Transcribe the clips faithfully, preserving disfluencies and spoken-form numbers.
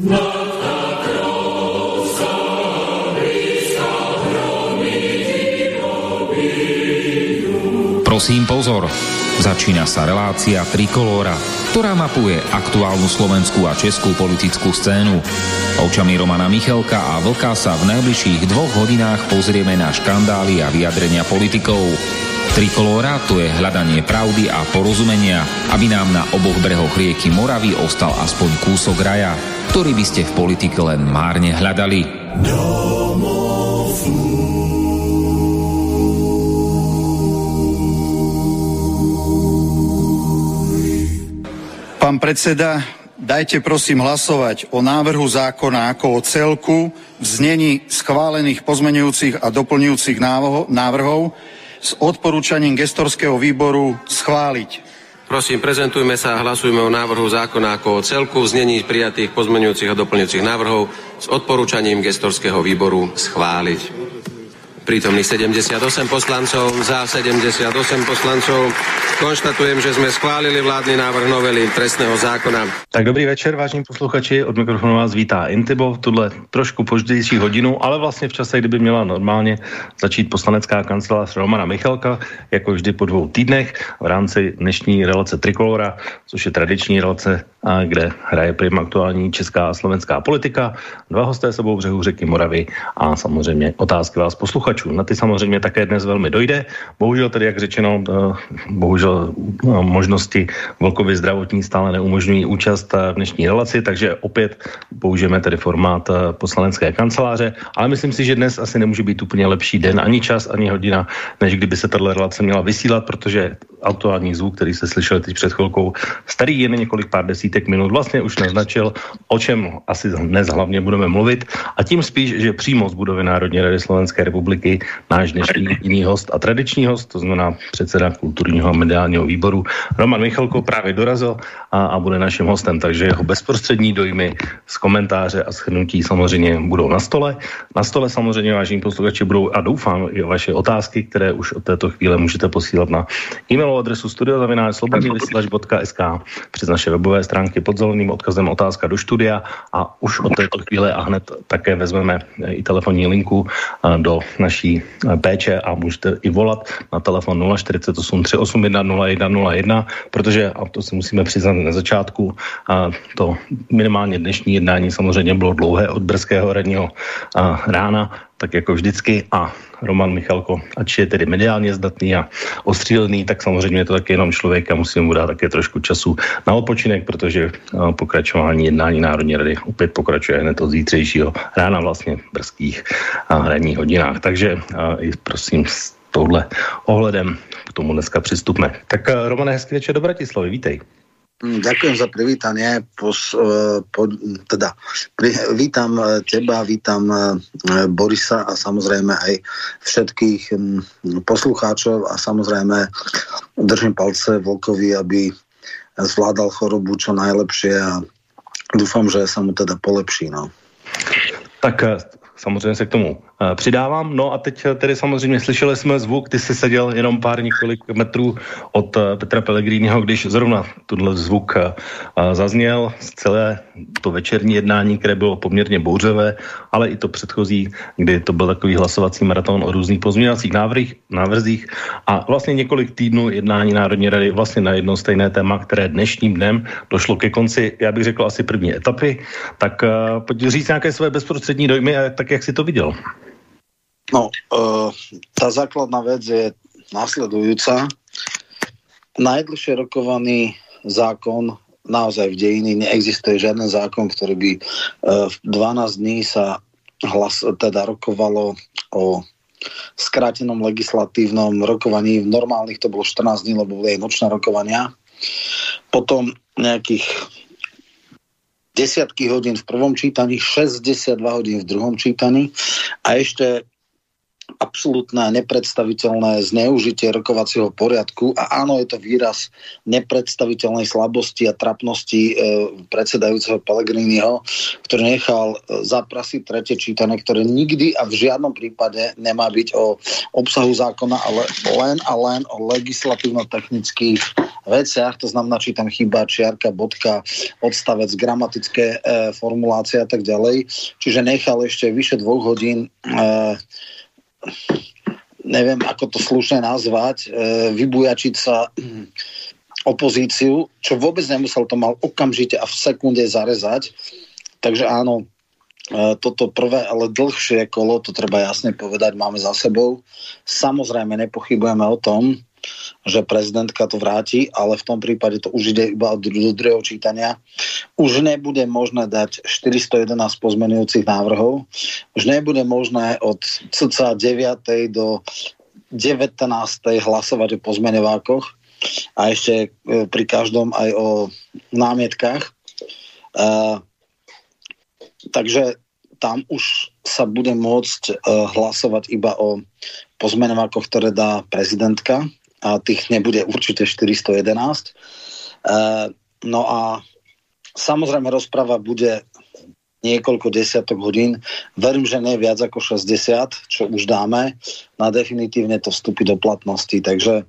Prosím pozor, začína sa relácia Trikolóra, ktorá mapuje aktuálnu slovenskú a českú politickú scénu. Očami Romana Michalka a Vlka sa v najbližších dvoch hodinách pozrieme na škandály a vyjadrenia politikov. Trikolóra to je hľadanie pravdy a porozumenia, aby nám na oboch brehoch rieky Moravy ostal aspoň kúsok raja, ktorý by ste v politike len márne hľadali. Pán predseda, dajte prosím hlasovať o návrhu zákona ako o celku v znení schválených pozmeňujúcich a doplňujúcich návrhov s odporúčaním gestorského výboru schváliť. Prosím, prezentujme sa a hlasujme o návrhu zákona ako o celku v znení prijatých pozmeňujúcich a doplňujúcich návrhov s odporúčaním gestorského výboru schváliť. Prítomných sedemdesiatosem poslancov, za sedemdesiatosem poslancov. Konštatujem, že sme schválili vládny návrh novely trestného zákona. Tak dobrý večer, vážení posluchači, od mikrofonu vás vítá Intibo v tuhle trošku pozdější hodinu, ale vlastně v čase, kdyby měla normálně začít poslanecká kancelář Romana Michalka, jako vždy po dvou týdnech v rámci dnešní relace Trikolóra, což je tradiční relace, kde hraje prim aktuální česká a slovenská politika. Dva hosté sebou břehu řeky Moravy a samozřejmě otázky vás posluchačů. Na ty samozřejmě také dnes velmi dojde. Bohužel tedy, jak řečeno, bohužel možnosti Vlkovi zdravotní stále neumožňují účast v dnešní relaci, takže opět použijeme tedy formát poslanecké kanceláře, ale myslím si, že dnes asi nemůže být úplně lepší den, ani čas, ani hodina, než kdyby se tato relace měla vysílat, protože aktuální zvuk, který se slyšel teď před chvilkou, starý jen několik pár desítek minut, vlastně už naznačil, o čem asi dnes hlavně budeme mluvit, a tím spíš, že přímo z budovy Národní rady Slovenské republiky náš dnešní jiný host a tradiční host, to znamená předseda kulturního a mediálního výboru Roman Michalko, právě dorazil a, a bude naším hostem, takže jeho bezprostřední dojmy z komentáře a shrnutí samozřejmě budou na stole. Na stole samozřejmě, vážení posluchači, budou a doufám i vaše otázky, které už od této chvíle můžete posílat na e-mailovou adresu studio zavináč slobodný vysielač bodka es ká přes naše webové stránky pod zeleným odkazem otázka do studia a už od této chvíle a hned také vezmeme i telefonní linku do naší péče a můžete i volat na telefon nula štyridsaťosem, tri osemdesiatjeden, nula jeden nula jeden, protože, a to si musíme přiznat na začátku, a to minimálně dnešní jednání samozřejmě bylo dlouhé od brzkého ranního rána, tak jako vždycky, a Roman Michalko, ač je tedy mediálně zdatný a ostřílný, tak samozřejmě je to taky jenom člověk a musíme mu dát také trošku času na odpočinek, protože pokračování jednání Národní rady opět pokračuje hned od zítřejšího rána vlastně v brzkých ranních hodinách. Takže i prosím s touhle ohledem k tomu dneska přistupme. Tak Romane, hezký večer do Bratislavy, vítej. Ďakujem za privítanie. Pos, po, teda, pri, vítam teba, vítam Borisa a samozrejme aj všetkých poslucháčov a samozrejme držím palce Vlkovi, aby zvládal chorobu čo najlepšie a dúfam, že sa mu teda polepší. No. Tak samozřejmě se k tomu přidávám. No a teď tedy samozřejmě slyšeli jsme zvuk, ty jsi seděl jenom pár několik metrů od Petra Pellegriniho, když zrovna tenhle zvuk zazněl. Celé to večerní jednání, které bylo poměrně bouřivé, ale i to předchozí, kdy to byl takový hlasovací maraton o různých pozměňovacích návrzích a vlastně několik týdnů jednání Národní rady vlastně na jedno stejné téma, které dnešním dnem došlo ke konci, já bych řekl asi první etapy. Tak pojď říct nějaké své bezprostřední dojmy a tak, jak si to viděl. No, e, tá základná vec je nasledujúca. Najdlhšie rokovaný zákon, naozaj v dejine neexistuje žiaden zákon, ktorý by e, v dvanásť dní sa hlas, teda rokovalo o skrátenom legislatívnom rokovaní. V normálnych to bolo štrnásť dní, lebo boli aj nočné rokovania. Potom nejakých desiatky hodín v prvom čítaní, šesťdesiatdva hodín v druhom čítaní a ešte absolútne nepredstaviteľné zneužitie rokovacieho poriadku a áno, je to výraz nepredstaviteľnej slabosti a trapnosti e, predsedajúceho Pellegriniho, ktorý nechal zaprasiť tretie čítanie, ktoré nikdy a v žiadnom prípade nemá byť o obsahu zákona, ale len a len o legislatívno-technických veciach, to znamená, či tam chýba čiarka, bodka, odstavec, gramatické e, formulácie a tak ďalej. Čiže nechal ešte vyše dvoch hodín, e, neviem, ako to slušne nazvať, e, vybujačiť sa opozíciu, čo vôbec nemusel, to mal okamžite a v sekunde zarezať. Takže áno, toto prvé, ale dlhšie kolo, to treba jasne povedať, máme za sebou. Samozrejme nepochybujeme o tom, že prezidentka to vráti, ale v tom prípade to už ide iba do druhého čítania. Už nebude možné dať štyristojedenásť pozmenujúcich návrhov. Už nebude možné od cca deviatej do devätnástej hlasovať o pozmeňovákoch a ešte pri každom aj o námietkách. Uh, Takže tam už sa bude môcť uh, hlasovať iba o pozmeňovákoch, ktoré dá prezidentka, a tých nebude určite štyristojedenásť. Uh, no a samozrejme rozprava bude niekoľko desiatok hodín. Verím, že nie viac ako šesťdesiat, čo už dáme. Na definitívne to vstúpi do platnosti. Takže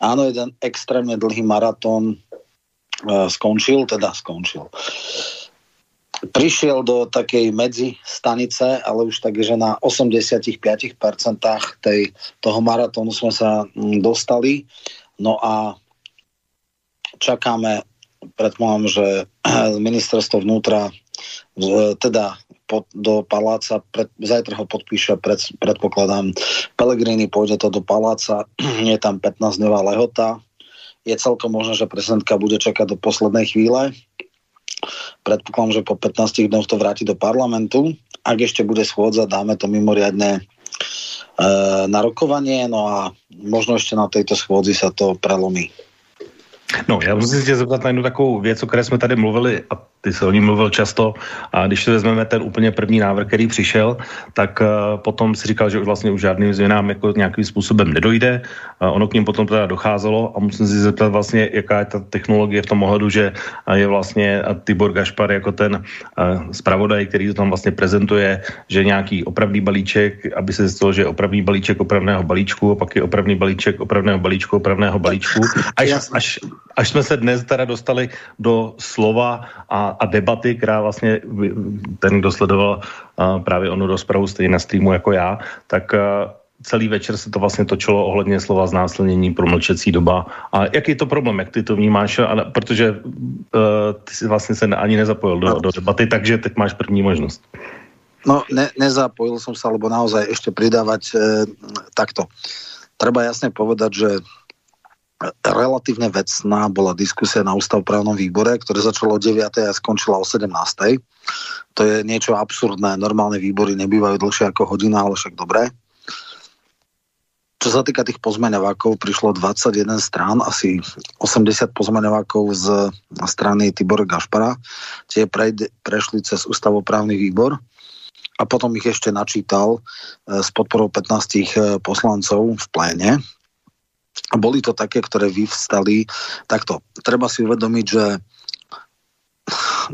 áno, jeden extrémne dlhý maratón uh, skončil, teda skončil. Prišiel do takej medzi stanice, ale už tak, že na osemdesiatpäť percent tej, toho maratónu sme sa dostali. No a čakáme, predpokladám, že ministerstvo vnútra teda pod, do paláca, pred, zajtra ho podpíše, pred, predpokladám, Pellegrini, pôjde to do paláca, je tam pätnásťdňová lehota. Je celkom možné, že prezidentka bude čakať do poslednej chvíle. Predpokladám, že po pätnástich dňoch to vráti do parlamentu. Ak ešte bude schôdza, dáme to mimoriadne e, na rokovanie, no a možno ešte na tejto schôdzi sa to prelomí. No, já musím se tě zeptat na jednu takovou věc, o které jsme tady mluvili, a ty se o ní mluvil často, a když si vezmeme ten úplně první návrh, který přišel, tak uh, potom si říkal, že vlastně už žádným změnám jako nějakým způsobem nedojde, uh, ono k ním potom teda docházelo, a musím si zeptat vlastně, jaká je ta technologie v tom ohledu, že uh, je vlastně Tibor Gašpar jako ten uh, zpravodaj, který to tam vlastně prezentuje, že nějaký opravný balíček, aby se zjistilo, že je opravný balíček opravného balíčku, a pak je opravný balíček opravného balíčku, opravného balíčku, až, až Až jsme se dnes teda dostali do slova a, a debaty, která vlastně ten, kdo sledoval uh, právě onu rozpravu stejně na streamu jako já, tak uh, celý večer se to vlastně točilo ohledně slova znásilnění, promlčecí doba. A jaký je to problém, jak ty to vnímáš? A, protože uh, ty si vlastně se ani nezapojil do, do debaty, takže teď máš první možnost. No, ne, nezapojil som sa, lebo naozaj ešte pridávať e, takto. Treba jasne povedať, že relatívne vecná bola diskusia na ústavnoprávnom výbore, ktoré začalo o deviatej a skončila o sedemnástej. To je niečo absurdné. Normálne výbory nebývajú dlhšie ako hodina, ale však dobré. Čo sa týka tých pozmeňovákov, prišlo dvadsaťjeden strán, asi osemdesiat pozmeňovákov z strany Tibora Gašpara. Tie prejde, prešli cez ústavnoprávny výbor a potom ich ešte načítal s podporou pätnástich poslancov v pléne. A boli to také, ktoré vyvstali takto. Treba si uvedomiť, že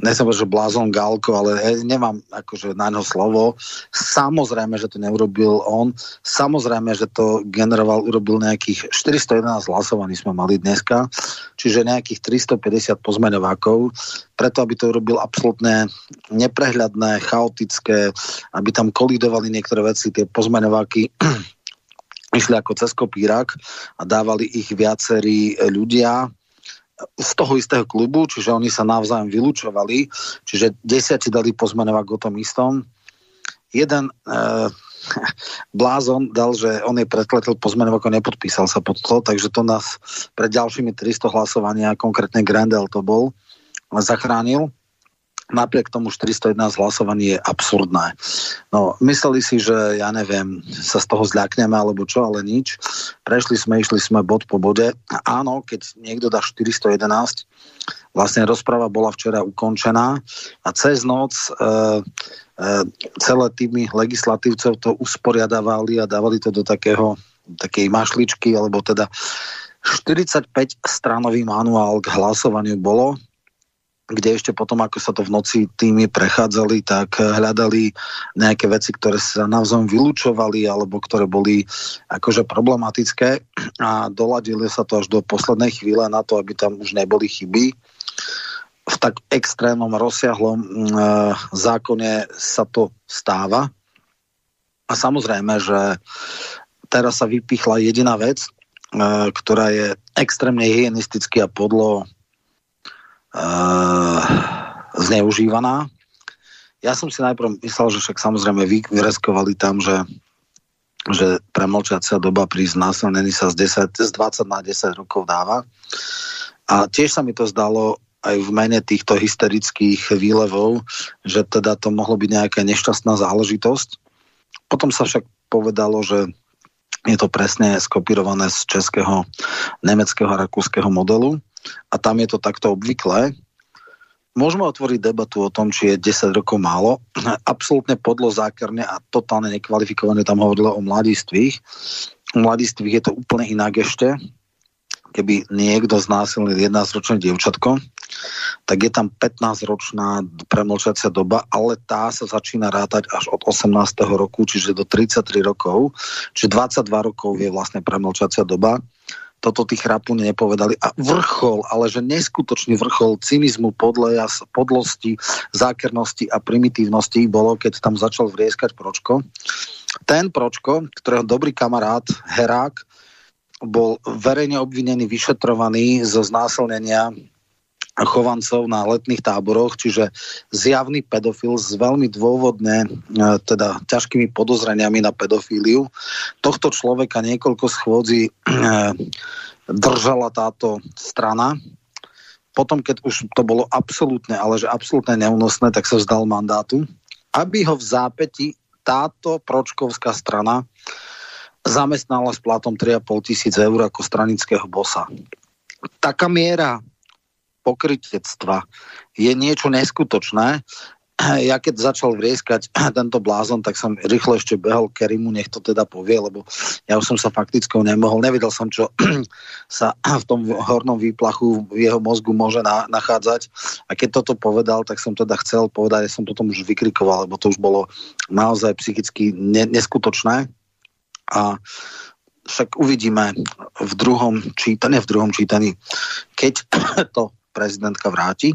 nechcem povedať, že blázon Gálko, ale nemám akože na neho slovo. Samozrejme, že to neurobil on. Samozrejme, že to generoval, urobil nejakých štyristojedenásť hlasovaní sme mali dneska, čiže nejakých tristopäťdesiat pozmeňovákov, preto aby to urobil absolútne neprehľadné, chaotické, aby tam kolidovali niektoré veci, tie pozmeňováky išli ako cez kopírak a dávali ich viacerí ľudia z toho istého klubu, čiže oni sa navzájom vylúčovali, čiže desiaci dali pozmeňovák o tom istom. Jeden e, blázon dal, že on je pretletil pozmeňovák a nepodpísal sa pod to, takže to nás pred ďalšími tristo hlasovania, konkrétne Grendel to bol, zachránil. Napriek tomu štyristojedenásť hlasovaní je absurdné. No, mysleli si, že ja neviem, sa z toho zľakneme alebo čo, ale nič. Prešli sme, išli sme bod po bode. A áno, keď niekto dá štyristojedenásť, vlastne rozprava bola včera ukončená a cez noc e, e, celé týmy legislatívcov to usporiadavali a dávali to do takého, takej mašličky, alebo teda štyridsaťpäť stranový manuál k hlasovaniu bolo. kde ešte potom, ako sa to v noci týmy prechádzali, tak hľadali nejaké veci, ktoré sa navzájom vylúčovali alebo ktoré boli akože problematické a doladili sa to až do poslednej chvíle na to, aby tam už neboli chyby. V tak extrémnom rozsiahlom e, zákone sa to stáva. A samozrejme, že teraz sa vypichla jediná vec, e, ktorá je extrémne hygienisticky a podlo Uh, zneužívaná. Ja som si najprv myslel, že však samozrejme vyreskovali tam, že, že premlčacia doba pri znásilnení sa z, desať, z dvadsať na desať rokov dáva. A tiež sa mi to zdalo aj v mene týchto hysterických výlevov, že teda to mohlo byť nejaká nešťastná záležitosť. Potom sa však povedalo, že je to presne skopírované z českého, nemeckého a rakúskeho modelu. A tam je to takto obvyklé. Môžeme otvoriť debatu o tom, či je desať rokov málo. Absolútne podlo, zákerne a totálne nekvalifikované tam hovorilo o mladistvých. U mladistvých je to úplne inak ešte. Keby niekto znásilnil jedenásťročné dievčatko, tak je tam pätnásťročná premlčacia doba, ale tá sa začína rátať až od osemnásteho roku, čiže do tridsaťtri rokov. Čiže dvadsaťdva rokov je vlastne premlčacia doba. Toto tí chrapúni nepovedali. A vrchol, ale že neskutočný vrchol cynizmu, podlosti, zákernosti a primitívnosti bolo, keď tam začal vrieskať Pročko. Ten Pročko, ktorého dobrý kamarát, herák, bol verejne obvinený, vyšetrovaný zo znásilnenia chovancov na letných táboroch, čiže zjavný pedofil s veľmi dôvodne, teda ťažkými podozreniami na pedofíliu. Tohto človeka niekoľko schôdzí držala táto strana. Potom, keď už to bolo absolútne, ale že absolútne neúnosné, tak sa vzdal mandátu, aby ho v zápäti táto pročkovská strana zamestnala s platom tri a pol tisíc eur ako stranického bossa. Taká miera pokrytectva je niečo neskutočné. Ja keď začal vrieskať tento blázon, tak som rýchlo ešte behal k Rimu, nech to teda povie, lebo ja už som sa faktickou nemohol. Nevedel som, čo sa v tom hornom výplachu v jeho mozgu môže na, nachádzať. A keď toto povedal, tak som teda chcel povedať, ja som potom už vykrikoval, lebo to už bolo naozaj psychicky ne, neskutočné. A však uvidíme v druhom čítaní, v druhom čítaní, keď to prezidentka vráti,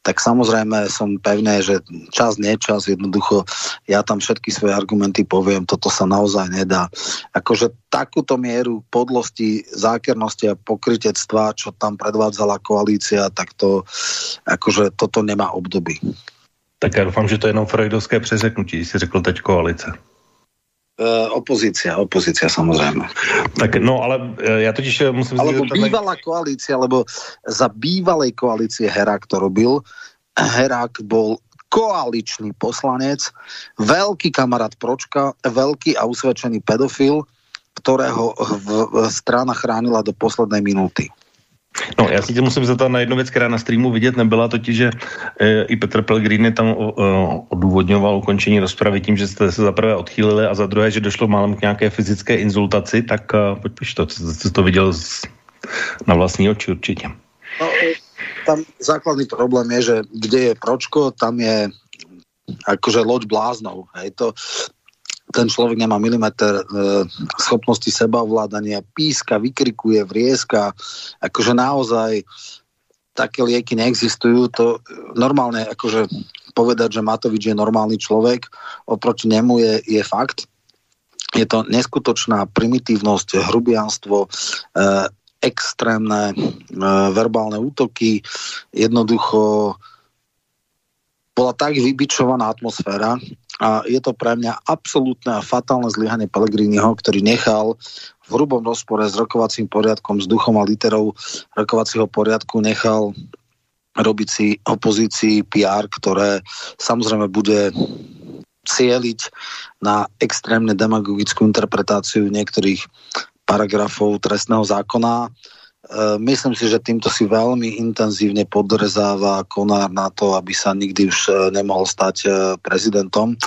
tak samozrejme som pevný, že čas, nečas, jednoducho ja tam všetky svoje argumenty poviem, toto sa naozaj nedá. Akože takúto mieru podlosti, zákernosti a pokrytectva, čo tam predvádzala koalícia, tak to akože toto nemá obdoby. Tak ja doufám, že to je jenom freudovské přeřeknutí, si řekl teď koalice. Opozícia, opozícia samozrejme. Tak, no, ale ja totiž musím... Alebo bývalá koalícia, lebo za bývalej koalície Herák to robil. Herák bol koaličný poslanec, veľký kamarát Pročka, veľký a usvedčený pedofil, ktorého strana chránila do poslednej minúty. No, já si tě musím zeptat na jednu věc, která na streamu vidět nebyla, totiž, že e, i Petr Pellegrini tam o, o, odůvodňoval ukončení rozpravy tím, že jste se za prvé odchýlili a za druhé, že došlo málem k nějaké fyzické inzultaci, tak a, pojď piš to, jsi to viděl z, na vlastní oči určitě. No, tam základný problém je, že kde je Pročko, tam je akože loď bláznou, hej, to... Ten človek nemá milimeter e, schopnosti sebaovládania, píska, vykrikuje, vrieska. Akože naozaj také lieky neexistujú. To normálne, akože povedať, že Matovič je normálny človek, oproti nemu je, je fakt. Je to neskutočná primitívnosť, hrubianstvo, e, extrémne e, verbálne útoky, jednoducho bola tak vybičovaná atmosféra a je to pre mňa absolútne a fatálne zlyhanie Pellegriniho, ktorý nechal v hrubom rozpore s rokovacím poriadkom, s duchom a literou rokovacieho poriadku, nechal robiť si opozícii pé ér, ktoré samozrejme bude cieliť na extrémne demagogickú interpretáciu niektorých paragrafov trestného zákona. Myslím si, že týmto si veľmi intenzívne podrezáva Konár na to, aby sa nikdy už nemohol stať prezidentom.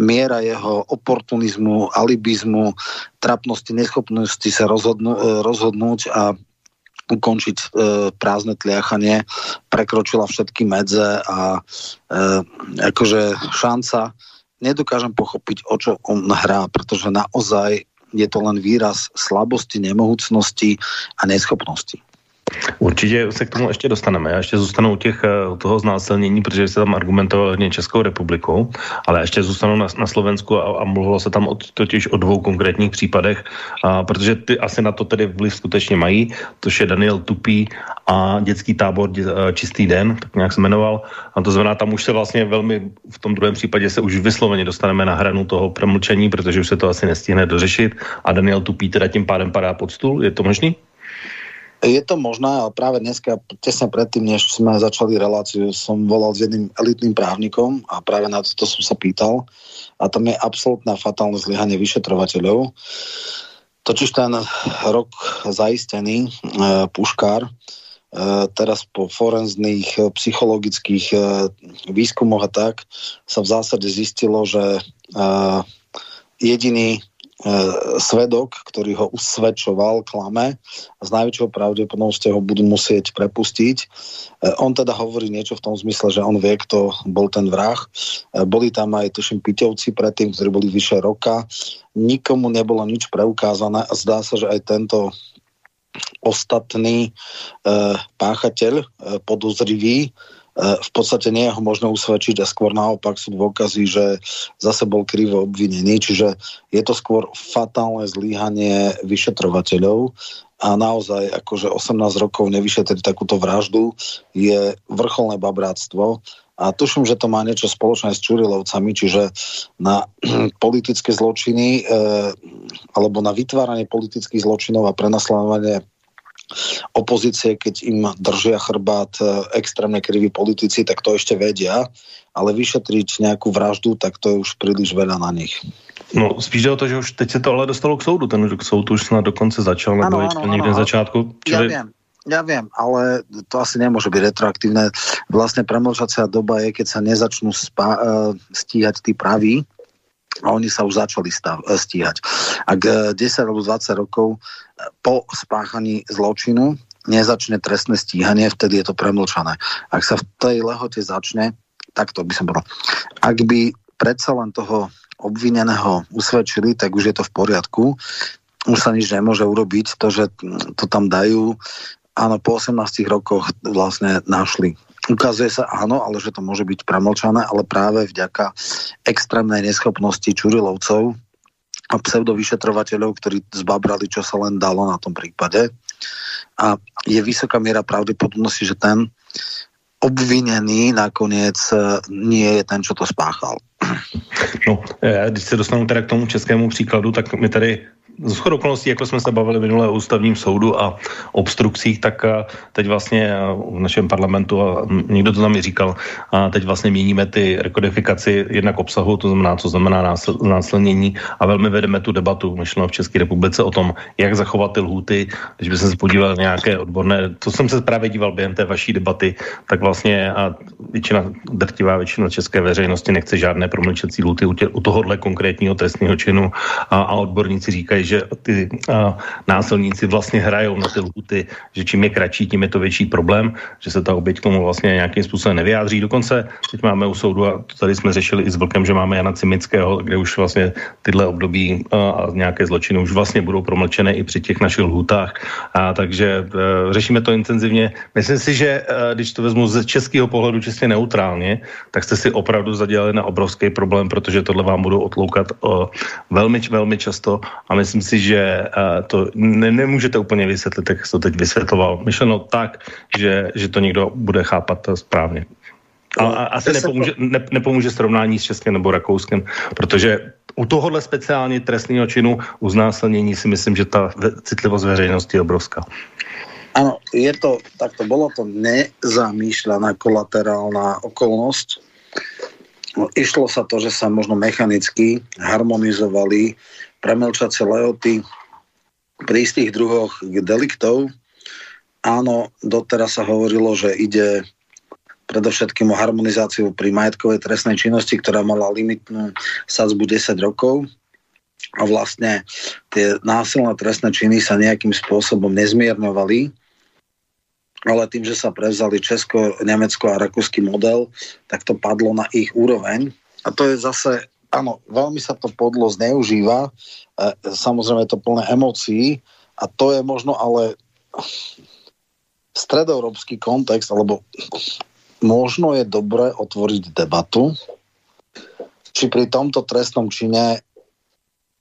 Miera jeho oportunizmu, alibizmu, trapnosti, neschopnosti sa rozhodnú, rozhodnúť a ukončiť e, prázdne tliachanie, prekročila všetky medze a e, akože šanca, nedokážem pochopiť, o čo on hrá, pretože naozaj je to len výraz slabosti, nemohúcnosti a neschopnosti. Určitě se k tomu ještě dostaneme. Já ještě zůstanu u těch, u toho znásilnění, protože se tam argumentoval hodně Českou republikou, ale ještě zůstanu na, na Slovensku a, a mluvilo se tam od, totiž o dvou konkrétních případech, a, protože ty asi na to tedy vliv skutečně mají, což je Daniel Tupý a dětský tábor Čistý den, tak nějak se jmenoval. A to znamená, tam už se vlastně velmi, v tom druhém případě se už vysloveně dostaneme na hranu toho promlčení, protože už se to asi nestihne dořešit a Daniel Tupý teda tím pádem padá pod stůl, je to možný? Je to možné, ale práve dneska, tesne predtým, než sme začali reláciu, som volal s jedným elitným právnikom a práve na toto som sa pýtal a tam je absolútne fatálne zlyhanie vyšetrovateľov. Totiž ten rok zaistený e, Puškár e, teraz po forenzných e, psychologických e, výskumoch a tak sa v zásade zistilo, že e, jediný svedok, ktorý ho usvedčoval klame a s najväčšou pravdepodobnosťou ho budú musieť prepustiť. On teda hovorí niečo v tom zmysle, že on vie, kto bol ten vrah. Boli tam aj, tuším, Piťovci predtým, ktorí boli vyše roka. Nikomu nebolo nič preukázané a zdá sa, že aj tento ostatný páchateľ podozrivý v podstate nie je ho možno usvedčiť a skôr naopak sú dôkazy, že zase bol krivo obvinený, čiže je to skôr fatálne zlyhanie vyšetrovateľov a naozaj akože osemnásť rokov nevyšetriť takúto vraždu je vrcholné babráctvo a tuším, že to má niečo spoločné s Čurilovcami, čiže na politické zločiny alebo na vytváranie politických zločinov a prenasledovanie opozície, keď im držia chrbát extrémne kriví politici, tak to ešte vedia, ale vyšetriť nejakú vraždu, tak to je už príliš veľa na nich. No spíš o to, že už teď se to ale dostalo k soudu, ten soud už snad dokonce začal, nebo ano, je ano, někde ano, začátku. Čili... Ja viem, ja viem, ale to asi nemôže byť retroaktívne. Vlastne premlčacia doba je, keď sa nezačnú spá- stíhať tí praví, a oni sa už začali stav, stíhať. Ak desať alebo dvadsať rokov po spáchaní zločinu nezačne trestné stíhanie, vtedy je to premlčané. Ak sa v tej lehote začne, tak to by som bolo. Ak by predsa len toho obvineného usvedčili, tak už je to v poriadku. Už sa nič nemôže urobiť. To, že to tam dajú, áno, po osemnástich rokoch vlastne našli. Ukazuje sa áno, ale že to môže byť premlčané, ale práve vďaka extrémnej neschopnosti Čurilovcov a pseudovyšetrovateľov, ktorí zbabrali, čo sa len dalo na tom prípade. A je vysoká miera pravdepodobnosti, že ten obvinený nakoniec nie je ten, čo to spáchal. No, ja, když sa dostanú teda k tomu českému příkladu, tak my tady z shodou okolností, jako jsme se bavili minule o ústavním soudu a obstrukcích, tak teď vlastně v našem parlamentu, a někdo to tam i říkal, a teď vlastně měníme ty rekodifikaci jednak obsahu, to znamená, co znamená násl- násilnění a velmi vedeme tu debatu, myšleno v České republice o tom, jak zachovat ty lhůty, když by jsem se podíval nějaké odborné, to jsem se právě díval během té vaší debaty, tak vlastně a většina, drtivá většina české veřejnosti nechce žádné promlčecí lhůty u, tě, u tohohle konkrétního trestného činu a, a odborníci říkají, že ty a, násilníci vlastně hrajou na ty lhuty, že čím je kratší, tím je to větší problém, že se ta oběť tomu vlastně nějakým způsobem nevyjádří. Dokonce teď máme u soudu, a tady jsme řešili i s Vlkem, že máme Jana Cimického, kde už vlastně tyhle období a, a nějaké zločiny už vlastně budou promlčené i při těch našich lhutách. A takže e, řešíme to intenzivně. Myslím si, že e, když to vezmu ze českého pohledu čistě neutrálně, tak jste si opravdu zadělali na obrovský problém, protože tohle vám budou otloukat o, velmi, velmi často a myslím, Myslím si, že to ne, nemůžete úplně vysvětlit, jak jsi to teď vysvětloval. Myšleno tak, že, že to někdo bude chápat správně. A, a asi nepomůže, ne, nepomůže srovnání s Českem nebo Rakouskem, protože u tohohle speciálně trestného činu u znásilnění si myslím, že ta citlivost veřejnosti je obrovská. Ano, je to, tak to bolo to nezamýšľaná kolaterálna okolnosť. Išlo sa to, že sa možno mechanicky harmonizovali premlčacie lehoty pri istých druhoch deliktov. Áno, doteraz sa hovorilo, že ide predovšetkým o harmonizáciu pri majetkovej trestnej činnosti, ktorá mala limitnú sadzbu desať rokov a vlastne tie násilné trestné činy sa nejakým spôsobom nezmierňovali. ale tým, že sa prevzali Česko, Nemecko a rakúsky model, tak to padlo na ich úroveň. A to je zase, áno, veľmi sa to podlo zneužíva, e, samozrejme je to plné emócií a to je možno ale stredoeurópsky kontext, alebo možno je dobré otvoriť debatu, či pri tomto trestnom čine,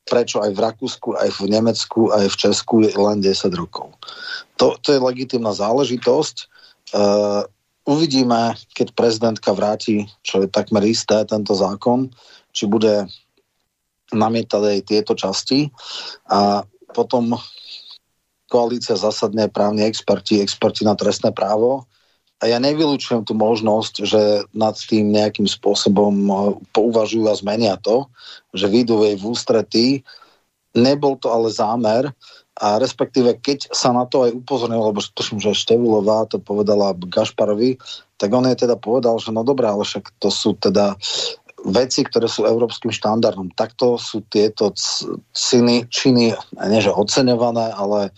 prečo aj v Rakúsku, aj v Nemecku, aj v Česku je len desať rokov. To, to je legitímna záležitosť. Uh, uvidíme, keď prezidentka vráti, čo je takmer isté, tento zákon, či bude namietať aj tieto časti. A potom koalícia zasadne, právni experti, experti na trestné právo. A ja nevylučujem tú možnosť, že nad tým nejakým spôsobom pouvažujú a zmenia to, že vyjdú jej v ústretí. Nebol to ale zámer a respektíve, keď sa na to aj upozornil, lebo tuším, že Števulová to povedala Gašparovi, tak on jej teda povedal, že no dobré, ale však to sú teda veci, ktoré sú európskym štandardom. Takto sú tieto činy, činy nie že oceňované, ale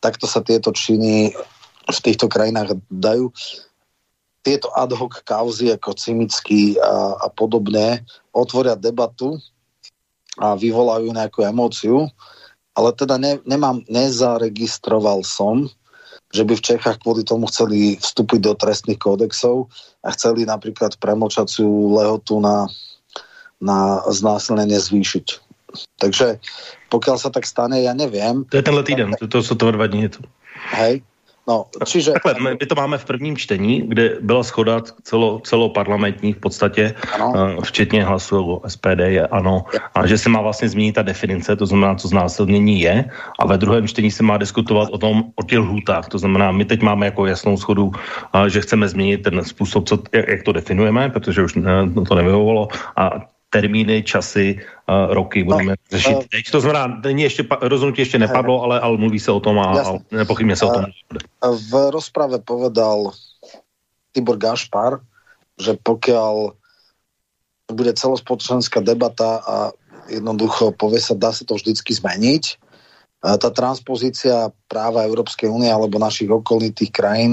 takto sa tieto činy v týchto krajinách dajú. Tieto ad hoc kauzy ako Cimický a, a podobne otvoria debatu a vyvolajú nejakú emóciu, ale teda ne, nemám, nezaregistroval som, že by v Čechách kvôli tomu chceli vstúpiť do trestných kódexov a chceli napríklad premlčaciu lehotu na, na znásilnenie zvýšiť. Takže pokiaľ sa tak stane, ja neviem. To je tenhle týden, to sú to dva dní. Hej. No, čiže... Takhle, my to máme v prvním čtení, kde byla shoda celo, celoparlamentní v podstatě, ano. Včetně hlasů S P D, ano, a že se má vlastně změnit ta definice, to znamená, co znásilnění je, a ve druhém čtení se má diskutovat o tom, o těch lhůtách, to znamená, my teď máme jako jasnou shodu, že chceme změnit ten způsob, co, jak to definujeme, protože už to nevyhovovalo, a termíny, časy, uh, roky budeme no, řešit. Uh, to znamená, ještě, rozhodnutí ještě nepadlo, ale, ale mluví se o tom a, a nepochybně se uh, o tom nebude. V rozprave povedal Tibor Gašpar, že pokiaľ bude celospoločenská debata a jednoducho povie sa, dá sa to vždycky zmeniť, uh, tá transpozícia práva Európskej únie alebo našich okolitých krajín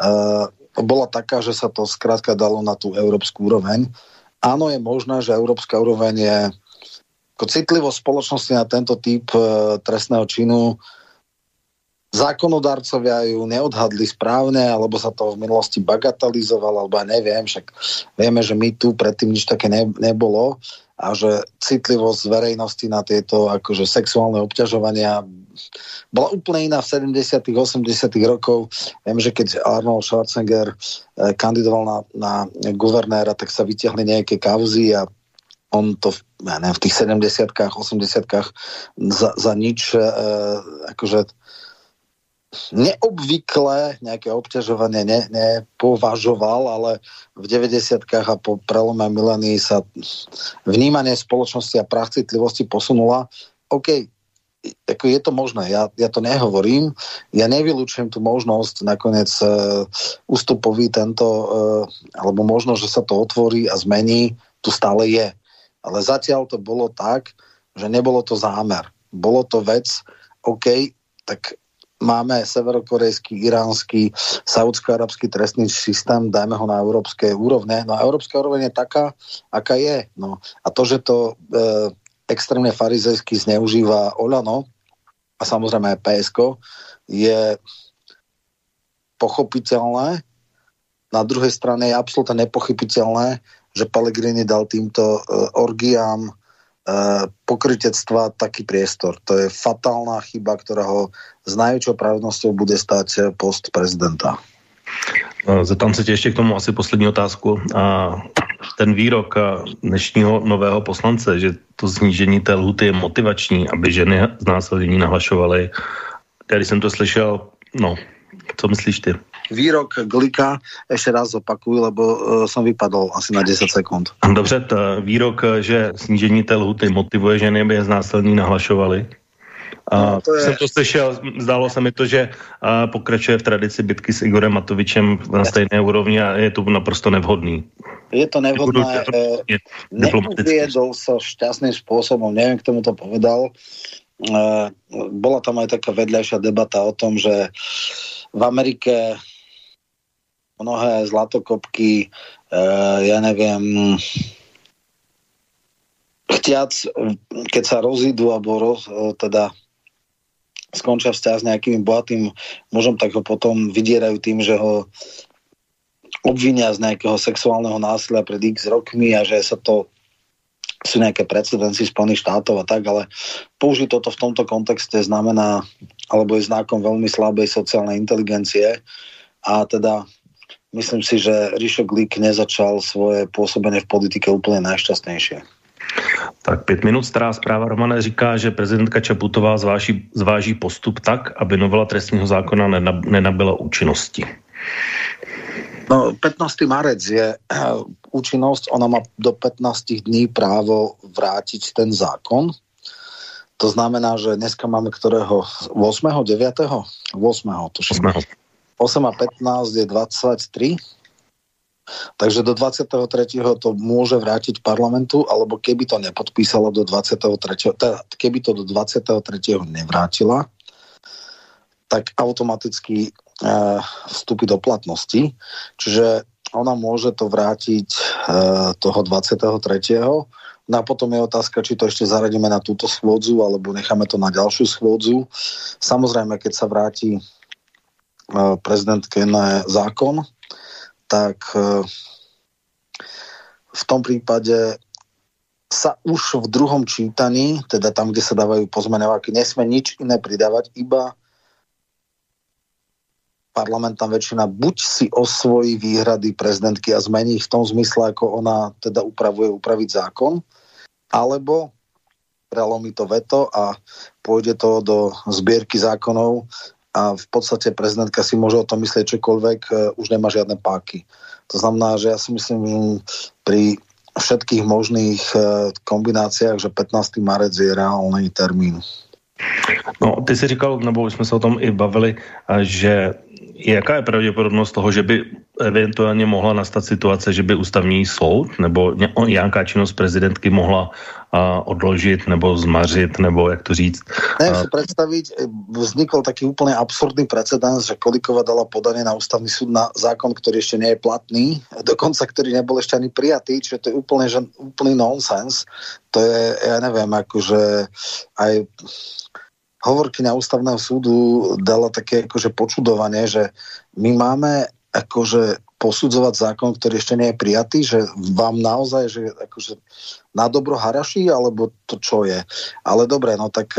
uh, bola taká, že sa to skrátka dalo na tú európsku úroveň. Áno, je možné, že európska úroveň je ako citlivosť spoločnosti na tento typ e, trestného činu. Zákonodarcovia ju neodhadli správne, alebo sa to v minulosti bagatelizovalo, alebo ja neviem, však vieme, že my tu predtým nič také ne, nebolo a že citlivosť verejnosti na tieto akože sexuálne obťažovania bola úplne iná v sedemdesiatych, osemdesiatych rokov. Viem, že keď Arnold Schwarzenegger kandidoval na, na guvernéra, tak sa vytiahli nejaké kauzy a on to v, neviem, v tých sedemdesiatkach, osemdesiatkach za, za nič e, akože neobvyklé nejaké obťažovanie nepovažoval, ale v deväťdesiatkach a po prelome milénií sa vnímanie spoločnosti a práv citlivosti posunula. OK, ako je to možné, ja, ja to nehovorím, ja nevylučujem tú možnosť, nakoniec e, ústupový tento, e, alebo možno, že sa to otvorí a zmení, tu stále je. Ale zatiaľ to bolo tak, že nebolo to zámer. Bolo to vec, OK, tak máme severokorejský, iránsky, saúdsko-arabský trestný systém, dajme ho na európskej úrovne. No a európska úroveň je taká, aká je. No. A to, že to e, extrémne farizejsky zneužíva Oľano a samozrejme aj P S K, je pochopiteľné. Na druhej strane je absolútne nepochopiteľné, že Pellegrini dal týmto e, orgiám pokrytectva taký priestor. To je fatálna chyba, ktorá ho s najväčšou pravdnosťou bude stať post prezidenta. Zeptám se tě ještě k tomu asi poslední otázku. A ten výrok dnešního nového poslance, že to snížení té lhuty je motivační, aby ženy znásilnění nahlašovaly. Když jsem to slyšel, no, co myslíš ty? Výrok Glücka ešte raz opakuj, lebo som vypadol asi na desať sekúnd. Dobře, výrok, že snížení té lhuty motivuje ženy, aby je znásilní nahlašovali. No, to je... Jsem to slyšel, zdálo se mi to, že pokračuje v tradici bitky s Igorem Matovičem na stejné úrovni a je to naprosto nevhodný. Je to nevhodné. Neuviedol sa šťastným spôsobom, neviem, k tomu to povedal. bola tam aj taká vedľajšia debata o tom, že v Amerike mnohé zlatokopky, ja neviem, chtiac, keď sa rozídu alebo roz, teda skončia vzťah s nejakým bohatým mužom, tak ho potom vydierajú tým, že ho obvinia z nejakého sexuálneho násilia pred x rokmi a že sa to sú nejaké precedenci Spojených štátov a tak, ale použiť toto v tomto kontexte znamená, alebo je znakom veľmi slabej sociálnej inteligencie a teda myslím si, že Richard Glück nezačal svoje pôsobenie v politike úplne najšťastnejšie. Tak pět minut stará zpráva, Romane, říká, že prezidentka Čaputová zváží, zváží postup tak, aby novela trestního zákona nenabyla účinnosti. No, pätnásteho marca je účinnosť, ona má do pätnásť dní právo vrátiť ten zákon. To znamená, že dneska máme ktorého? ôsmeho deviateho ôsmeho tuším. osem a pätnásť je dvadsaťtri. Takže do dvadsiateho tretieho to môže vrátiť parlamentu, alebo keby to nepodpísala do dvadsiateho tretieho keby to do dvadsiateho tretieho nevrátila, tak automaticky vstupy do platnosti. Čiže ona môže to vrátiť toho dvadsiateho tretieho No a potom je otázka, či to ešte zaradíme na túto schôdzu, alebo necháme to na ďalšiu schôdzu. Samozrejme, keď sa vráti prezidentke na zákon, tak v tom prípade sa už v druhom čítaní, teda tam, kde sa dávajú pozmeňovaky, nesmie nič iné pridávať, iba parlamentná väčšina buď si osvojí výhrady prezidentky a zmení ich v tom zmysle, ako ona teda upravuje upraviť zákon, alebo prelomí to veto a pôjde to do zbierky zákonov a v podstate prezidentka si môže o tom myslieť čokoľvek, už nemá žiadne páky. To znamená, že ja si myslím, že pri všetkých možných kombináciách, že pätnásteho marca je reálny termín. No, ty si říkal, nebo jsme se o tom i bavili, že jaká je pravděpodobnost toho, že by eventuálně mohla nastat situace, že by ústavní soud nebo nějaká činnost prezidentky mohla a, odložit nebo zmařit, nebo jak to říct? Ne, si představit, vznikl taky úplně absurdný precedens, že Kolíková dala podanie na ústavní súd na zákon, který ještě nie je platný, dokonce který nebyl ještě ani prijatý, čiže to je úplně, že, úplný nonsens. To je, já nevím, jakože aj hovorkyňa ústavného súdu dala také akože počudovanie, že my máme akože posudzovať zákon, ktorý ešte nie je prijatý, že vám naozaj, že akože na dobro haraší, alebo to čo je. Ale dobre, no tak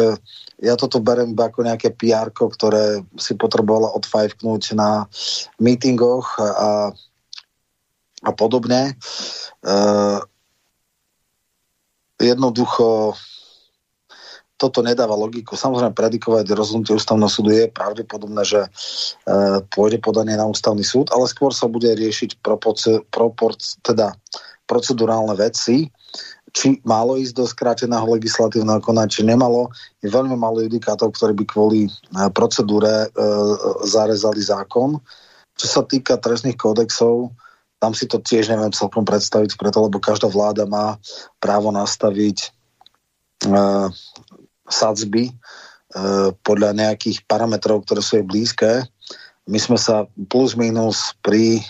ja toto berem ako nejaké pé erko, ktoré si potrebovala odfajfknúť na mítingoch a, a podobne. Uh, jednoducho toto nedáva logiku. Samozrejme, predikovať rozhodnutie ústavného súdu je pravdepodobné, že e, pôjde podanie na ústavný súd, ale skôr sa bude riešiť proporc- proporc- teda procedurálne veci, či malo ísť do skráteného legislatívneho konania, či nemalo. Je veľmi málo judikátov, ktorí by kvôli e, procedúre e, zarezali zákon. Čo sa týka trestných kódexov, tam si to tiež neviem celkom predstaviť, preto, lebo každá vláda má právo nastaviť e, sadzby e, podľa nejakých parametrov, ktoré sú jej blízke. My sme sa plus minus pri, e,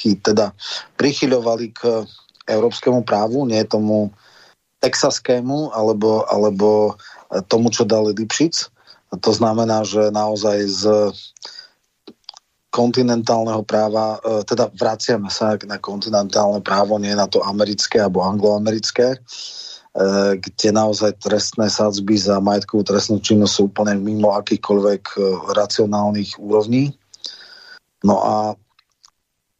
chy, teda prichyľovali k európskemu právu, nie tomu texaskému, alebo, alebo tomu, čo dali Lipšic. To znamená, že naozaj z kontinentálneho práva, e, teda vraciame sa na kontinentálne právo, nie na to americké alebo angloamerické, kde naozaj trestné sadzby za majetkovú trestnú činnosť sú úplne mimo akýchkoľvek racionálnych úrovní. No a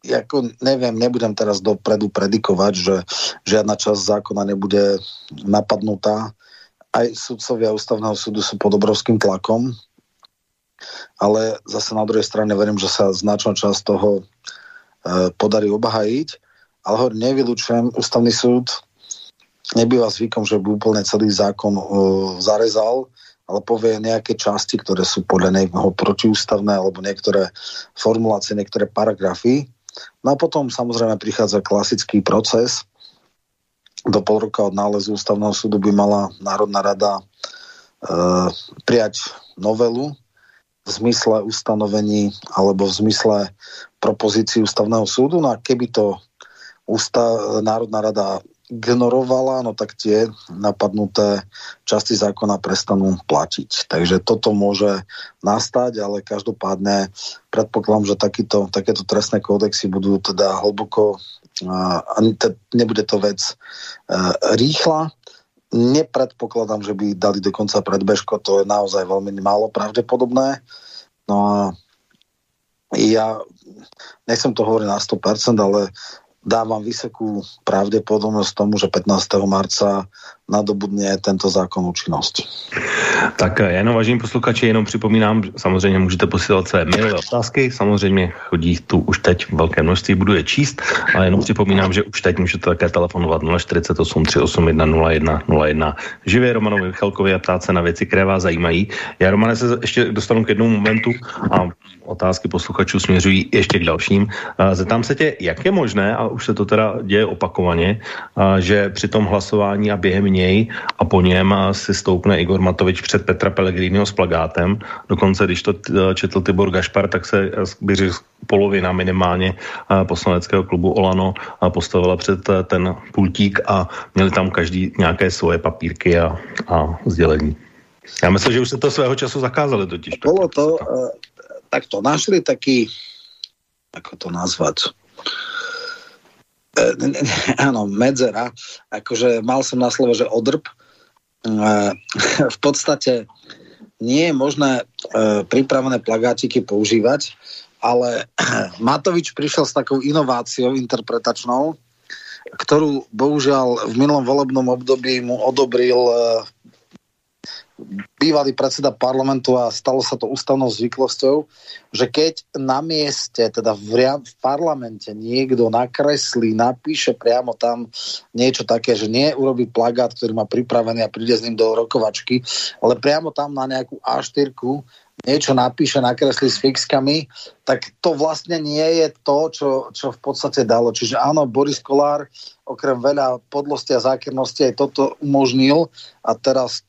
ako neviem, nebudem teraz dopredu predikovať, že žiadna časť zákona nebude napadnutá. Aj sudcovia ústavného súdu sú pod obrovským tlakom, ale zase na druhej strane verím, že sa značná časť toho podarí obhájiť, ale ho nevylučujem. Ústavný súd nebýva zvykom, že by úplne celý zákon e, zarezal, ale povie nejaké časti, ktoré sú podľa neho protiústavné, alebo niektoré formulácie, niektoré paragrafy. No a potom samozrejme prichádza klasický proces. Do pol roka od nálezu ústavného súdu by mala Národná rada e, prijať novelu v zmysle ustanovení alebo v zmysle propozícií Ústavného súdu. No a keby to ústa- Národná rada ignorovala, no tak tie napadnuté časti zákona prestanú platiť. Takže toto môže nastať, ale každopádne predpokladám, že takýto, takéto trestné kódexy budú teda hlboko, ani te, nebude to vec rýchla. Nepredpokladám, že by dali dokonca predbežko, to je naozaj veľmi málo pravdepodobné. No a ja nechcem to hovoriť na sto percent, ale dávam vysokú pravdepodobnosť tomu, že pätnáctého marca nadobudne tento zákon účinnosť. Tak jenom, vážení posluchači, jenom připomínám, samozřejmě můžete posílat své mailové otázky, samozřejmě chodí tu už teď velké množství, budu je číst, ale jenom připomínám, že už teď můžete také telefonovat nula štyridsaťosem, triodsaťosem, jedna nula jedna nula jedna. Živě Romanovi Michalkovi a ptát se na věci, které vás zajímají. Já, Romane, se ještě dostanu k jednomu momentu a otázky posluchačů směřují ještě k dalším. Zeptám se tě, jak je možné, a už se to teda děje opakovaně, že při tom hlasování a během něj a po něm si stoupne Igor Matovič před Petra Pellegriniho s plagátem. Dokonce, když to četl Tibor Gašpar, tak se byří polovina minimálně poslaneckého klubu Olano postavila před ten pultík a měli tam každý nějaké svoje papírky a, a sdělení. Já myslím, že už se to svého času zakázali totiž. Bolo to, tak to našli taký, ako to nazvať, E, ne, áno, medzera, akože mal som na slovo, že odrb. E, v podstate nie je možné e, pripravené plagátiky používať, ale e, Matovič prišiel s takou inováciou interpretačnou, ktorú bohužiaľ v minulom volebnom období mu odobril e, bývalý predseda parlamentu a stalo sa to ústavnou zvyklosťou, že keď na mieste, teda v, v parlamente niekto nakreslí, napíše priamo tam niečo také, že nie urobí plagát, ktorý má pripravený a príde s ním do rokovačky, ale priamo tam na nejakú á štyrku niečo napíše, nakreslí s fixkami, tak to vlastne nie je to, čo, čo v podstate dalo. Čiže áno, Boris Kollár okrem veľa podlosti a zákernosti aj toto umožnil a teraz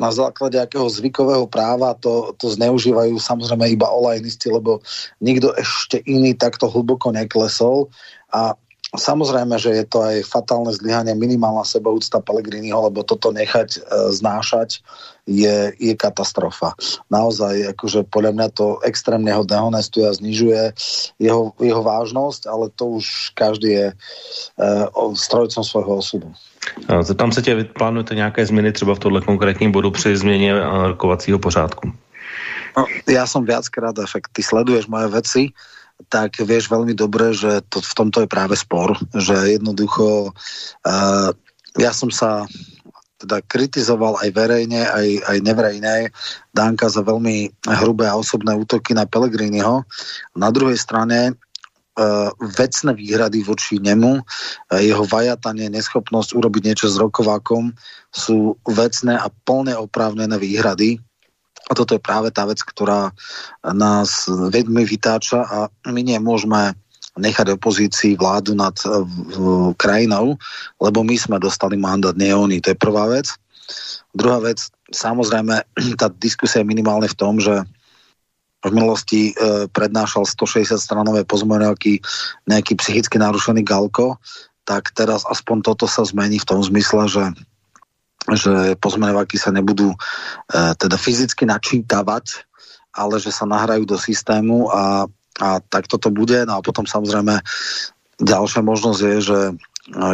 na základe akého zvykového práva to, to zneužívajú samozrejme iba olajnisti, lebo nikto ešte iný takto hlboko neklesol. A samozrejme, že je to aj fatálne zlyhanie, minimálna sebaúcta Pellegriniho, lebo toto nechať e, znášať je, je katastrofa. Naozaj, akože podľa mňa to extrémne ho dehonestuje a znižuje jeho, jeho vážnosť, ale to už každý je e, strojcom svojho osudu. Zeptám se tě, vy plánujete nějaké změny třeba v tohle konkrétním bodu při změně rokovacího pořádku? No, ja som viackrát, efekt, ty sleduješ moje veci, tak vieš veľmi dobre, že to, v tomto je práve spor, že jednoducho uh, ja som sa teda kritizoval aj verejne, aj, aj neverejne Danka za veľmi hrubé a osobné útoky na Pellegriniho. Na druhej strane vecné výhrady voči nemu, jeho vajatanie, neschopnosť urobiť niečo s rokovákom sú vecné a plne oprávnené výhrady. A toto je práve tá vec, ktorá nás vedmi vytáča a my nemôžeme nechať opozícii vládu nad v, v, krajinou, lebo my sme dostali mandát, nie oni. To je prvá vec. Druhá vec, samozrejme, tá diskusia je minimálne v tom, že v minulosti e, prednášal stošesťdesiat stranové pozmeňovací nejaký psychicky narušený Galko, tak teraz aspoň toto sa zmení v tom zmysle, že, že pozmeňovací sa nebudú e, teda fyzicky načítavať, ale že sa nahrajú do systému a, a tak toto bude. No a potom samozrejme ďalšia možnosť je, že e,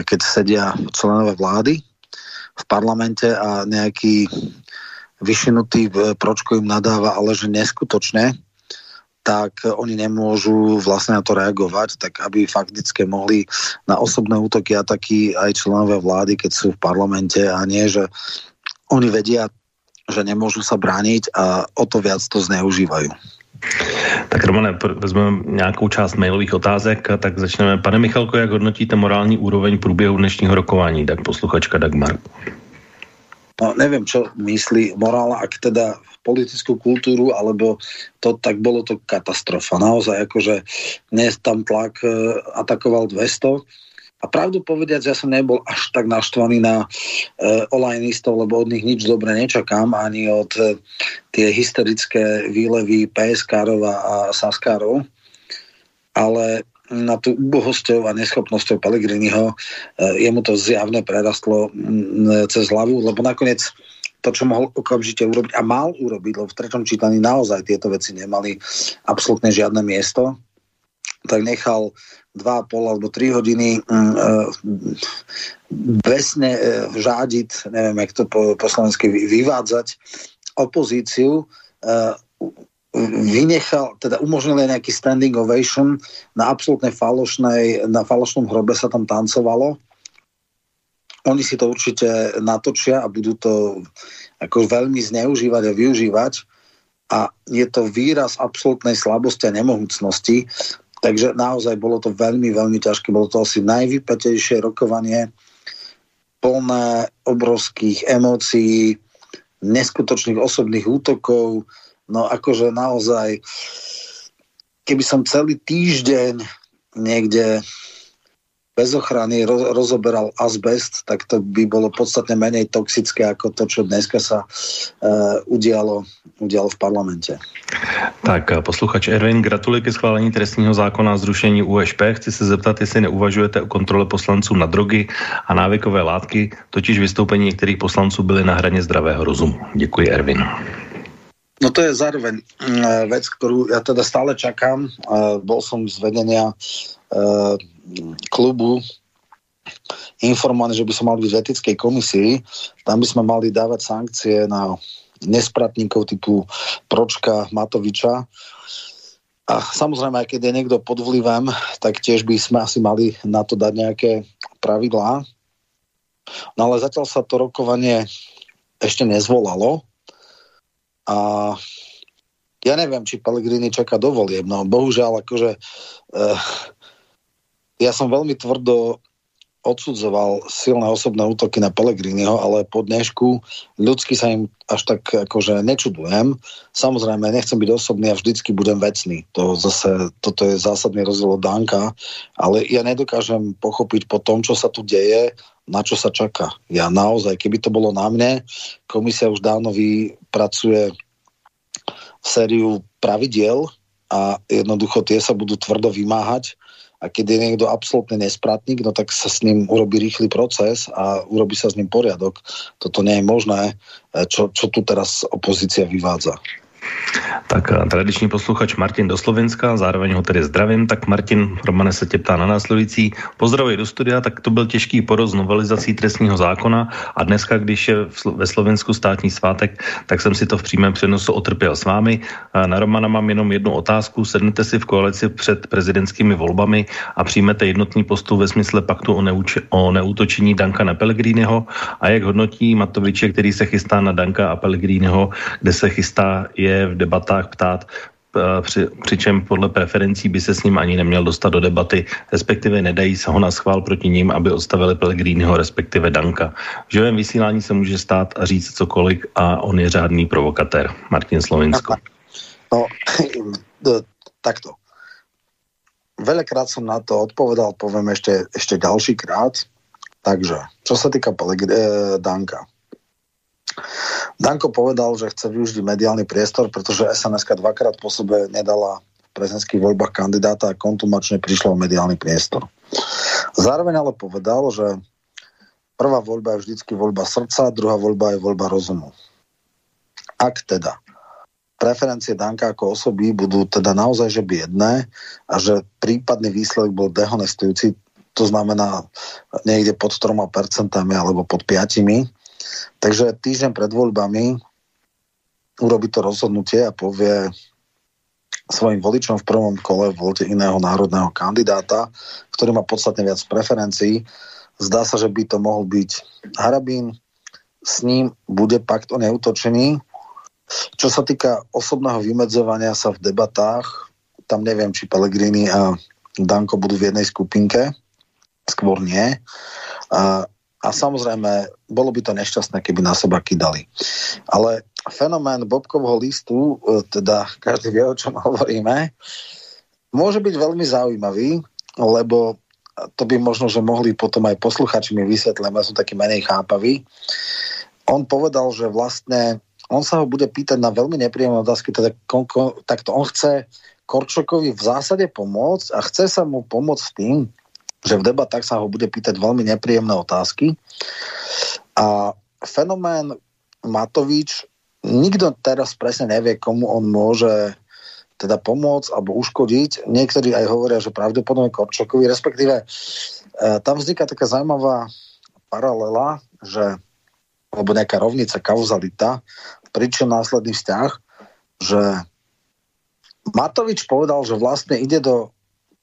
keď sedia členové vlády v parlamente a nejaký vyšinutý Pročko im nadáva, ale že neskutočne, tak oni nemôžu vlastne na to reagovať, tak aby fakticky mohli na osobné útoky a taky aj členové vlády, keď sú v parlamente a nie, že oni vedia, že nemôžu sa brániť a o to viac to zneužívajú. Tak Romane, vezmeme nějakou část mailových otázek, tak začneme. Pane Michalko, jak hodnotíte morální úroveň průběhu dnešního rokování? Tak posluchačka Dagmar. No, neviem, čo myslí morál, ak teda politickú kultúru, alebo to, tak bolo to katastrofa. Naozaj, akože dnes tam tlak e, atakoval dvesto a A pravdu povediať, ja som nebol až tak naštvaný na e, olajnistov, lebo od nich nič dobre nečakám, ani od e, tie hysterické výlevy pé es károv a saskárov. Ale na tú úbohosťou a neschopnosťou Pellegriniho e, jemu to zjavne prerastlo m, cez hlavu, lebo nakoniec to, čo mohol okamžite urobiť a mal urobiť, lebo v treťom čítaní naozaj tieto veci nemali absolútne žiadne miesto, tak nechal dva a pol alebo tri hodiny vesne e, žádiť, neviem, jak to po, po slovensky vyvádzať, opozíciu, e, vynechal, teda umožnil nejaký standing ovation, na absolútne falošnej, na falošnom hrobe sa tam tancovalo. Oni si to určite natočia a budú to ako veľmi zneužívať a využívať. A je to výraz absolútnej slabosti a nemohúcnosti. Takže naozaj bolo to veľmi, veľmi ťažké. Bolo to asi najvypätejšie rokovanie, plné obrovských emócií, neskutočných osobných útokov. No akože naozaj, keby som celý týždeň niekde bez ochrany roz, rozoberal azbest, tak to by bolo podstatne menej toxické ako to, čo dneska sa uh, udialo, udialo v parlamente. Tak, posluchač Erwin, gratuluji ke schválení trestního zákona o zrušení U S P. Chci se zeptat, jestli neuvažujete o kontrole poslanců na drogy a návykové látky, totiž vystoupení některých poslanců byly na hraně zdravého rozumu. Děkuji, Erwin. No to je zároveň uh, vec, ktorú ja teda stále čakám. Uh, bol som z vedenia uh, klubu informovaný, že by som mal byť v etickej komisii. Tam by sme mali dávať sankcie na nespratníkov typu Pročka, Matoviča. A samozrejme, aj keď je niekto pod vplyvom, tak tiež by sme asi mali na to dať nejaké pravidlá. No ale zatiaľ sa to rokovanie ešte nezvolalo. A ja neviem, či Pellegrini čaká do volieb. No bohužiaľ, akože eh, ja som veľmi tvrdo odsudzoval silné osobné útoky na Pellegriniho, ale po dnešku ľudsky sa im až tak akože nečudujem. Samozrejme, nechcem byť osobný a vždycky budem vecný. To zase, toto je zásadný rozdiel od Danka, ale ja nedokážem pochopiť po tom, čo sa tu deje, na čo sa čaká. Ja naozaj, keby to bolo na mne, komisia už dávno vypracuje sériu pravidiel a jednoducho tie sa budú tvrdo vymáhať a keď je niekto absolútne nespratník, no tak sa s ním urobí rýchly proces a urobí sa s ním poriadok. Toto nie je možné, čo, čo tu teraz opozícia vyvádza. Tak tradiční posluchač Martin do Slovenska, zároveň ho tedy zdravím. Tak Martin, Romane se tě ptá na následující. Pozdravuji do studia, tak to byl těžký porod s novelizací trestního zákona a dneska, když je ve Slovensku státní svátek, tak jsem si to v přímém přenosu otrpěl s vámi. Na Romana mám jenom jednu otázku. Sednete si v koalici před prezidentskými volbami a přijmete jednotný postup ve smysle paktu o, neúč- o neútočení Danka na Pellegriniho a jak hodnotí Matoviče, který se chystá na Danka a Pellegriniho, kde se chystá je v debatách ptát, při, přičem podle preferencí by se s ním ani neměl dostat do debaty, respektive nedají se ho na schvál proti ním, aby odstavili Pellegriniho, respektive Danka. V živém vysílání se může stát a říct cokoliv a on je řádný provokatér. Martin Slovensko. No, takto. Veľakrát som na to odpovedal, poviem ešte, ešte ďalší krát. Takže, čo sa týka Pellegriniho, Danka. Danko povedal, že chce využiť mediálny priestor, pretože es en es ka dvakrát po sebe nedala v prezidentských voľbách kandidáta a kontumačne prišla o mediálny priestor. Zároveň ale povedal, že prvá voľba je vždycky voľba srdca, druhá voľba je voľba rozumu. Ak teda preferencie Danka ako osoby budú teda naozaj že biedné a že prípadný výsledok bol dehonestujúci, to znamená niekde pod troma percentami alebo pod piatimi, takže týždeň pred voľbami urobí to rozhodnutie a povie svojim voličom v prvom kole voľte iného národného kandidáta, ktorý má podstatne viac preferencií. Zdá sa, že by to mohol byť Harabín. S ním bude pakt o neútočení. Čo sa týka osobného vymedzovania sa v debatách, tam neviem, či Pellegrini a Danko budú v jednej skupinke. Skôr nie. A A samozrejme, bolo by to nešťastné, keby na seba kydali. Ale fenomén Bobkovho listu, teda každý vie, o čom hovoríme, môže byť veľmi zaujímavý, lebo to by možno, že mohli potom aj posluchači mi vysvetliť, ja som taký menej chápavý. On povedal, že vlastne on sa ho bude pýtať na veľmi nepríjemné otázky, teda konko, takto on chce Korčokovi v zásade pomôcť a chce sa mu pomôcť tým, že v debatách sa ho bude pýtať veľmi nepríjemné otázky. A fenomén Matovič, nikto teraz presne nevie, komu on môže teda pomôcť alebo uškodiť. Niektorí aj hovoria, že pravdepodobne Korčokovi, respektíve e, tam vzniká taká zaujímavá paralela, že, alebo nejaká rovnica, kauzalita, pričom následný vzťah, že Matovič povedal, že vlastne ide do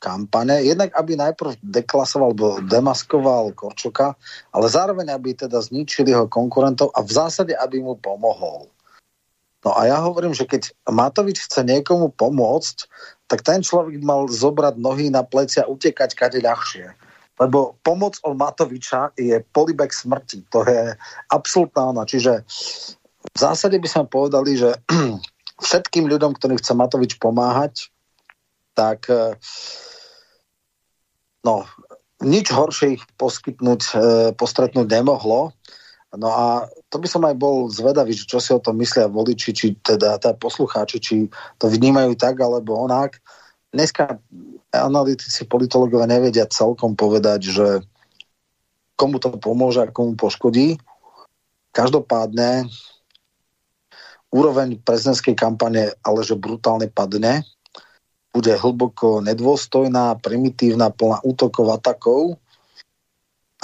kampane, jednak aby najprv deklasoval alebo demaskoval Korčoka, ale zároveň aby teda zničil jeho konkurentov a v zásade aby mu pomohol. No a ja hovorím, že keď Matovič chce niekomu pomôcť, tak ten človek mal zobrať nohy na plecia a utekať kade ľahšie. Lebo pomoc od Matoviča je polibek smrti. To je absolútna ona. Čiže v zásade by sme povedali, že všetkým ľuďom, ktorým chce Matovič pomáhať, tak no, nič horšie ich poskytnúť, postretnúť nemohlo. No a to by som aj bol zvedavý, čo si o tom myslia voliči, či teda tá poslucháči, či to vnímajú tak alebo onak. Dneska analytici, politológovia nevedia celkom povedať, že komu to pomôže a komu poškodí. Každopádne úroveň prezidentskej kampane, ale že brutálne padne, bude hlboko nedôstojná, primitívna, plná útokov, atakov.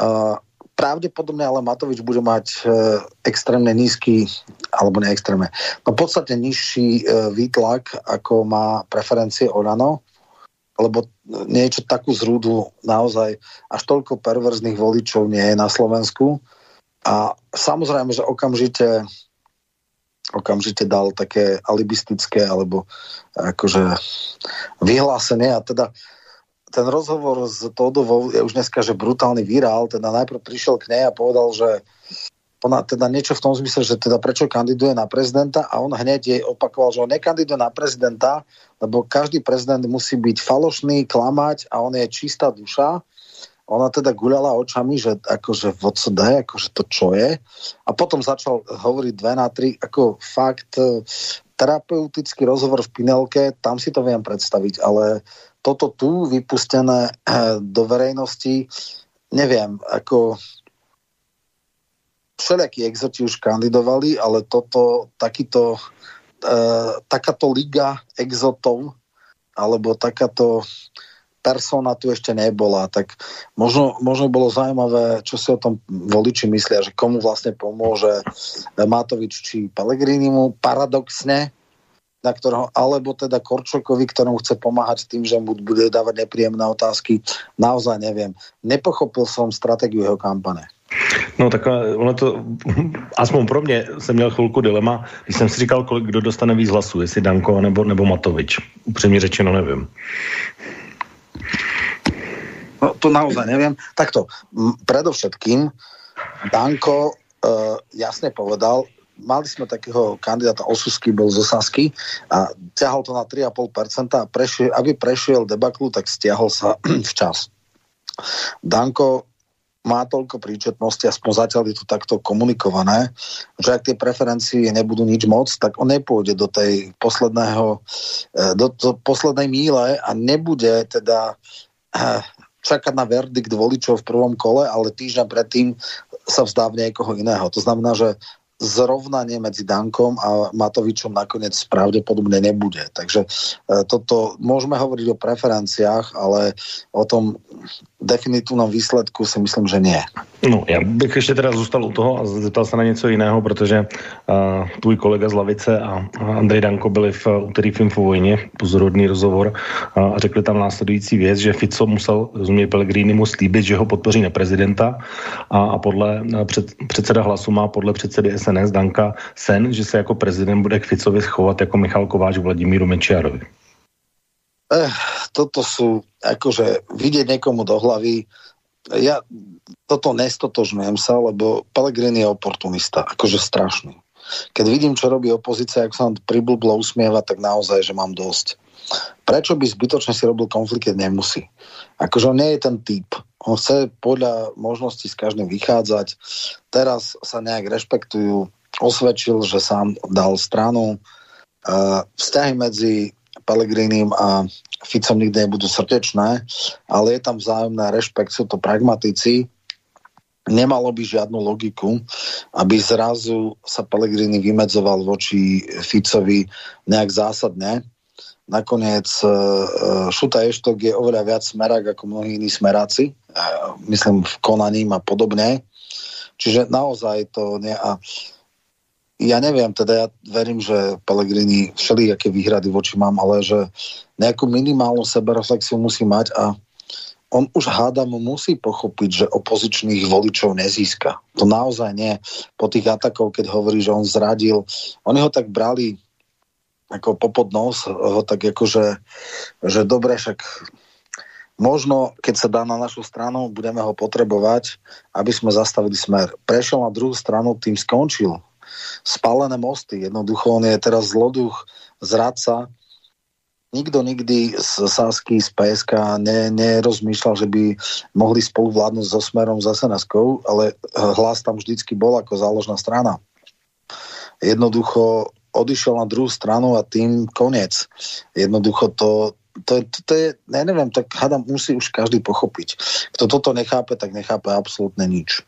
Uh, pravdepodobne ale Matovič bude mať uh, extrémne nízky, alebo neextrémne, no podstatne nižší uh, výtlak, ako má preferencie Olano, lebo niečo takú zrúdu naozaj až toľko perverzných voličov nie je na Slovensku. A samozrejme, že okamžite okamžite dal také alibistické alebo akože vyhlásenie a teda ten rozhovor s Tódovou je už dneska, že brutálny virál, teda najprv prišiel k nej a povedal, že ona teda niečo v tom zmysle, že teda prečo kandiduje na prezidenta a on hneď jej opakoval, že on nekandiduje na prezidenta, lebo každý prezident musí byť falošný, klamať a on je čistá duša. Ona teda guľala očami, že akože vodcodaj, akože to čo je. A potom začal hovoriť dve na tri, ako fakt terapeutický rozhovor v Pinelke, tam si to viem predstaviť, ale toto tu vypustené do verejnosti, neviem, ako všelijakí exoti už kandidovali, ale toto, takýto, e, takáto liga exotov, alebo takáto persona tu ešte nebola, tak možno, možno bolo zaujímavé, čo si o tom voliči myslia, že komu vlastne pomôže Matovič či Pellegrinimu paradoxne, na ktorého, alebo teda Korčokovi, ktorému chce pomáhať tým, že mu bude dávať nepríjemné otázky. Naozaj neviem. Nepochopil som stratégiu jeho kampane. No tak ono to, aspoň pro mě jsem měl chvilku dilema, když jsem si říkal, kolik kdo dostane víc hlasů, jestli Danko nebo, nebo Matovič. Upřímně řečeno nevím. No to naozaj neviem. Takto, m- predovšetkým Danko e, jasne povedal, mali sme takého kandidáta, Osuský bol zo Sasky a ťahal to na tri celé päť percenta a prešiel, aby prešiel debaklu, tak stiahol sa včas. Danko má toľko príčetnosti, aspoň zatiaľ je to takto komunikované, že ak tie preferencie nebudú nič moc, tak on nepôjde do tej posledného, do, do poslednej míle a nebude teda čakať na verdikt voličov v prvom kole, ale týždeň predtým sa vzdá niekoho iného. To znamená, že zrovnanie medzi Dankom a Matovičom nakoniec pravdepodobne nebude. Takže toto, môžeme hovoriť o preferenciách, ale o tom definitívnom výsledku si myslím, že nie. No, já bych ještě teda zůstal u toho a zeptal se na něco jiného, protože uh, tvůj kolega z Lavice a Andrej Danko byli v úterý v Infovojně, pozorodný rozhovor, uh, a řekli tam následující věc, že Fico musel, rozuměj, Pellegrini mu slíbit, že ho podpoří na prezidenta a, a podle uh, před, předseda Hlasu má podle předsedy es en es Danka sen, že se jako prezident bude k Ficovi schovat jako Michal Kováč Vladimíru Mečiarovi. Eh, toto sú, akože vidieť niekomu do hlavy, ja toto nestotožňujem sa, lebo Pellegrini je oportunista, akože strašný. Keď vidím, čo robí opozícia, ak sa vám priblblo usmieva, tak naozaj, že mám dosť. Prečo by zbytočne si robil konflikt, keď nemusí? Akože on nie je ten typ. On chce podľa možností s každým vychádzať. Teraz sa nejak rešpektujú. Osvedčil, že sám dal stranu. Vzťahy medzi Pellegrinim a Ficom nikdy nebudú srdečné, ale je tam vzájomná rešpekt, sú to pragmatici. Nemalo by žiadnu logiku, aby zrazu sa Pellegrini vymedzoval voči Ficovi nejak zásadne. Nakoniec Šutaj Eštok je oveľa viac smerák ako mnohí iní smeráci, myslím v konaním a podobne. Čiže naozaj to nie... A ja neviem, teda ja verím, že Pellegrini všelijaké výhrady voči mám, ale že nejakú minimálnu sebereflexiu musí mať a on už hádam musí pochopiť, že opozičných voličov nezíska. To naozaj nie. Po tých atakov, keď hovorí, že on zradil, oni ho tak brali ako popod nos, ho tak akože, že dobre, však možno, keď sa dá na našu stranu, budeme ho potrebovať, aby sme zastavili smer. Prešiel na druhú stranu, tým skončil. Spálené mosty, jednoducho on je teraz zloduch, zradca. Nikto nikdy z Sasky, z pé es ká ne, nerozmýšľal, že by mohli spolu vládnuť so Smerom za es en eskou, ale Hlas tam vždycky bol ako záložná strana. Jednoducho odišiel na druhú stranu a tým koniec. Jednoducho to, to, to, to je, ja neviem, tak hádam, musí už každý pochopiť. Kto toto nechápe, tak nechápe absolútne nič.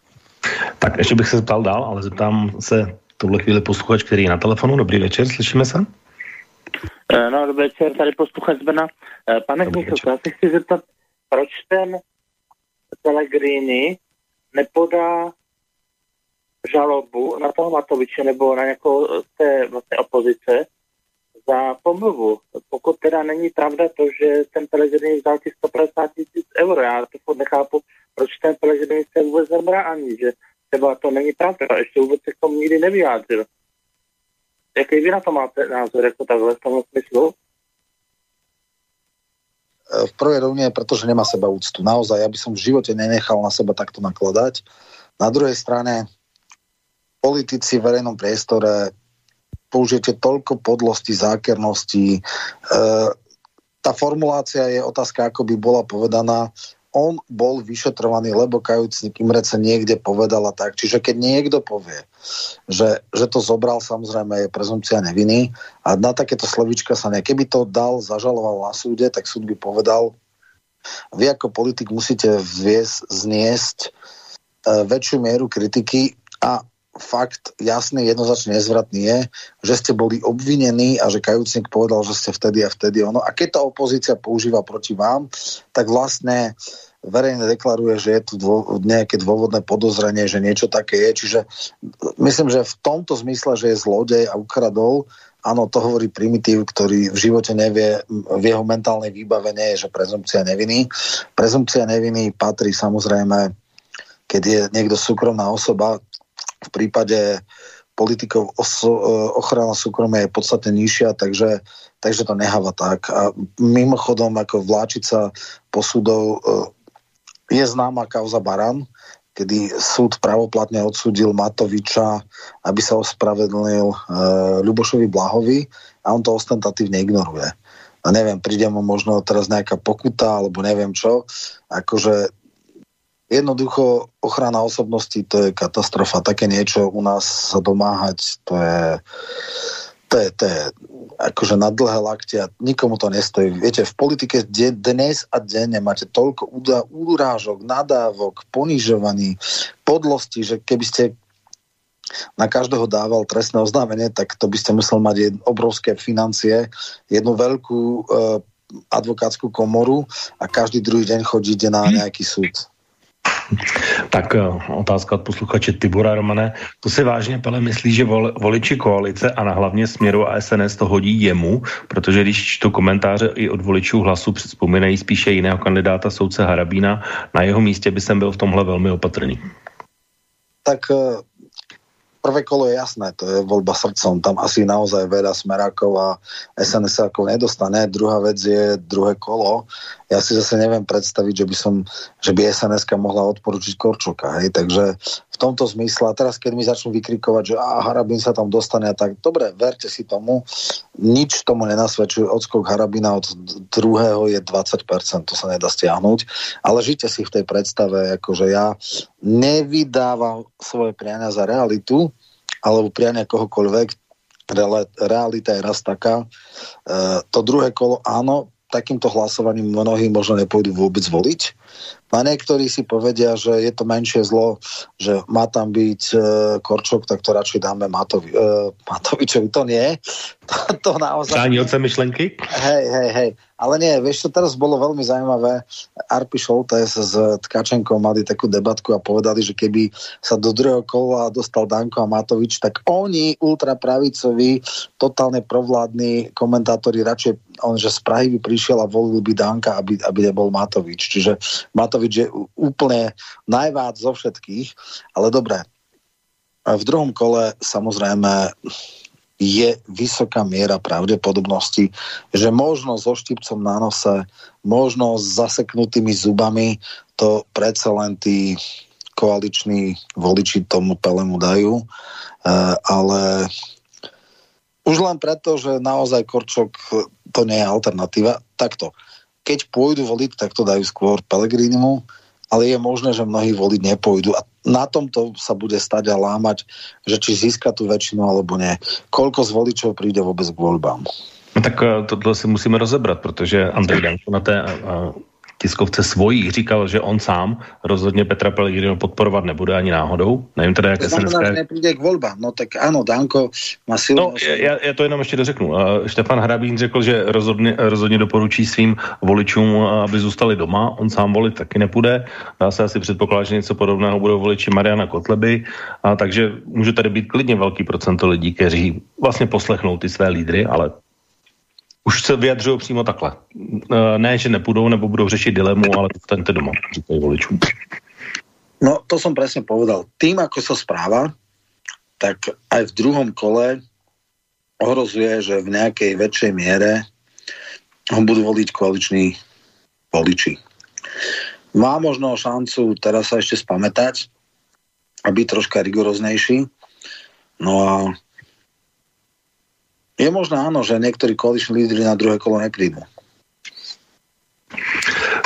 Tak ešte bych sa zeptal dál, ale zeptám sa tohle chvíli posluchač, ktorý je na telefonu. Dobrý večer, slyšíme sa? No, dobrý večer, tady posluchač z Brna. Pane Knižovko, já se chci zeptat, proč ten Pellegrini nepodá žalobu na toho Matoviče nebo na nějakou té vlastně opozice za pomluvu, pokud teda není pravda to, že ten Pellegrini vzal těch sto päťdesiat tisíc eur. Já to furt nechápu, proč ten Pellegrini se vůbec zamrání, že třeba to není pravda, a ještě vůbec se k tomu nikdy nevyjádřil. Jaký vy na to máte názor, ako takhle v tom smyslu? V prvej rovne, pretože nemá seba úctu. Naozaj, ja by som v živote nenechal na seba takto nakladať. Na druhej strane, politici v verejnom priestore použijete toľko podlosti, zákernosti. E, tá formulácia je otázka, ako by bola povedaná. On bol vyšetrovaný, lebo kajúcnik Imreca niekde povedala tak. Čiže keď niekto povie, že, že to zobral, samozrejme je prezumpcia neviny a na takéto slovíčka sa ne. Keby to dal, zažaloval na súde, tak súd by povedal, vy ako politik musíte viesť, zniesť e, väčšiu mieru kritiky a fakt jasný, jednoznačne nezvratný je, že ste boli obvinení a že kajúcnik povedal, že ste vtedy a vtedy ono. A keď tá opozícia používa proti vám, tak vlastne verejne deklaruje, že je tu dô, nejaké dôvodné podozrenie, že niečo také je. Čiže myslím, že v tomto zmysle, že je zlodej a ukradol, áno, to hovorí primitív, ktorý v živote nevie, v jeho mentálnej výbave nie je, že prezumpcia neviny. Prezumpcia neviny patrí samozrejme, keď je niekto súkromná osoba, v prípade politikov oso- ochrana súkromia je podstatne nižšia, takže, takže to necháva tak. A mimochodom, ako vláčiť sa po súdov, je známa kauza Baran, kedy súd pravoplatne odsúdil Matoviča, aby sa ospravedlnil Ľubošovi Blahovi a on to ostentatívne ignoruje. A neviem, príde mu možno teraz nejaká pokuta, alebo neviem čo, akože jednoducho ochrana osobnosti, to je katastrofa. Také niečo u nás sa domáhať, to je, to je, to je akože na dlhé lakte, nikomu to nestojí. Viete, v politike dnes a denne máte toľko úrážok, nadávok, ponižovaní, podlosti, že keby ste na každého dával trestné oznámenie, tak to by ste musel mať jedn, obrovské financie, jednu veľkú e, advokátsku komoru a každý druhý deň chodíte na nejaký súd. Tak otázka od posluchače Tibora. Romane, to si vážně, Pele, myslí, že voliči koalice a na hlavně Směru a es en es to hodí jemu, protože když čtu komentáře i od voličů Hlasu, připomínají spíše jiného kandidáta, soudce Harabína, na jeho místě by jsem byl v tomhle velmi opatrný. Tak prvé kolo je jasné, to je voľba srdcom, tam asi naozaj veľa smerákov a es en esákov nedostane. Druhá vec je druhé kolo. Ja si zase neviem predstaviť, že by som, že by es en eska mohla odporučiť Korčoka, hej, takže v tomto zmysle. A teraz, keď mi začnú vykrikovať, že a, Harabín sa tam dostane a tak, dobre, verte si tomu, nič tomu nenasvedčuje. Odskok Harabína od druhého je dvadsať percent, to sa nedá stiahnuť. Ale žite si v tej predstave, akože ja nevydávam svoje priania za realitu, alebo priania kohokoľvek. Realita je raz taká. E, to druhé kolo, áno, takýmto hlasovaním mnohí možno nepôjdu vôbec voliť. A niektorí si povedia, že je to menšie zlo, že má tam byť e, Korčok, tak to radšej dáme Matovi, e, Matovičovi. To nie. To, to naozaj... Ani oce myšlenky? Hej, hej, hej. Ale nie, vieš, to teraz bolo veľmi zaujímavé. Arpi Šoltes s Tkačenkom mali takú debatku a povedali, že keby sa do druhého kola dostal Danko a Matovič, tak oni, ultrapravicoví, totálne provládni komentátori, radšej on, že z Prahy by prišiel a volil by Danka, aby, aby nebol Matovič. Čiže Matovič je úplne najvác zo všetkých, ale dobré. V druhom kole samozrejme je vysoká miera pravdepodobnosti, že možno so štipcom na nose, možno s zaseknutými zubami to predsa len tí koaliční voliči tomu Pelemu dajú, e, ale už len preto, že naozaj Korčok to nie je alternatíva. Takto, keď pôjdu voliť, tak to dajú skôr Pellegrinimu, ale je možné, že mnohí voliť nepôjdu a na tomto sa bude stať a lámať, že či získa tú väčšinu alebo nie. Koľko z voličov príde vôbec k voľbám? No tak tohle si musíme rozebrat, protože Andrej Danko na té tiskovce svojich říkal, že on sám rozhodně Petra Pellegriniho podporovat nebude ani náhodou. Nevím teda, jak se dneska... nepríde k volbám, no tak ano, Danko má silu... No, já, já to jenom ještě dořeknu. Štefan Hrabín řekl, že rozhodně, rozhodně doporučí svým voličům, aby zůstali doma. On sám volit taky nepůjde. Dá se asi předpokládat, že něco podobného budou voliči Mariana Kotleby. A takže může tady být klidně velký procento lidí, kteří vlastně poslechnou ty své lídry, ale už se vyjadřují přímo takhle. Ne, že nepůjdou, nebo budou řešit dilemu, ale vstaňte doma, říkají voličům. No, to jsem přesně povedal. Tým, ako sa správa, tak aj v druhom kole ohrozuje, že v nejakej väčšej miere ho budú voliť koaliční voliči. Má možno šancu teraz sa ešte spamätať a byť troška rigoróznejší. No a je možné, áno, že niektorí koaliční lídri na druhé kolo neprídu.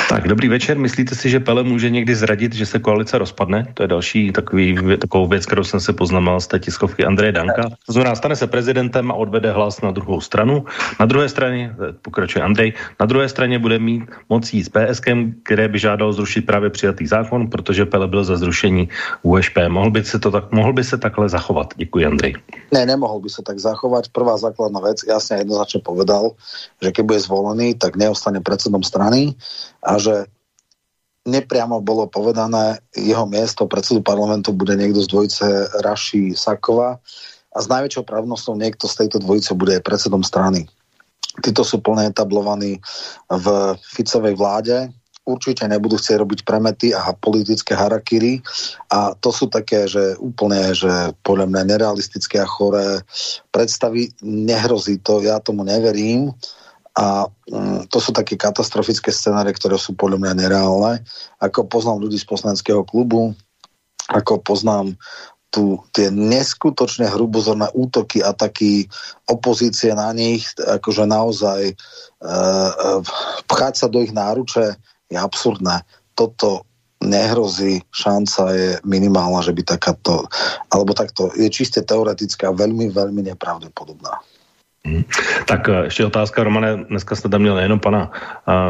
Tak, dobrý večer. Myslíte si, že Pele může někdy zradit, že se koalice rozpadne? To je další takový, takovou věc, kterou jsem se poznamenal z té tiskovky Andreje Danka. To znamená, stane se prezidentem a odvede hlas na druhou stranu. Na druhé straně, pokračuje Andrej, na druhé straně bude mít mocí s PSkem, které by žádalo zrušit právě přijatý zákon, protože Pele byl za zrušení U S P. Mohl by se, to tak, mohl by se takhle zachovat? Děkuji, Andrej. Ne, nemohl by se tak zachovat. Prvá základná věc, jasně jednoznačně povedal, že když bude zvolený, tak neostane predsedom strany. A že nepriamo bolo povedané, jeho miesto predsedu parlamentu bude niekto z dvojice Raši Sakova a s najväčšou pravdnosťou niekto z tejto dvojice bude aj predsedom strany. Títo sú plne etablovaní v Ficovej vláde. Určite nebudú chcieť robiť premety a politické harakiri a to sú také, že úplne, že podľa mňa nerealistické a choré predstavy. Nehrozí to, ja tomu neverím. A to sú také katastrofické scenáre, ktoré sú podľa mňa nereálne. Ako poznám ľudí z poslaneckého klubu, ako poznám tu tie neskutočne hrubozorné útoky a taky opozície na nich, akože naozaj e, pchať sa do ich náruče je absurdné. Toto nehrozí, šanca je minimálna, že by takáto, alebo takto, je čiste teoretická, veľmi, veľmi nepravdepodobná. Tak ještě otázka, Romane, dneska jste tam měl nejenom pana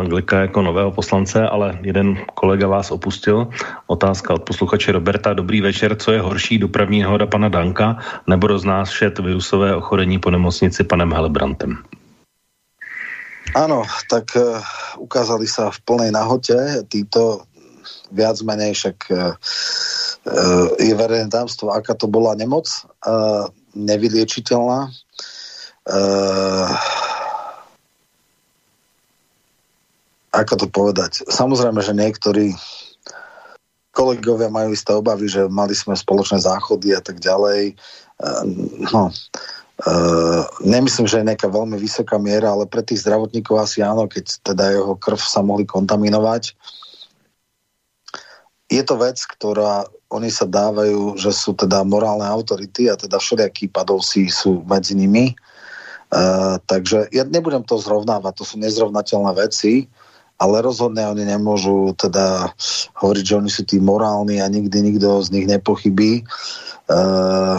Glücka jako nového poslance, ale jeden kolega vás opustil. Otázka od posluchače Roberta. Dobrý večer, co je horší, dopravní nehoda pana Danka nebo roznášet virusové ochorení po nemocnici panem Hellebrandem? Ano, tak uh, ukázali se v plnej nahote títo viac menej, však uh, uh, je verejné dámstvo, aká to bola nemoc, uh, nevyliečiteľná. Uh, ako to povedať? Samozrejme, že niektorí kolegovia majú isté obavy, že mali sme spoločné záchody a tak ďalej. Uh, no, uh, nemyslím, že je nejaká veľmi vysoká miera, ale pre tých zdravotníkov asi áno, keď teda jeho krv sa mohli kontaminovať. Je to vec, ktorá oni sa dávajú, že sú teda morálne autority a teda všelijakí padovci sú medzi nimi. Uh, takže ja nebudem to zrovnávať, to sú nezrovnateľné veci, ale rozhodne oni nemôžu teda hovoriť, že oni sú tí morálni a nikdy nikto z nich nepochybí. Uh,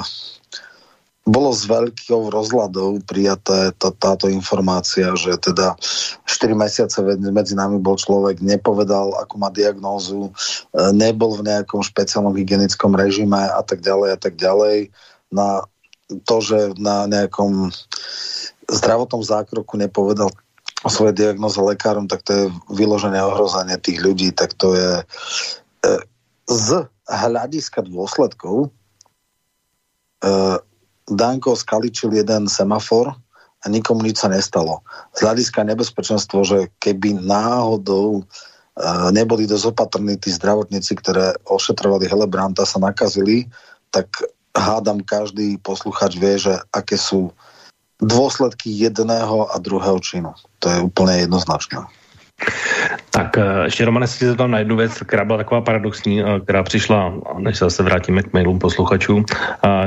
bolo s veľkou rozladou prijaté tá, táto informácia, že teda štyri mesiace medzi nami bol človek, nepovedal, akú má diagnózu, nebol v nejakom špeciálnom hygienickom režime a tak ďalej a tak ďalej. Na to, že na nejakom zdravotnom zákroku nepovedal o svojej diagnoze lekárom, tak to je vyložené ohrozenie tých ľudí, tak to je z hľadiska dôsledkov e, Danko skaličil jeden semafor a nikomu nič sa nestalo. Z hľadiska nebezpečenstvo, že keby náhodou e, neboli dosť opatrní tí zdravotníci, ktoré ošetrovali Hellebranda, sa nakazili, tak hádam, každý posluchač vie, že aké sú dôsledky jedného a druhého činu. To je úplne jednoznačné. Tak ještě, Romane, se tam na jednu věc, která byla taková paradoxní, která přišla, než se zase vrátíme k mailům posluchačů,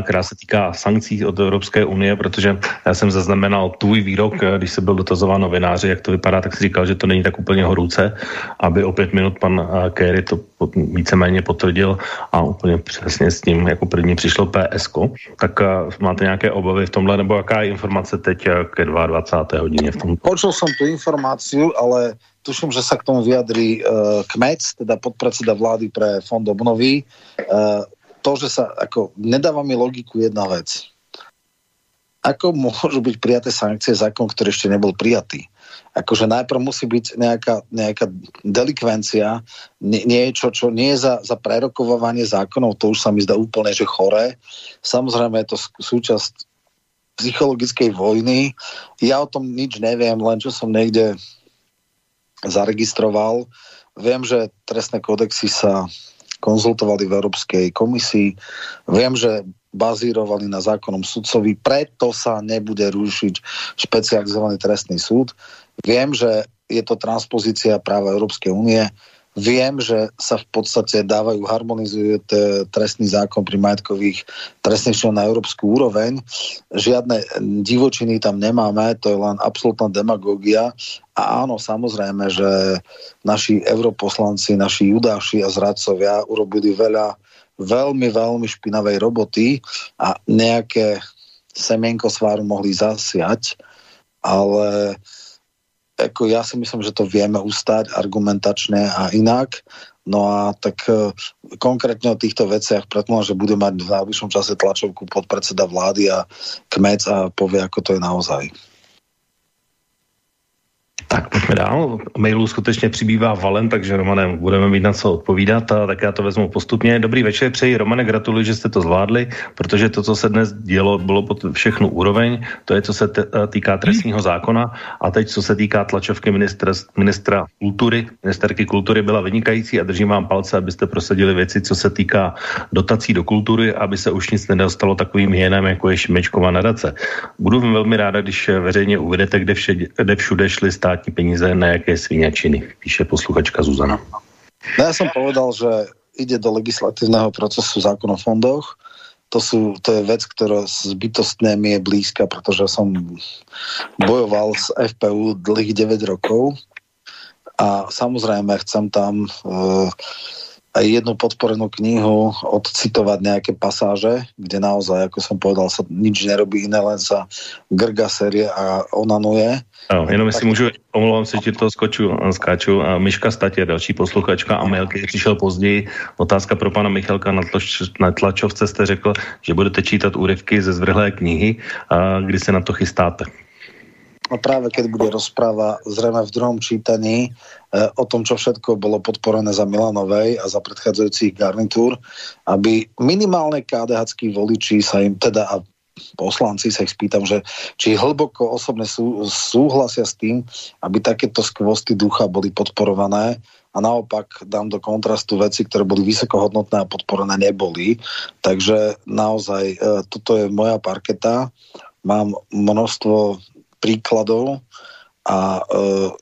která se týká sankcí od Evropské unie, protože já jsem zaznamenal tvůj výrok, když se byl dotazován novináři, jak to vypadá, tak si říkal, že to není tak úplně horúce, aby o pět minut pan Kerry to víceméně potvrdil a úplně přesně s tím jako první přišlo P S ko. Tak máte nějaké obavy v tomhle, nebo jaká je informace teď ke dvadsiatej druhej hodině v tom? Počul jsem tu informáciu, ale tuším, že sa k tomu vyjadrí e, Kmec, teda podpredseda vlády pre Fond obnovy. E, to, že sa, ako, nedáva mi logiku jedna vec. Ako môžu byť prijaté sankcie zákon, ktorý ešte nebol prijatý? Akože najprv musí byť nejaká, nejaká delikvencia, nie, niečo, čo nie je za, za prerokovávanie zákonov, to už sa mi zdá úplne, že choré. Samozrejme je to súčasť psychologickej vojny. Ja o tom nič neviem, len čo som niekde zaregistroval. Viem, že trestné kodexy sa konzultovali v Európskej komisii. Viem, že bazírovali na zákonom sudcovi, preto sa nebude rušiť špecializovaný trestný súd. Viem, že je to transpozícia práva Európskej únie. Viem, že sa v podstate dávajú, harmonizuje trestný zákon pri majetkových trestných činoch na európsku úroveň. Žiadne divočiny tam nemáme, to je len absolútna demagógia. A áno, samozrejme, že naši europoslanci, naši judáši a zradcovia urobili veľa veľmi, veľmi špinavej roboty a nejaké semienko sváru mohli zasiať, ale ako ja si myslím, že to vieme ustať argumentačne a inak. No a tak e, konkrétne o týchto veciach predpokladám, že budú mať v najbližšom čase tlačovku podpredseda vlády a Kmec a povie, ako to je naozaj. Tak pojďme dál. Mailů skutečně přibývá valen, takže, Romane, budeme mít na co odpovídat, a tak já to vezmu postupně. Dobrý večer, přeji, Romane, gratuluji, že jste to zvládli, protože to, co se dnes dělo, bylo pod všechnu úroveň, to je, co se te, týká trestního zákona, a teď, co se týká tlačovky ministra, ministra kultury, ministerky kultury, byla vynikající a držím vám palce, abyste prosadili věci, co se týká dotací do kultury, aby se už nic nedostalo takovým hyenám, jako je Šimečkova nadace. Budu velmi ráda, když veřejně uvedete, kde, vše, kde všude šli stát ti peníze na jaké sviňačiny, píše posluchačka Zuzana. No ja som povedal, že ide do legislatívneho procesu zákon o fondoch. To, sú, to je vec, ktorá zbytostne mi je blízka, pretože som bojoval s F P U dlhých deväť rokov a samozrejme chcem tam uh, aj jednu podporenú knihu odcitovať nejaké pasáže, kde naozaj, ako som povedal, sa nič nerobí iné, len sa grga série a onanuje. No, jenom si můžu, omlouvám se, že to skoču, skáču. Myška Statě, další posluchačka a mail, který přišel později. Otázka pro pana Michalka, na, tlač, na tlačovce jste řekl, že budete čítat úryvky ze zvrhlé knihy. A kdy se na to chystáte? No práve keď bude rozpráva, zrejme v druhom čítaní, e, o tom, čo všetko bolo podporené za Milanovej a za predchádzajúcich garnitúr, aby minimálne ká dé há ckí voliči sa im teda, a poslanci sa ich spýtam, že či hlboko osobne sú, súhlasia s tým, aby takéto skvosty ducha boli podporované, a naopak dám do kontrastu veci, ktoré boli vysokohodnotné a podporené neboli. Takže naozaj e, toto je moja parketa. Mám množstvo príkladov a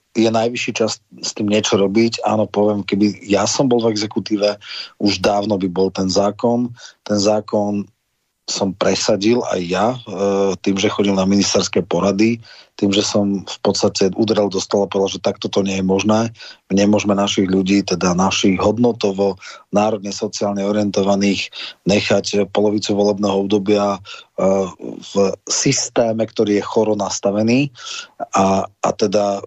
e, je najvyšší čas s tým niečo robiť. Áno, poviem, keby ja som bol v exekutíve, už dávno by bol ten zákon. Ten zákon som presadil aj ja tým, že chodil na ministerské porady, tým, že som v podstate udrel do stola a povedal, že takto to nie je možné. My nemôžeme našich ľudí, teda našich hodnotovo, národne, sociálne orientovaných, nechať polovicu volebného obdobia v systéme, ktorý je choro nastavený. A, a teda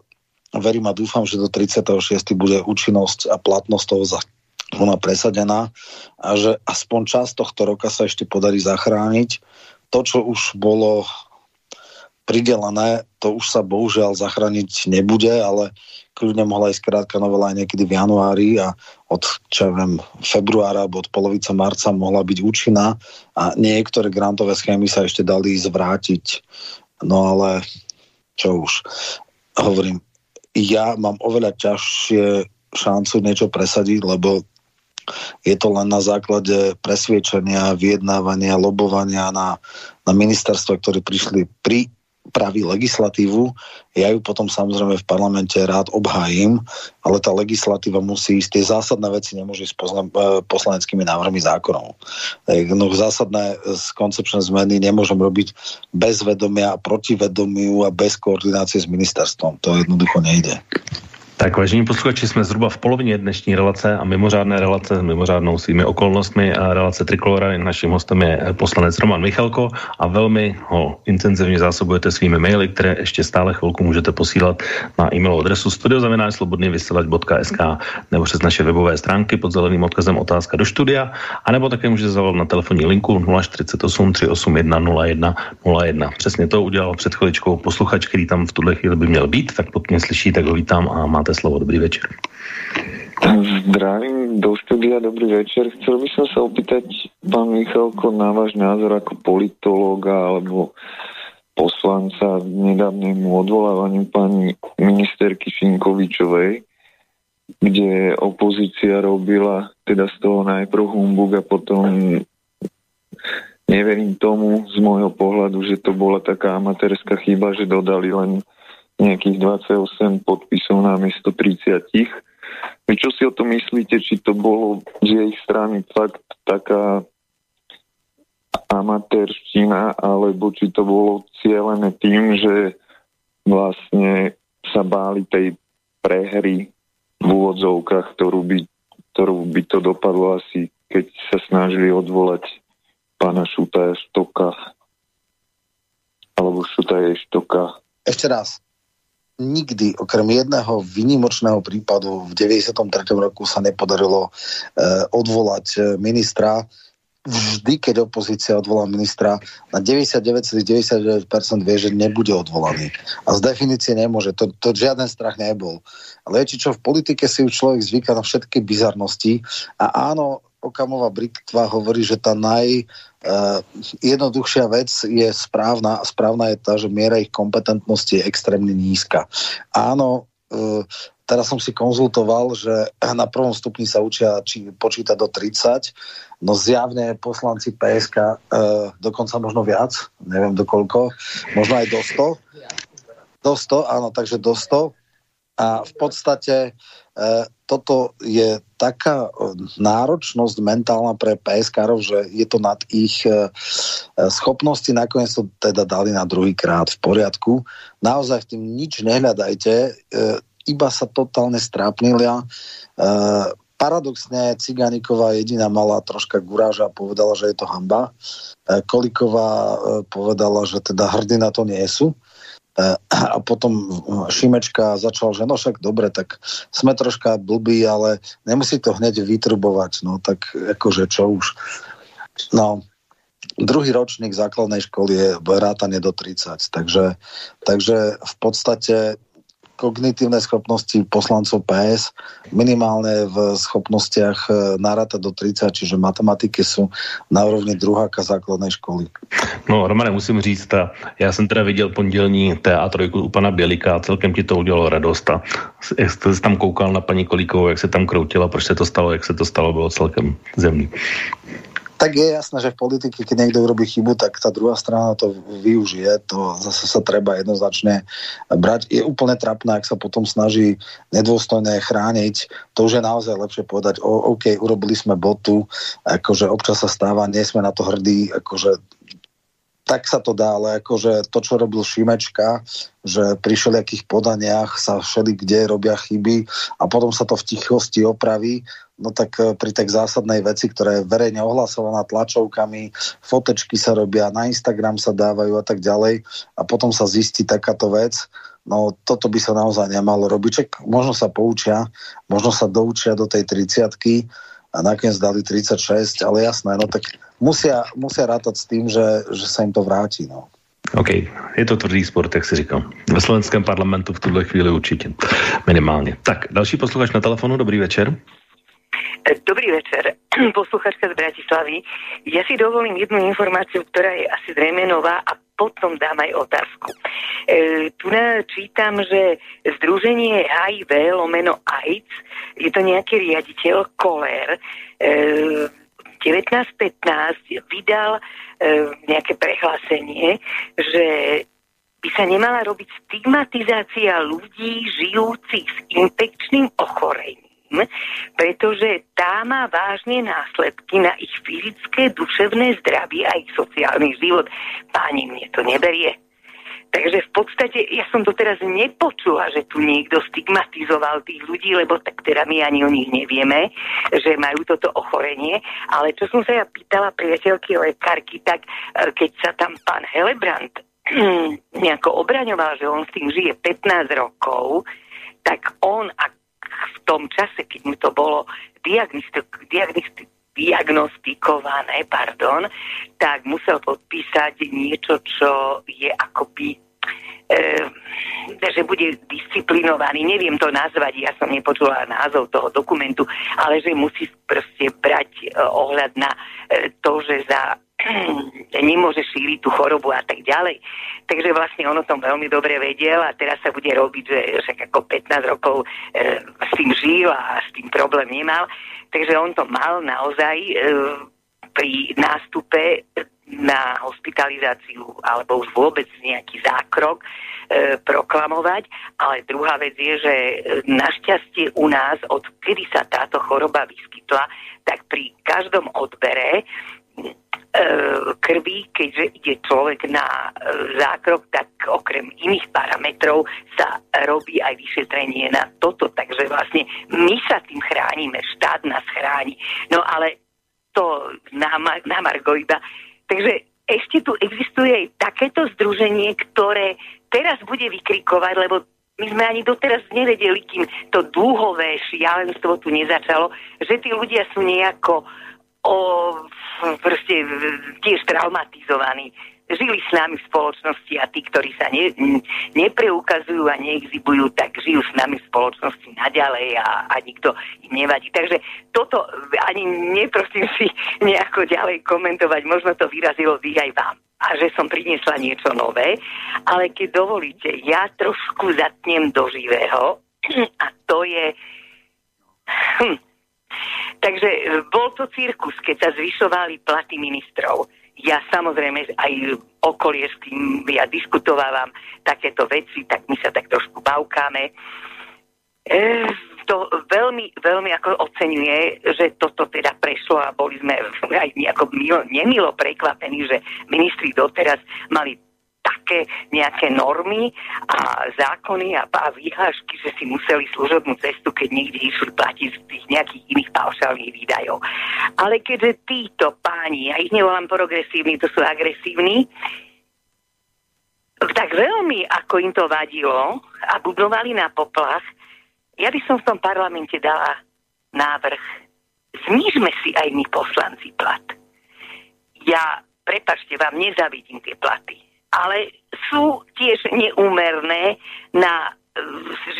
verím a dúfam, že do tridsiateho šiesteho bude účinnosť a platnosť toho zákona presadená a že aspoň časť tohto roka sa ešte podarí zachrániť. To, čo už bolo pridelené, to už sa bohužiaľ zachrániť nebude, ale kľudne mohla ísť krátka novela aj niekedy v januári a od čo viem, februára alebo od polovice marca mohla byť účinná a niektoré grantové schémy sa ešte dali zvrátiť. No ale čo už, hovorím, ja mám oveľa ťažšie šancu niečo presadiť, lebo je to len na základe presviečania, vyjednávania, lobovania na, na ministerstva, ktorí prišli pripraviť legislatívu. Ja ju potom samozrejme v parlamente rád obhájim, ale tá legislatíva musí ísť, tie zásadné veci nemôžu ísť poslaneckými návrhmi zákonov. No, zásadné koncepčné zmeny nemôžem robiť bez vedomia, proti vedomiu a bez koordinácie s ministerstvom. To jednoducho nejde. Tak, vážení posluchači, jsme zhruba v polovině dnešní relace a mimořádné relace s mimořádnou svými okolnostmi a relace Trikolóra. Naším hostem je poslanec Roman Michalko a velmi ho intenzivně zásobujete svými maily, které ještě stále chvilku můžete posílat na e-mailovou adresu studio zavináč slobodný vysielač bodka es ká nebo přes naše webové stránky pod zeleným odkazem otázka do studia, a nebo také můžete zavolat na telefonní linku nula štyridsaťosem, tristoosemdesiatjeden, nula jeden nula jeden. Přesně to udělal před chviličkou posluchač, který tam v tuhle chvíli by měl být, tak pokud mě slyší, tak ho vítám a máte slovo. Dobrý večer. Zdravím do štúdia, dobrý večer. Chcel by som sa opýtať, pán Michalko, na váš názor ako politológa alebo poslanca nedávnemu odvolávaniu pani ministerky Šimkovičovej, kde opozícia robila teda z toho najprv humbug a potom neverím tomu z môjho pohľadu, že to bola taká amatérska chyba, že dodali len nejakých dvadsaťosem podpisov na miesto tridsať. Vy čo si o to myslíte, či to bolo z ich strany fakt taká amatérština, alebo či to bolo cielené tým, že vlastne sa báli tej prehry v úvodzovkách, ktorú by, ktorú by to dopadlo asi, keď sa snažili odvolať pána Šutaja Štoka alebo Šutaja Eštoka. Ešte raz. Nikdy, okrem jedného výnimočného prípadu v deväťdesiatom treťom roku sa nepodarilo e, odvolať ministra. Vždy, keď opozícia odvolá ministra, na deväťdesiatdeväť celých deväťdesiatdeväť percent vie, že nebude odvolaný. A z definície nemôže. To, to žiaden strach nebol. Ale je, čo v politike si už človek zvyká na všetky bizarnosti. A áno, Okamová britva hovorí, že tá naj... Uh, jednoduchšia vec je správna a správna je tá, že miera ich kompetentnosti je extrémne nízka. Áno, uh, teraz som si konzultoval, že na prvom stupni sa učia či počítať do tridsať, no zjavne poslanci pé es ká uh, dokonca možno viac, neviem do koľko, možno aj do sto. Do sto, áno, takže do sto. A v podstate uh, toto je taká náročnosť mentálna pre pé es károv, že je to nad ich schopnosti. Nakoniec to teda dali na druhý krát v poriadku. Naozaj v tým nič nehľadajte, iba sa totálne strápnilia. Paradoxne Cigániková jediná mala troška guráža a povedala, že je to hanba. Kolíková povedala, že teda hrdina to nie sú. A potom Šimečka začal, že no však dobre, tak sme troška blbí, ale nemusí to hneď vytrubovať, no tak akože čo už. No, druhý ročník základnej školy je rátanie do tridsať, takže, takže v podstate kognitívne schopnosti poslancov pé es minimálne v schopnostiach narátať do tridsať, čiže matematiky sú na úrovni druháka základnej školy. No, Romane, musím říct, já jsem teda viděl pondělní té á tri u pana Bělika a celkem ti to udělalo radost. A jak jste tam koukal na paní Kolíkovou, jak se tam kroutila, proč se to stalo, jak se to stalo, bylo celkem zemný. tak je jasné, že v politike, keď niekto urobí chybu, tak tá druhá strana to využije. To zase sa treba jednoznačne brať. Je úplne trapné, ak sa potom snaží nedôstojne chrániť. To už je naozaj lepšie povedať, o, OK, urobili sme botu, akože občas sa stáva, nie sme na to hrdí, akože tak sa to dá, ale akože to, čo robil Šimečka, že pri všelijakých podaniach sa všelikde robia chyby a potom sa to v tichosti opraví, no tak pri tej zásadnej veci, ktorá je verejne ohlasovaná tlačovkami, fotečky sa robia, na Instagram sa dávajú a tak ďalej a potom sa zistí takáto vec, no toto by sa naozaj nemalo robiť. Čak, možno sa poučia, možno sa doučia do tej tridsiatky a nakoniec dali tridsaťšesť, ale jasné, no tak Musia, musia rátať s tým, že, že sa im to vráti. No. OK, je to tvrdý sport, jak si říkal. Ve slovenském parlamentu v tuhle chvíli určitě. Minimálně. Tak, další posluchač na telefonu, dobrý večer. Dobrý večer, posluchačka z Bratislavy. Ja si dovolím jednu informáciu, ktorá je asi zrejme nová a potom dám aj otázku. E, tu čítam, že Združenie há í vé lomeno AIDS, je to nejaký riaditeľ Kolér, e, devätnásť pätnásť vydal e, nejaké prehlásenie, že by sa nemala robiť stigmatizácia ľudí žijúcich s infekčným ochorením, pretože tá má vážne následky na ich fyzické, duševné zdravie a ich sociálny život. Páni, mne to neberie. Takže v podstate ja som doteraz nepočula, že tu niekto stigmatizoval tých ľudí, lebo tak teda my ani o nich nevieme, že majú toto ochorenie. Ale čo som sa ja pýtala priateľky lekárky, tak keď sa tam pán Hellebrand nejako obraňoval, že on s tým žije pätnásť rokov, tak on ak v tom čase, keď mu to bolo diagnostik, diagnostik, diagnostikované, pardon, tak musel podpísať niečo, čo je akoby e, že bude disciplinovaný, neviem to nazvať, ja som nepočula názov toho dokumentu, ale že musí proste brať e, ohľad na e, to, že za nemôže šíriť tú chorobu a tak ďalej. Takže vlastne on o tom veľmi dobre vedel a teraz sa bude robiť, že však ako pätnásť rokov e, s tým žil a s tým problém nemal. Takže on to mal naozaj e, pri nástupe na hospitalizáciu alebo už vôbec nejaký zákrok e, proklamovať. Ale druhá vec je, že našťastie u nás, odkedy sa táto choroba vyskytla, tak pri každom odbere krvi, keďže ide človek na zákrok, tak okrem iných parametrov sa robí aj vyšetrenie na toto, takže vlastne my sa tým chránime, štát nás chráni, no ale to na, na margo iba. Takže ešte tu existuje aj takéto združenie, ktoré teraz bude vykrikovať, lebo my sme ani doteraz nevedeli, kým to dúhové šialenstvo tu nezačalo, že tí ľudia sú nejako o proste tiež traumatizovaní. Žili s nami v spoločnosti a tí, ktorí sa ne, nepreukazujú a neexibujú, tak žijú s nami v spoločnosti naďalej a, a nikto im nevadí. Takže toto ani neprosím si nejako ďalej komentovať, možno to vyrazilo vy aj vám a že som priniesla niečo nové, ale keď dovolíte, ja trošku zatnem do živého a to je... Hm. Takže bol to cirkus, keď sa zvyšovali platy ministrov. Ja samozrejme aj okolie, s tým ja diskutovávam takéto veci, tak my sa tak trošku bavkáme. E, to veľmi, veľmi ako oceňuje, že toto teda prešlo a boli sme aj nejako milo, nemilo prekvapení, že ministri doteraz mali také nejaké normy a zákony a, a výhlášky, že si museli služobnú cestu, keď niekde išli platiť z tých nejakých iných paušálnych výdajov. Ale keďže títo páni, ja ich nevolám progresívni, to sú agresívni, tak veľmi ako im to vadilo a budovali na poplach, ja by som v tom parlamente dala návrh. Znížme si aj my poslanci plat. Ja, prepáčte, vám nezavidím tie platy, ale sú tiež neúmerné na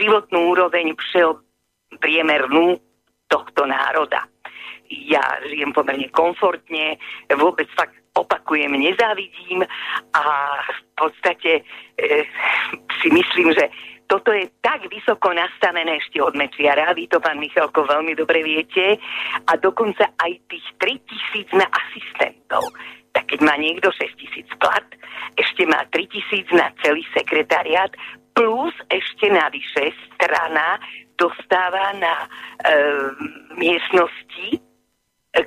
životnú úroveň všeopriemernú tohto národa. Ja žijem pomerne komfortne, vôbec fakt opakujem, nezávidím a v podstate e, si myslím, že Toto je tak vysoko nastavené ešte od Mečiara, vy to, pán Michalko, veľmi dobre viete, a dokonca aj tých tri tisíc na asistentov. Tak keď má niekto šesť tisíc plat, ešte má tri tisíc na celý sekretariát, plus ešte navyše strana dostáva na e, miestnosti,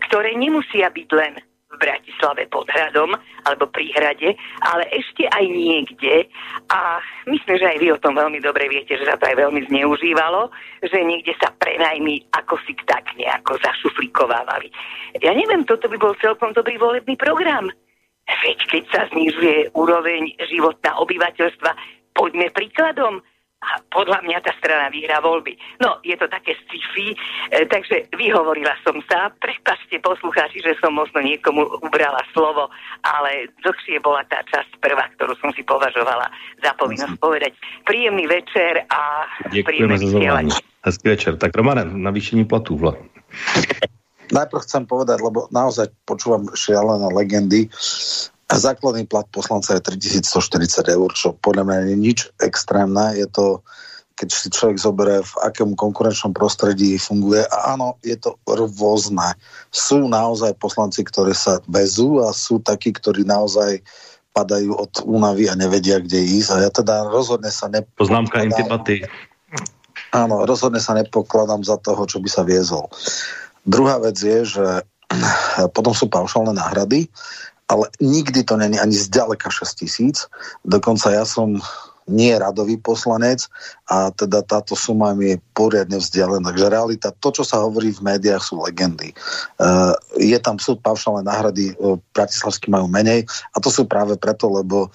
ktoré nemusia byť len v Bratislave pod hradom alebo pri hrade, ale ešte aj niekde, a myslím, že aj vy o tom veľmi dobre viete, že sa to aj veľmi zneužívalo, že niekde sa prenajmy ako si tak nejako zašuflíkovávali. Ja neviem, toto by bol celkom dobrý volebný program. Veď keď sa znižuje úroveň životná obyvateľstva, poďme príkladom. A podľa mňa tá strana vyhrá voľby. No, je to také sci-fi, e, takže vyhovorila som sa. Prepáčte, poslucháči, že som možno niekomu ubrala slovo, ale dlhšie bola tá časť prvá, ktorú som si považovala za povinnosť povedať. Príjemný večer a príjemné vysielanie. Hezký večer. Tak Romane, navýšení platu vla. Najprv chcem povedať, lebo naozaj počúvam šialené legendy. Základný plat poslanca je tritisícstoštyridsať eur, čo podľa mňa nie je nič extrémne. Je to, keď si človek zoberie, v akom konkurenčnom prostredí funguje. A áno, je to rôzne. Sú naozaj poslanci, ktorí sa vezú, a sú takí, ktorí naozaj padajú od únavy a nevedia, kde ísť. A ja teda rozhodne sa nepokladám... Poznámka intibaty. Áno, rozhodne sa nepokladám za toho, čo by sa viezol. Druhá vec je, že potom sú paušálne náhrady, ale nikdy to není ani zďaleka šesť tisíc. Dokonca ja som nie radový poslanec a teda táto suma mi je poriadne vzdialená. Takže realita, to, čo sa hovorí v médiách, sú legendy. Uh, je tam sú paušálne náhrady, uh, bratislavskí majú menej, a to sú práve preto, lebo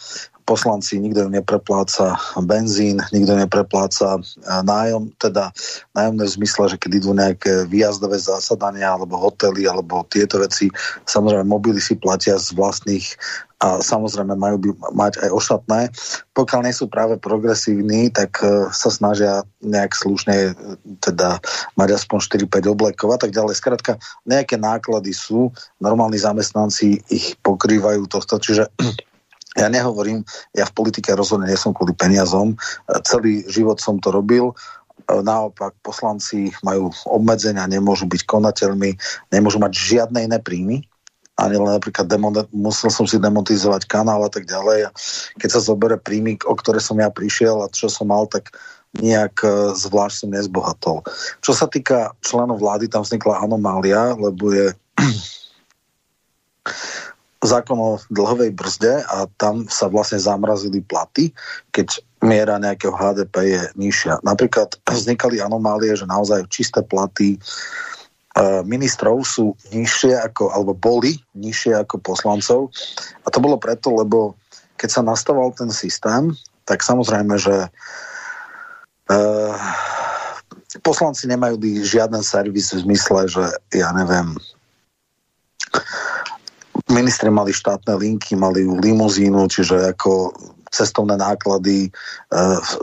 poslanci, nikto im neprepláca benzín, nikto im neprepláca nájom, teda nájomné v zmysle, že keď idú nejaké výjazdové zásadania alebo hotely, alebo tieto veci, samozrejme mobily si platia z vlastných a samozrejme majú by mať aj ostatné. Pokiaľ nie sú práve progresívni, tak sa snažia nejak slušne teda mať aspoň štyri päť oblekov a tak ďalej. Skrátka, nejaké náklady sú, normálni zamestnanci ich pokrývajú tohto, čiže... Ja nehovorím, ja v politike rozhodne nie som kvôli peniazom. Celý život som to robil. Naopak, poslanci majú obmedzenia, nemôžu byť konateľmi, nemôžu mať žiadne iné príjmy. Ani len napríklad demone- musel som si demonetizovať kanál a tak ďalej. A keď sa zoberie príjmy, o ktoré som ja prišiel a čo som mal, tak nejak zvlášť som nezbohatol. Čo sa týka členov vlády, tam vznikla anomália, lebo je... zákon o dlhovej brzde a tam sa vlastne zamrazili platy, keď miera nejakého há dé pé je nižšia. Napríklad vznikali anomálie, že naozaj čisté platy ministrov sú nižšie ako, alebo boli nižšie ako poslancov. A to bolo preto, lebo keď sa nastavoval ten systém, tak samozrejme, že uh, poslanci nemajú žiaden servis v zmysle, že ja neviem... Ministri mali štátne linky, mali limuzínu, čiže ako cestovné náklady e,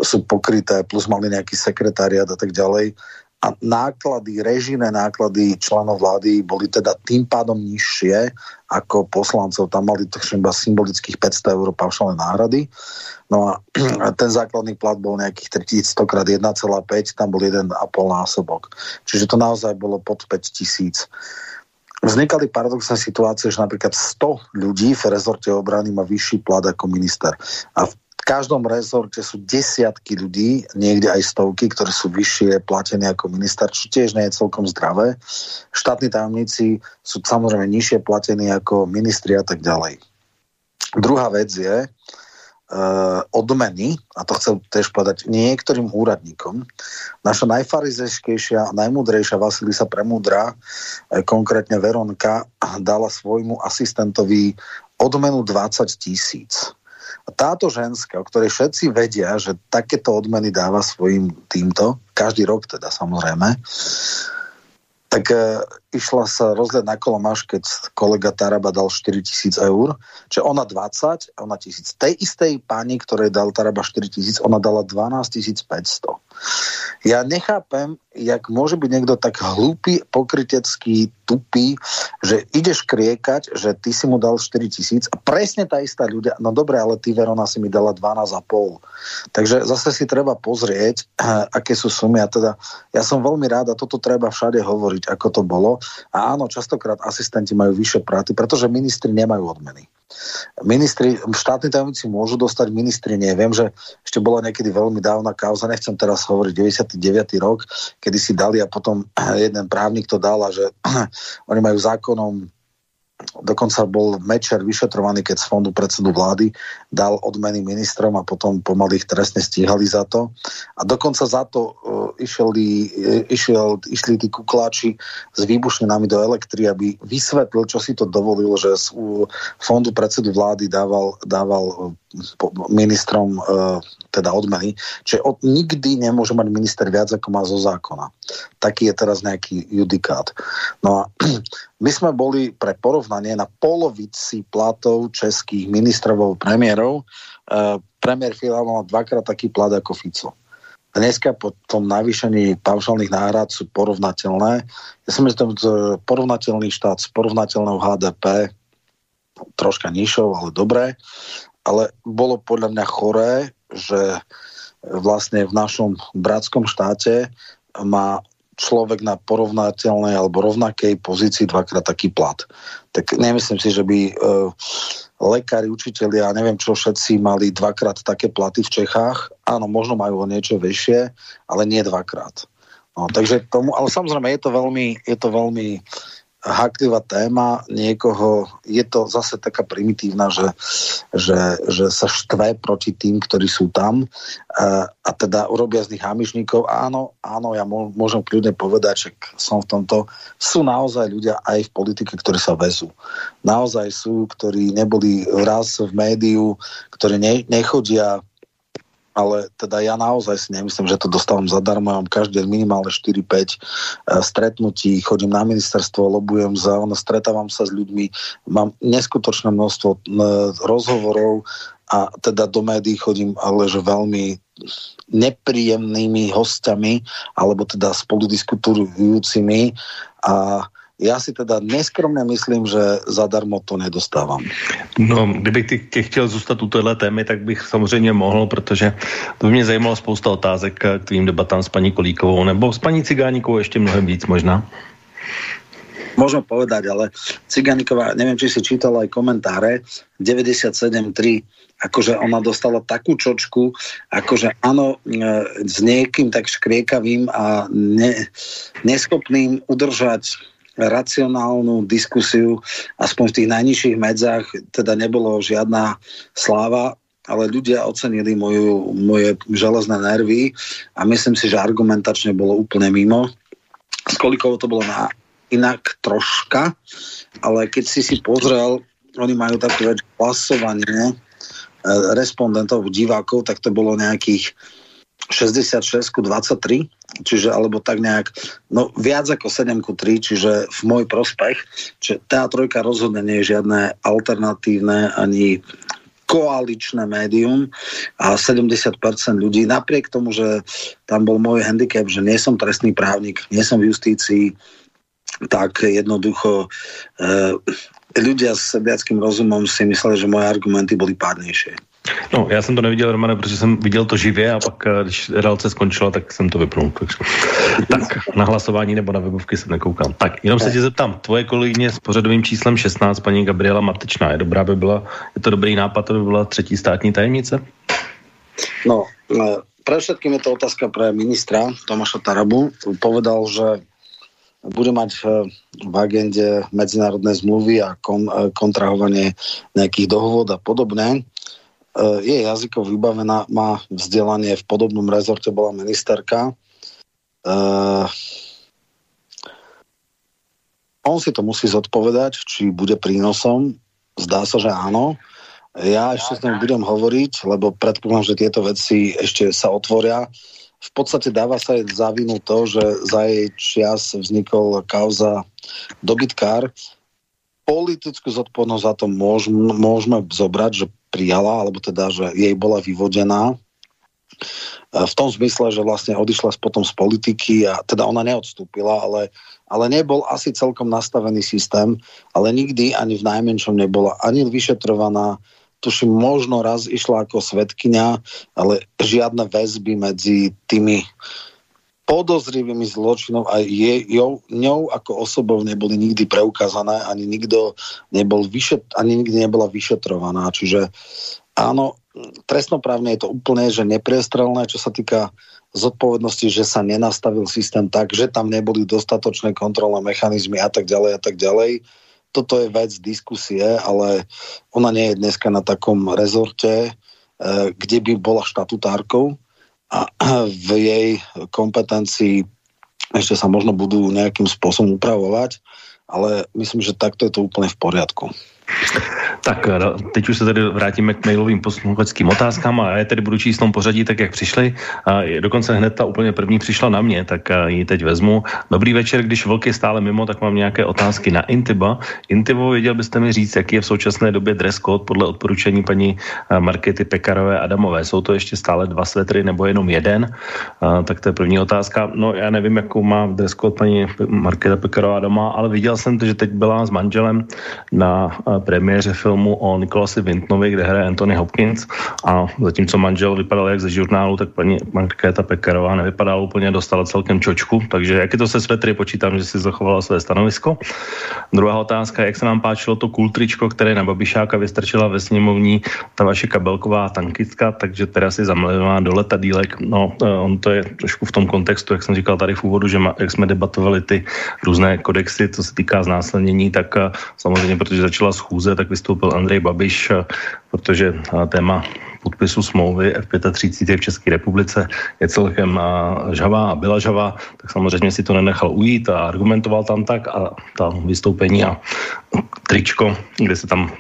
sú pokryté, plus mali nejaký sekretariát a tak ďalej. A náklady, režijné náklady členov vlády boli teda tým pádom nižšie ako poslancov. Tam mali takže iba symbolických päťsto eur paušálne náhrady. No a ten základný plat bol nejakých tritisícsto krát jeden celá päť, tam bol jeden a pol násobok. Čiže to naozaj bolo pod päť tisíc. Vznikali paradoxné situácie, že napríklad sto ľudí v rezorte obrany má vyšší plat ako minister. A v každom rezorte sú desiatky ľudí, niekde aj stovky, ktorí sú vyššie platení ako minister, čo tiež nie je celkom zdravé. Štátni tajomníci sú samozrejme nižšie platení ako ministri a tak ďalej. Druhá vec je e, odmeny, a to chcem tiež povedať niektorým úradníkom. Naša najfarizejskejšia a najmúdrejšia Vasilisa Premúdra, konkrétne Veronka, dala svojmu asistentovi odmenu dvadsať tisíc. Táto ženská, o ktorej všetci vedia, že takéto odmeny dáva svojim týmto, každý rok teda samozrejme, tak išla sa rozhľad na kolom až, keď kolega Taraba dal štyritisíc eur. Čiže ona dvadsať, ona tisíc. Tej istej pani, ktorej dal Taraba štyritisíc, ona dala dvanásťtisícpäťsto. Ja nechápem, jak môže byť niekto tak hlúpy, pokrytecký, tupý, že ideš kriekať, že ty si mu dal štyritisíc a presne tá istá ľudia, no dobre, ale ty, Verona, si mi dala dvanásť a pol. Takže zase si treba pozrieť, aké sú sumy. A teda ja som veľmi rád a toto treba všade hovoriť, ako to bolo. A áno, častokrát asistenti majú vyššie platy, pretože ministri nemajú odmeny. Ministri, štátni tajomníci môžu dostať, ministri nie. Viem, že ešte bola niekedy veľmi dávna kauza, nechcem teraz hovoriť, deväťdesiaty deviaty rok, kedy si dali a potom jeden právnik to dal a že oni majú zákonom, dokonca bol Mečiar vyšetrovaný, keď z fondu predsedu vlády dal odmeny ministrom a potom pomaly ich trestne stíhali za to. A dokonca za to uh, išli, išiel, išli tí kukláči s výbušninami do elektry, aby vysvetlil, čo si to dovolil, že z uh, fondu predsedu vlády dával, dával uh, ministrom uh, teda odmeny. Čiže od, nikdy nemôže mať minister viac, ako má zo zákona. Taký je teraz nejaký judikát. No a my sme boli pre porov na polovici platov českých ministrov a premiérov. E, premiér Fiala mal dvakrát taký plat ako Fico. Dneska po tom navýšení paušálnych náhrad sú porovnateľné. Ja som myslím, že porovnateľný štát s porovnateľnou há dé pé, troška nižšou, ale dobré. Ale bolo podľa mňa choré, že vlastne v našom bratskom štáte má človek na porovnateľnej alebo rovnakej pozícii dvakrát taký plat. Tak nemyslím si, že by e, lekári, učitelia, neviem čo, všetci mali dvakrát také platy v Čechách. Áno, možno majú o niečo vyššie, ale nie dvakrát. No, takže tomu, ale samozrejme je to veľmi, je to veľmi háklivá téma niekoho, je to zase taká primitívna, že, že, že sa štve proti tým, ktorí sú tam a, a teda urobia z nich hamižníkov. Áno, áno, ja môžem kľudne povedať, že som v tomto, sú naozaj ľudia aj v politike, ktorí sa vezú. Naozaj sú, ktorí neboli raz v médiu, ktorí ne, nechodia, ale teda ja naozaj si nemyslím, že to dostávam zadarmo. Ja mám každý minimálne štyri päť stretnutí, chodím na ministerstvo, lobujem za ono, stretávam sa s ľuďmi, mám neskutočné množstvo rozhovorov a teda do médií chodím, ale že veľmi nepríjemnými hostiami, alebo teda spoludiskutujúcimi a ja si teda neskromne myslím, že zadarmo to nedostávám. No, kdybych tě chtěl zůstat u téhle témy, tak bych samozřejmě mohl, protože to by mě zajímalo spousta otázek k tvým debatám s paní Kolíkovou, nebo s paní Cigánikovou ještě mnohem víc možná. Môžem povedať, ale Cigániková, neviem, či si čítala aj komentáre, deväťdesiatsedem tri, akože ona dostala takú čočku, akože áno, s niekým tak škriekavým a ne, neschopným udržať racionálnu diskusiu, aspoň v tých najnižších medzách, teda nebolo žiadna sláva, ale ľudia ocenili moju, moje železné nervy a myslím si, že argumentačne bolo úplne mimo. S Kolíkovou to bolo na inak troška, ale keď si si pozrel, oni majú takú vec hlasovanie respondentov, divákov, tak to bolo nejakých šesťdesiatšesť ku dvadsaťtri, čiže alebo tak nejak, no viac ako sedem ku tri, čiže v môj prospech, čiže tá trojka rozhodne nie je žiadne alternatívne ani koaličné médium a sedemdesiat percent ľudí, napriek tomu, že tam bol môj handicap, že nie som trestný právnik, nie som v justícii, tak jednoducho e, ľudia s sebiackým rozumom si mysleli, že moje argumenty boli pádnejšie. No, já jsem to neviděl, Romane, protože jsem viděl to živě a pak, když relace skončila, tak jsem to vypnul. Tak na hlasování nebo na webovky se nekoukám. Tak, jenom se tě zeptám, tvoje kolegyně s pořadovým číslem šestnásť, paní Gabriela Matečná, je dobrá by byla, je to dobrý nápad, aby byla třetí státní tajemnice? No, pre všetkým je to otázka pre ministra Tomáša Tarabu. Povedal, že bude mať v agende medzinárodné zmluvy a kon, kontrahovanie nejakých dohôd a podobné. Je jazykov vybavená, má vzdelanie, v podobnom rezorte bola ministerka. Uh, on si to musí zodpovedať, či bude prínosom. Zdá sa, že áno. Ja ešte s ním budem hovoriť, lebo predpokladám, že tieto veci ešte sa otvoria v podstate dáva sa jej za vinu to, že za jej čias vznikol kauza Dobitkár. Politickú zodpovednosť za to môžeme, môžeme zobrať, že prijala, alebo teda, že jej bola vyvodená v tom zmysle, že vlastne odišla potom z politiky a teda ona neodstúpila, ale, ale nebol asi celkom nastavený systém, ale nikdy ani v najmenšom nebola ani vyšetrovaná, tuším, možno raz išla ako svedkyňa, ale žiadne väzby medzi tými podozrivými zločinov a jej, jou, ňou ako osobou neboli nikdy preukázané, ani nikto nebol vyšet, ani nikdy nebola vyšetrovaná. Čiže áno, trestnoprávne je to úplne, že nepriestrelné, čo sa týka zodpovednosti, že sa nenastavil systém tak, že tam neboli dostatočné kontrolné mechanizmy a tak ďalej a tak ďalej. Toto je vec diskusie, ale ona nie je dneska na takom rezorte, kde by bola štatutárkou. A v jej kompetencii ešte sa možno budú nejakým spôsobom upravovať, ale myslím, že takto je to úplne v poriadku. Tak teď už se tady vrátíme k mailovým posluchačským otázkám a já je tedy budu číst v tom pořadí tak, jak přišly. A dokonce hned ta úplně první přišla na mě, tak ji teď vezmu. Dobrý večer, když vlk je stále mimo, tak mám nějaké otázky na Intiba. Intibo, věděl byste mi říct, jaký je v současné době dress code podle odporučení paní Markéty Pekarové Adamové? Jsou to ještě stále dva svetry nebo jenom jeden? A tak to je první otázka. No já nevím, jakou má dress code paní Markéta Pekarová Adamová, ale viděl jsem to, že teď byla s manželem na premiéře filmu o Nikolasi Wintnovi, kde hraje Anthony Hopkins, a zatímco manžel vypadal jak ze žurnálu, tak paní Markéta Pekarová nevypadala úplně, dostala celkem čočku, takže jak je to se svetry, počítám, že si zachovala své stanovisko. Druhá otázka, jak se nám páčilo to kultričko, které na Babišáka vystrčila ve sněmovní ta vaše kabelková tankiska, takže teda si zamlevá do letadílek. No, on to je trošku v tom kontextu, jak jsem říkal tady v úvodu, že ma, jak jsme debatovali ty různé kodexy, co se týká znásilnění, tak samozřejmě, protože začala schůze, tak vystoupil Andrej Babiš, protože téma podpisu smlouvy F třicet pět v České republice je celkem žhavá a byla žhavá, tak samozřejmě si to nenechal ujít a argumentoval tam tak a tam vystoupení a tričko, kde se tam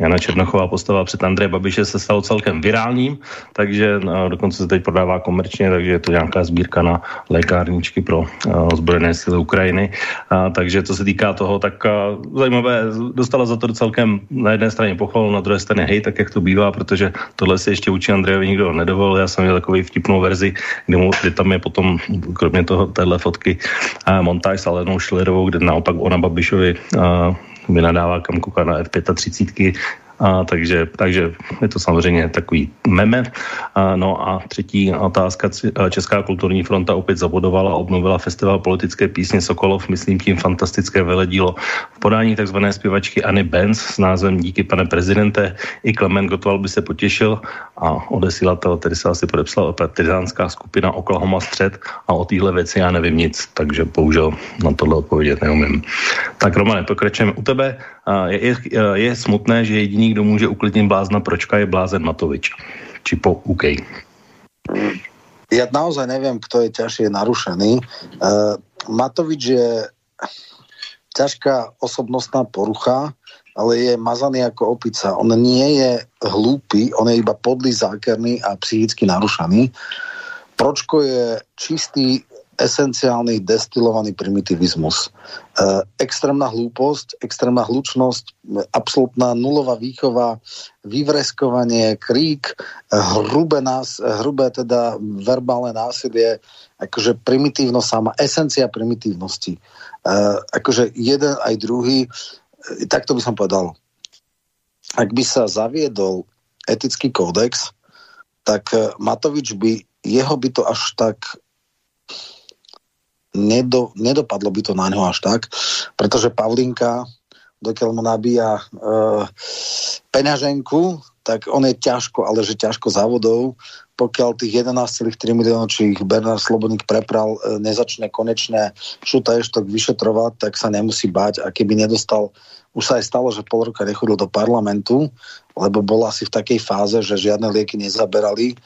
Jana Černochová postava před Andreje Babiše se stalo celkem virálním, takže dokonce se teď prodává komerčně, takže je to nějaká sbírka na lékárničky pro ozbrojené síly Ukrajiny. A, takže co se týká toho, tak a, zajímavé, dostala za to celkem na jedné straně pochvalu, na druhé straně hej, tak jak to bývá, protože tohle si ještě učí Andrejovi nikdo nedovolil. Já jsem měl takovou vtipnou verzi, kde, mu, kde tam je potom, kromě toho, téhle fotky, a montáž s Alenou Schillerovou, kde naopak ona Babišovi a, mi nadává, kam kouká na F třicet pět, a, takže, takže je to samozřejmě takový meme. A, no a třetí otázka, Česká kulturní fronta opět zabudovala a obnovila festival politické písně Sokolov, myslím tím fantastické veledílo v podání takzvané zpěvačky Anny Benz s názvem Díky pane prezidente, i Klement Gottwald by se potěšil, a odesílatel tedy se asi podepsala partizánská skupina Oklahoma Střed, a o téhle věci já nevím nic, takže bohužel na tohle odpovědět neumím. Tak Romane, pokračujeme u tebe. Je, je, je smutné, že jediný, kdo může uklidnit blázna Pročka, je blázen Matovič. Či po U K. Ja naozaj neviem, kto je ťažšie narušený. Uh, Matovič je ťažká osobnostná porucha, ale je mazaný ako opica. On nie je hlúpy, on je iba podlý, zákerný a psychicky narušený. Pročko je čistý esenciálny destilovaný primitivizmus. E, extrémna hlúposť, extrémna hlučnosť, absolútna nulová výchova, vyvreskovanie, krík, hrubé, nás, hrubé teda verbálne násilie, akože primitívnosť sama, esencia primitívnosti. E, akože jeden aj druhý, e, takto by som povedal. Ak by sa zaviedol etický kódex, tak Matovič by, jeho by to až tak Nedo, nedopadlo by to na ňo až tak, pretože Pavlinka, dokiaľ mu nabíja e, peňaženku, tak on je ťažko, ale že ťažko závodov, pokiaľ tých jedenásť celých tri miliónov, či ich Bernard Slobodník prepral, e, nezačne konečne Šutaj Eštok vyšetrovať, tak sa nemusí báť, a keby nedostal, už sa aj stalo, že pol roka nechodil do parlamentu, lebo bol asi v takej fáze, že žiadne lieky nezaberali,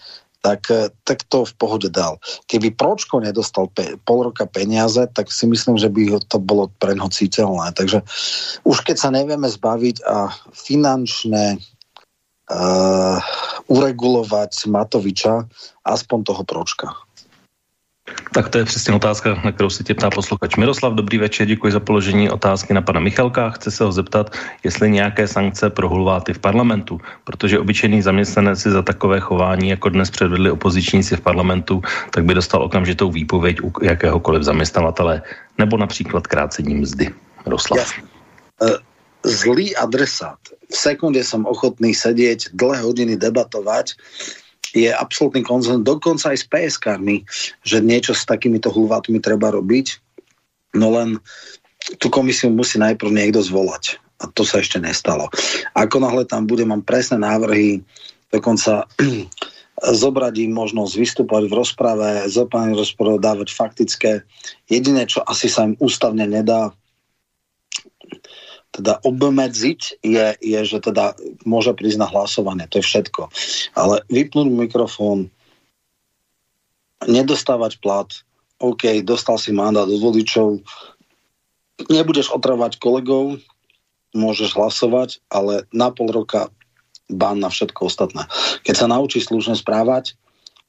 Tak, tak to v pohode dal. Keby Pročko nedostal pe- pol roka peniaze, tak si myslím, že by to bolo pre ňoho citeľné. Takže už keď sa nevieme zbaviť a finančné uh, uregulovať Matoviča, aspoň toho Pročka? Tak to je přesně otázka, na kterou se tě ptá posluchač Miroslav. Dobrý večer, děkuji za položení otázky na pana Michalka. Chce se ho zeptat, jestli nějaké sankce pro hulváty v parlamentu, protože obyčejný zaměstnanec si za takové chování, jako dnes předvedli opozičníci v parlamentu, tak by dostal okamžitou výpověď u jakéhokoliv zaměstnavatele, nebo například krácení mzdy. Miroslav. Zlý adresát. V sekunde som ochotný sedieť, dlhé hodiny debatovať. Je absolútny konzens, dokonca aj s pé es ká-mi, že niečo s takýmito hulvátmi treba robiť, no len tú komisiu musí najprv niekto zvolať. A to sa ešte nestalo. Ako náhle tam bude, mám presné návrhy, dokonca zobrať im možnosť vystupovať v rozprave, zopaním rozprave dávať faktické. Jediné, čo asi sa im ústavne nedá teda obmedziť, je, je, že teda môže prísť na hlasovanie. To je všetko. Ale vypnúť mikrofón, nedostávať plat, OK, dostal si mandát od voličov, nebudeš otravovať kolegov, môžeš hlasovať, ale na pol roka bán na všetko ostatné. Keď sa naučíš slušne správať,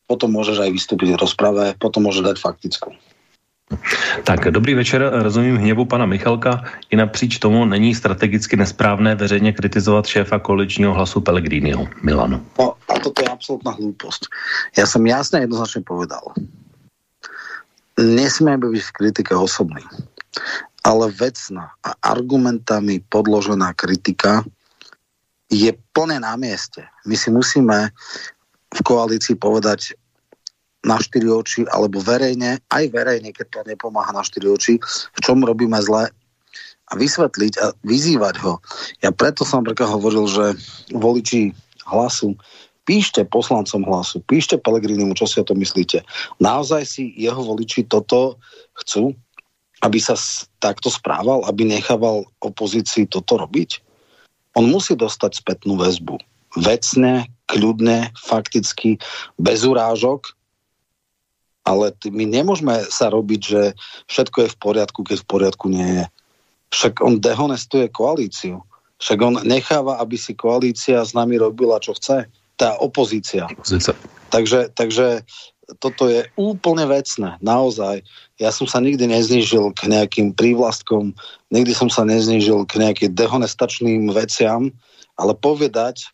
potom môžeš aj vystúpiť v rozprave, potom môžeš dať faktickú. Tak, dobrý večer, rozumím hněvu pana Michalka. I napříč tomu není strategicky nesprávné veřejně kritizovat šéfa koaličního Hlasu Pellegriniho. Milano. No, a toto je absolútna hlúposť. Ja som jasne jednoznačne povedal. Nesmie byť v kritike osobný, ale vecná a argumentami podložená kritika je plne na mieste. My si musíme v koalícii povedať na štyri oči, alebo verejne, aj verejne, keď to nepomáha na štyri oči, v čom robíme zle, a vysvetliť a vyzývať ho. Ja preto som preto hovoril, že voliči Hlasu, píšte poslancom Hlasu, píšte Pellegrinimu, čo si o to myslíte. Naozaj si jeho voliči toto chcú, aby sa takto správal, aby nechával opozícii toto robiť? On musí dostať spätnú väzbu. Vecne, kľudne, fakticky, bez urážok. Ale my nemôžeme sa robiť, že všetko je v poriadku, keď v poriadku nie je. Však on dehonestuje koalíciu. Však on necháva, aby si koalícia s nami robila, čo chce. Tá opozícia. Takže, takže toto je úplne vecné. Naozaj. Ja som sa nikdy neznížil k nejakým prívlastkom, nikdy som sa neznížil k nejakým dehonestačným veciam, ale povedať,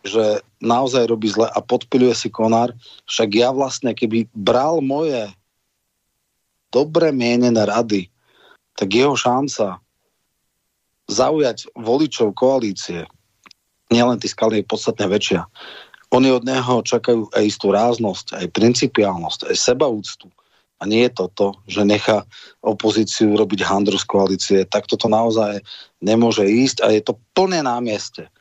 že naozaj robí zle a podpiluje si konár, však ja vlastne, keby bral moje dobre mienené rady, tak jeho šanca zaujať voličov koalície, nielen tí skalní, je podstatne väčšia. Oni od neho čakajú aj istú ráznosť, aj principiálnosť, aj sebaúctu. A nie je to to, že nechá opozíciu robiť handru z koalície. Tak toto naozaj nemôže ísť a je to plne na mieste.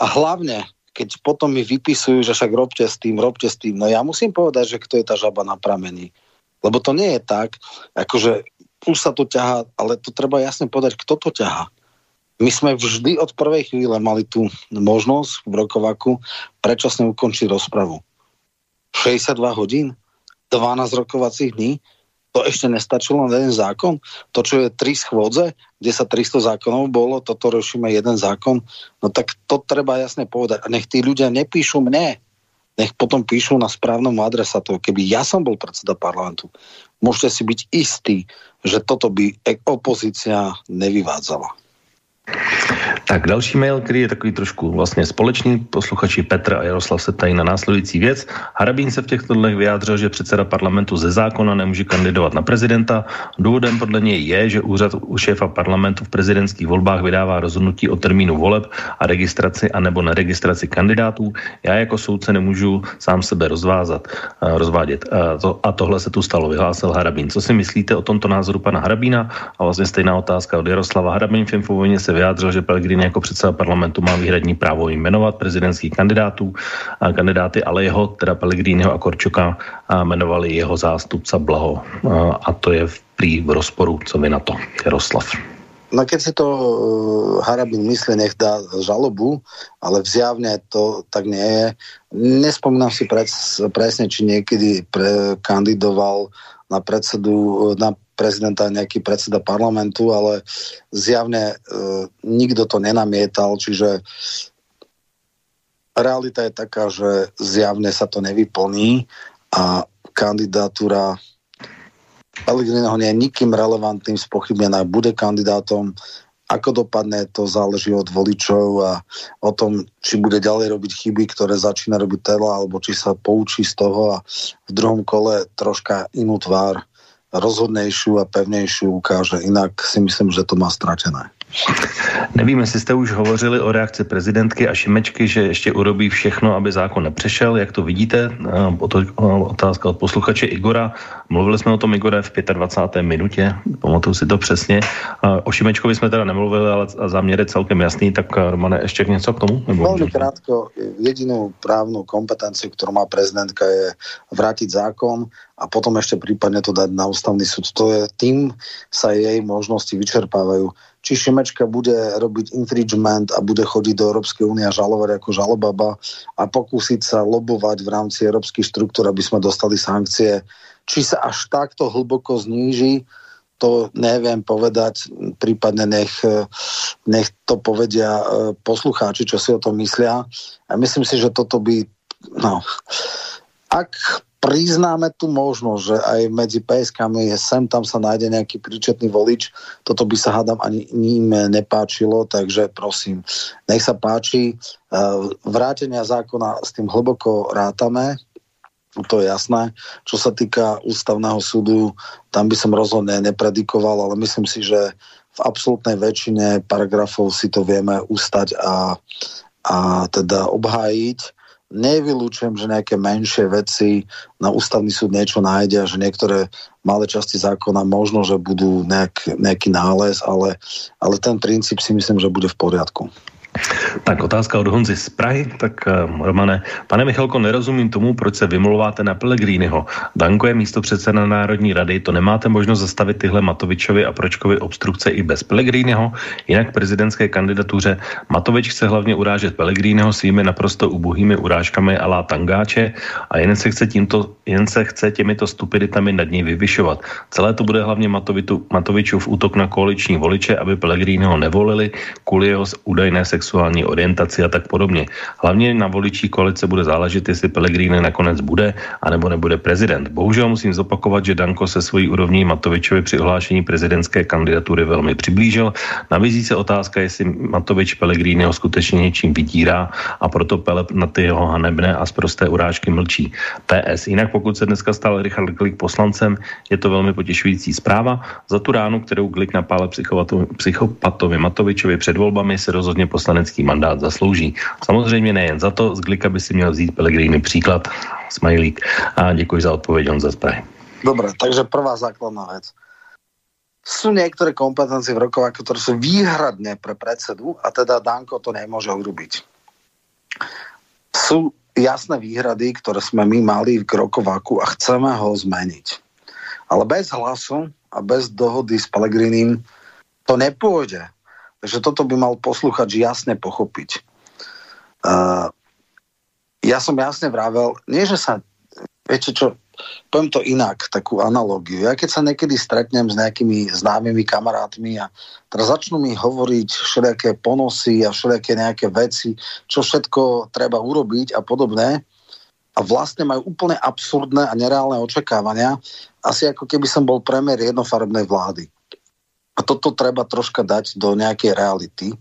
A hlavne, keď potom mi vypisujú, že však robte s tým, robte s tým. No ja musím povedať, že kto je tá žaba na pramení. Lebo to nie je tak, akože už sa to ťahá, ale to treba jasne povedať, kto to ťahá. My sme vždy od prvej chvíle mali tú možnosť v Rokovaku predčasne ukončiť rozpravu. šesťdesiatdva hodín, dvanásť rokovacích dní, to ešte nestačilo na jeden zákon. To, čo je tri schôdze, kde sa tristo zákonov bolo, toto riešime jeden zákon. No tak to treba jasne povedať. A nech tí ľudia nepíšu mne. Nech potom píšu na správnom adresátu. Keby ja som bol predseda parlamentu, môžete si byť istí, že toto by opozícia nevyvádzala. Tak další mail, který je takový trošku vlastně společný. Posluchači Petr a Jaroslav se ptají na následující věc. Harabín se v těchto dnech vyjádřil, že předseda parlamentu ze zákona nemůže kandidovat na prezidenta. Důvodem podle něj je, že úřad u šéfa parlamentu v prezidentských volbách vydává rozhodnutí o termínu voleb a registraci anebo neregistraci kandidátů. Já jako soudce nemůžu sám sebe rozvázat, rozvádět. A tohle se tu stalo, vyhlásil Harabín. Co si myslíte o tomto názoru pana Harabína? A vlastně stejná otázka od Jaroslava. Harabín v Infovině se vyjádřil, že Pellegrini jako předseda parlamentu má výhradní právo jmenovat prezidentských kandidátů a kandidáty, ale jeho, teda Pellegriniho a Korčoka, a jmenovali jeho zástupca Blaho. A to je v prý v rozporu, co vy na to, Jaroslav. No keď si to Harabin myslí, nech dá žalobu, ale zjavne to tak nie je. Nespomínam si presne, či niekedy pre, kandidoval na predsedu, na prezidenta nejaký predseda parlamentu, ale zjavne e, nikto to nenamietal, čiže realita je taká, že zjavne sa to nevyplní a kandidatúra Pellegriniho nie je nikým relevantným spochybnená. Bude kandidátom, ako dopadne, to záleží od voličov a o tom, či bude ďalej robiť chyby, ktoré začína robiť Tela, alebo či sa poučí z toho a v druhom kole troška inú tvár, rozhodnejšiu a pevnejšiu ukáže. Inak si myslím, že to má stratené. Nevím, jestli jste už hovořili o reakci prezidentky a Šimečky, že ještě urobí všechno, aby zákon nepřešel. Jak to vidíte? Otázka od posluchače Igora. Mluvili jsme o tom, Igore, v dvacáté páté minutě. Pamatuju si to přesně. O Šimečkovi jsme teda nemluvili, ale záměr je celkem jasný. Tak, Romane, ještě něco k tomu? Velmi krátko. Jedinou právnou kompetenci, kterou má prezidentka, je vrátit zákon a potom ještě případně to dát na ústavný súd. To je, tým sa jej možnosti vyčerpávajú. Či Šimečka bude robiť infringement a bude chodiť do Európskej únie a žalovať ako žalobaba a pokúsiť sa lobovať v rámci európskych štruktúr, aby sme dostali sankcie. Či sa až takto hlboko zníži, to neviem povedať, prípadne nech, nech to povedia poslucháči, čo si o tom myslia. A myslím si, že toto by... No, ak... priznáme tu možnosť, že aj medzi pé eskami sem tam sa nájde nejaký príčetný volič, toto by sa, hádam, ani ním nepáčilo, takže prosím, nech sa páči. Vrátenia zákona s tým hlboko rátame, to je jasné. Čo sa týka ústavného súdu, tam by som rozhodne nepredikoval, ale myslím si, že v absolútnej väčšine paragrafov si to vieme ustať a, a teda obhájiť. Nevylučujem, že nejaké menšie veci na ústavný súd niečo nájde a že niektoré malé časti zákona možno, že budú nejak, nejaký nález, ale, ale ten princíp si myslím, že bude v poriadku. Tak otázka od Honzy z Prahy. Tak, Romane, pane Michalko, nerozumím tomu, proč se vymlouváte na Pellegriniho. Danko je místopředseda Národní rady, to nemáte možnost zastavit tyhle Matovičovi a Pročkovi obstrukce i bez Pellegriniho. Jinak prezidentské kandidatuře Matovič chce hlavně urážet Pellegriniho svými naprosto ubohými urážkami a la tangáče a jen se chce tímto, jen se chce těmito stupiditami nad něj vyvyšovat. Celé to bude hlavně Matovitu, Matovičův útok na koaliční voliče, aby Pellegriniho nevolili kvůli jeho údajné sexuální orientaci a tak podobně. Hlavně na voličí koalice bude záležet, jestli Pellegrini nakonec bude, anebo nebude prezident. Bohužel musím zopakovat, že Danko se svojí úrovní Matovičovi při ohlášení prezidentské kandidatury velmi přiblížil. Nabízí se otázka, jestli Matovič Pellegriniho skutečně něčím vydírá a proto Pele na ty jeho hanebné a sprosté urážky mlčí. pé es. Jinak pokud se dneska stal Richard Glück poslancem, je to velmi potěšující zpráva. Za tu ránu, kterou Glück napále psychopatovi Matovičovi před volbami, se rozhodně poslal poslanecký mandát zaslouží. Samozřejmě nejen za to, z Glücka by si měl vzít Pellegrini příklad. Smajlík. A děkuji za odpověď, on za Prahy. Dobre, takže prvá základná vec. Sú niektoré kompetencie v rokovách, ktoré sú výhradné pre predsedu a teda Danko to nemôže urobiť. Sú jasné výhrady, ktoré sme my mali k rokováku a chceme ho zmeniť. Ale bez hlasu a bez dohody s Pellegrinim to nepôjde. Takže toto by mal posluchač jasne pochopiť. Uh, ja som jasne vravel, nie že sa, viete čo, poviem to inak, takú analogiu. Ja keď sa niekedy stretnem s nejakými známymi kamarátmi a teraz začnú mi hovoriť všelijaké ponosy a všelijaké nejaké veci, čo všetko treba urobiť a podobné, a vlastne majú úplne absurdné a nereálne očakávania, asi ako keby som bol premiér jednofarebnej vlády. A toto treba troška dať do nejakej reality.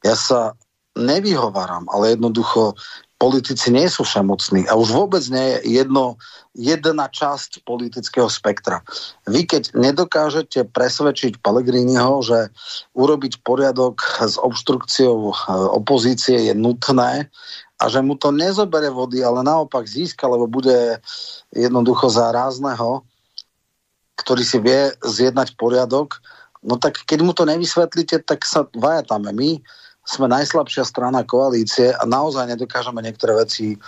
Ja sa nevyhováram, ale jednoducho politici nie sú všemocní a už vôbec nie je jedno, jedna časť politického spektra. Vy keď nedokážete presvedčiť Pellegriniho, že urobiť poriadok s obštrukciou opozície je nutné a že mu to nezobere vody, ale naopak získa, lebo bude jednoducho za rázneho, ktorý si vie zjednať poriadok, no tak keď mu to nevysvetlíte, tak sa vajatáme. My sme najslabšia strana koalície a naozaj nedokážeme niektoré veci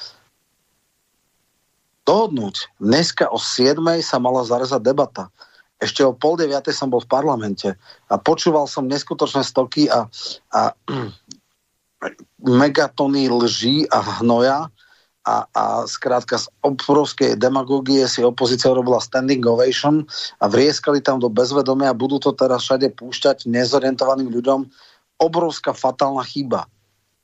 dohodnúť. Dneska o siedmej sa mala zarezať debata. Ešte o pol deviatej som bol v parlamente a počúval som neskutočné stoky a, a megatony lží a hnoja a, a skrátka z obrovskej demagógie si opozícia robila standing ovation a vrieskali tam do bezvedomia a budú to teraz všade púšťať nezorientovaným ľuďom. Obrovská fatálna chyba.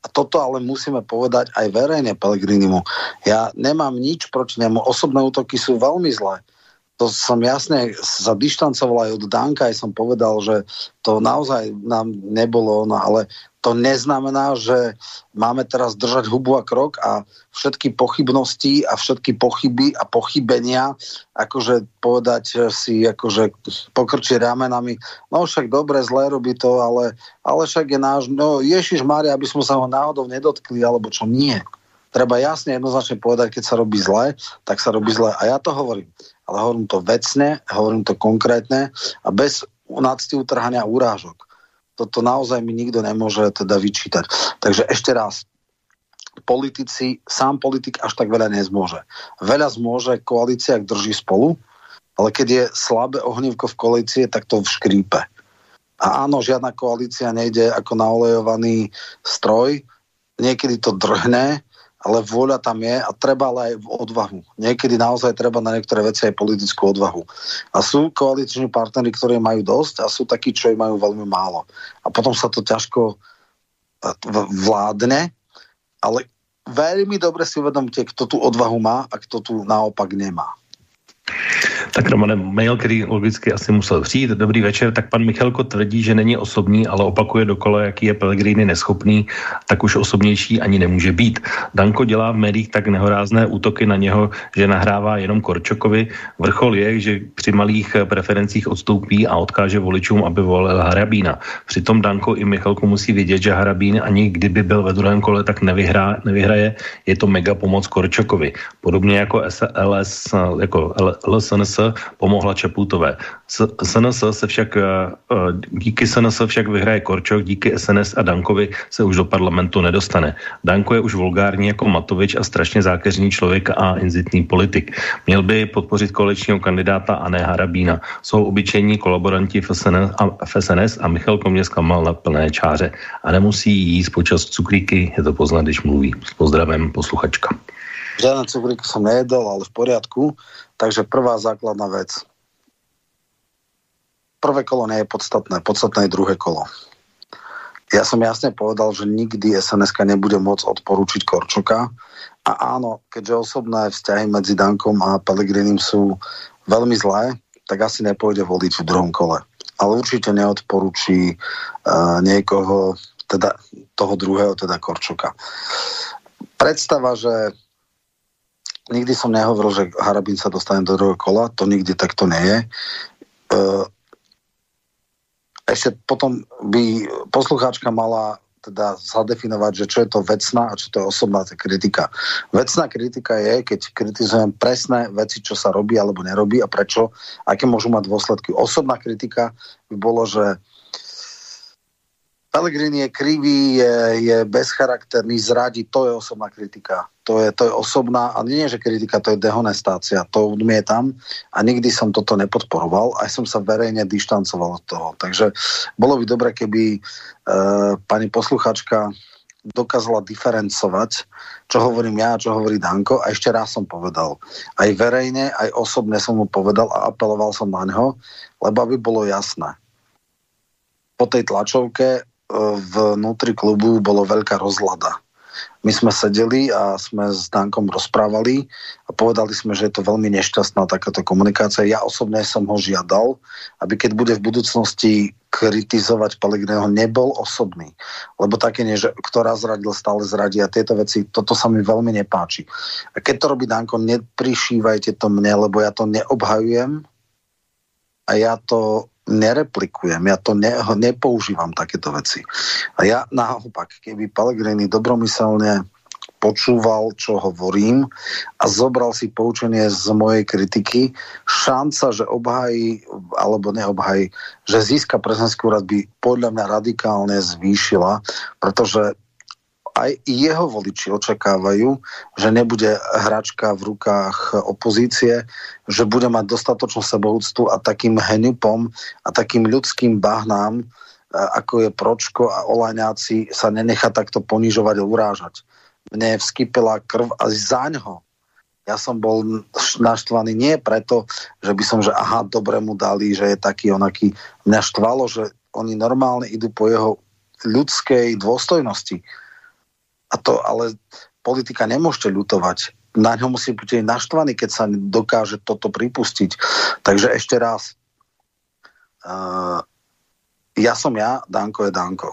A A toto ale musíme povedať aj verejne Pellegrinimu. Ja nemám nič proti nemu. Osobné útoky sú veľmi zlé. To som jasne sa dištancoval aj od Danka, aj som povedal, že to naozaj nám nebolo ono, ale to neznamená, že máme teraz držať hubu a krok a všetky pochybnosti a všetky pochyby a pochybenia, akože povedať si, akože pokrčí ramenami, no však dobre, zlé robí to, ale, ale však je náš, no Ježišmária, aby sme sa ho náhodou nedotkli, alebo čo, nie. Treba jasne jednoznačne povedať, keď sa robí zle, tak sa robí zle. A ja to hovorím. Ale hovorím to vecne, hovorím to konkrétne a bez nadstihu trhania urážok. Toto naozaj mi nikto nemôže teda vyčítať. Takže ešte raz, politici, sám politik až tak veľa nezmôže. Veľa zmôže koalícia, ak drží spolu, ale keď je slabé ohnívko v koalície, tak to škrípe. A áno, žiadna koalícia nejde ako naolejovaný stroj, niekedy to drhne, ale vôľa tam je a treba ale aj odvahu. Niekedy naozaj treba na niektoré veci aj politickú odvahu. A sú koaliční partnery, ktorí majú dosť a sú takí, čo majú veľmi málo. A potom sa to ťažko vládne, ale veľmi dobre si uvedomte, kto tú odvahu má a kto tu naopak nemá. Tak Romane, mail, který logicky asi musel přijít. Dobrý večer, tak pan Michalko tvrdí, že není osobní, ale opakuje dokola, jaký je Pellegrini neschopný, tak už osobnější ani nemůže být. Danko dělá v médiích tak nehorázné útoky na něho, že nahrává jenom Korčokovi. Vrchol je, že při malých preferencích odstoupí a odkáže voličům, aby volil Harabína. Přitom Danko i Michalko musí vědět, že Harabín ani kdyby byl ve druhém kole, tak nevyhrá, nevyhraje. Je to mega pomoc Korčokovi. Podobně jako es el es, jako el es en es pomohla Čaputové. es en es se však, díky es en es však vyhraje Korčok, díky es en es a Dankovi se už do parlamentu nedostane. Danko je už vulgární jako Matovič a strašně zákeřný člověk a inzitný politik. Měl by podpořit koaličního kandidáta a ne Harabína. Jsou obyčejní kolaboranti v es en es a Michalko mě zklamal na plné čáře. A nemusí jíst počas cukríky, je to poznat, když mluví. S pozdravem posluchačka. Žádná cukríku jsem nejedl, ale v poriadku. Takže prvá základná vec. Prvé kolo nie je podstatné, podstatné je druhé kolo. Ja som jasne povedal, že nikdy es en eska nebude môcť odporúčiť Korčoka. A áno, keďže osobné vzťahy medzi Dankom a Pellegrinim sú veľmi zlé, tak asi nepôjde voliť v druhom kole. Ale určite neodporúči uh, niekoho, teda toho druhého, teda Korčoka. Predstava, že nikdy som nehovoril, že Harabín sa dostane do druhého kola, to nikdy takto nie je. Ešte potom by poslucháčka mala teda zadefinovať, že čo je to vecná a čo to je osobná kritika. Vecná kritika je, keď kritizujem presné veci, čo sa robí alebo nerobí a prečo, aké môžu mať dôsledky. Osobná kritika by bolo, že Pellegrini je krivý, je, je bezcharakterný, zradí, to je osobná kritika. To je, to je osobná, a nie je, že kritika, to je dehonestácia, to odmietam a nikdy som toto nepodporoval, aj som sa verejne dištancoval od toho. Takže bolo by dobre, keby e, pani posluchačka dokázala diferencovať, čo hovorím ja a čo hovorí Danko. A ešte raz som povedal, aj verejne, aj osobne som mu povedal a apeloval som na neho, lebo aby bolo jasné. Po tej tlačovke vnútri klubu bolo veľká rozlada. My sme sedeli a sme s Dankom rozprávali a povedali sme, že je to veľmi nešťastná takáto komunikácia. Ja osobne som ho žiadal, aby keď bude v budúcnosti kritizovať Pellegriniho, nebol osobný. Lebo také nie, že ktorá zradil, stále zradí a tieto veci, toto sa mi veľmi nepáči. A keď to robí Danko, neprišívajte to mne, lebo ja to neobhajujem a ja to nereplikujem, ja to ne, nepoužívam takéto veci. A ja naopak, keby Pellegrini dobromyselne počúval, čo hovorím a zobral si poučenie z mojej kritiky, šanca, že obhají alebo neobhají, že získa prezidentskú radu, by podľa mňa radikálne zvýšila, pretože aj jeho voliči očakávajú, že nebude hračka v rukách opozície, že bude mať dostatočnú sebaúctu a takým hnupom a takým ľudským bahnám, ako je Pročko a Olaňáci, sa nenechá takto ponižovať a urážať. Mne vskypila krv a zaňho. Ja som bol naštvaný nie preto, že by som, že aha, dobre mu dali, že je taký onaký. Mňa štvalo, že oni normálne idú po jeho ľudskej dôstojnosti. A to ale politika nemôžete ľutovať. Na ňo musí byť aj naštvaný, keď sa dokáže toto pripustiť. Takže ešte raz. Uh, ja som ja, Danko je Danko.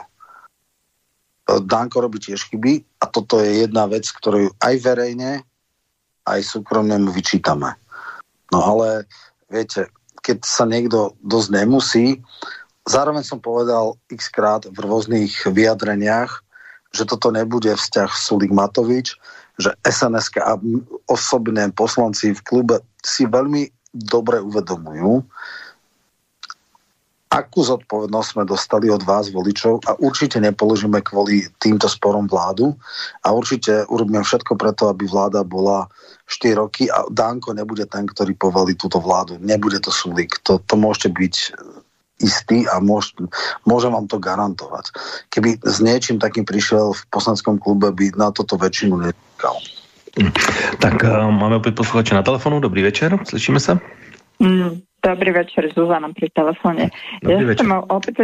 Danko robí tiež chyby a toto je jedna vec, ktorú aj verejne, aj súkromne mu vyčítame. No ale viete, keď sa niekto dosť nemusí, zároveň som povedal x-krát v rôznych vyjadreniach, že toto nebude vzťah Sulík-Matovič, že es en es ká a osobne poslanci v klube si veľmi dobre uvedomujú, akú zodpovednosť sme dostali od vás, voličov, a určite nepoložíme kvôli týmto sporom vládu a určite urobíme všetko preto, aby vláda bola štyri roky a Danko nebude ten, ktorý povalí túto vládu. Nebude to Sulík. To, to môžete byť istý a môž, môžem vám to garantovať. Keby s niečím takým prišiel v poslaneckom klube, by na toto väčšinu nečakal. Tak máme opäť posluchače na telefónu. Dobrý večer, slyšíme sa? Mm, dobrý večer, Zuzana pri telefóne. Dobrý ja večer. Chcem opäť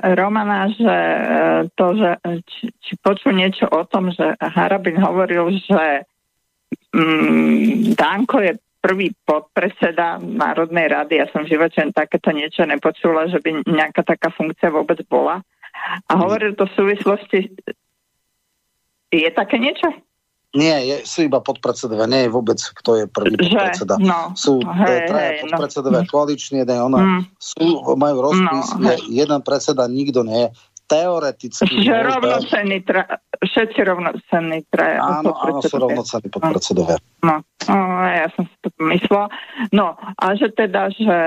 Romana, že to, že či, či počul niečo o tom, že Harabín hovoril, že mm, Danko je prvý podpredseda Národnej rady. Ja som v živote takéto niečo nepočula, že by nejaká taká funkcia vôbec bola. A hovoril to v súvislosti... Je také niečo? Nie, je, sú iba podpredsedové. Nie je vôbec, kto je prvý podpredseda. No, sú traja podpredsedové, no. Koaliční, jeden, ona. Mm. Sú, majú rozpis, no, je, jeden predseda, nikto nie je. Teoreticky... Že rovnocenní tra... Všetci rovnocenní traja. Áno, áno, sú rovnocenní podpredsedovia. No, no, ja som si to myslela. No, a že teda, že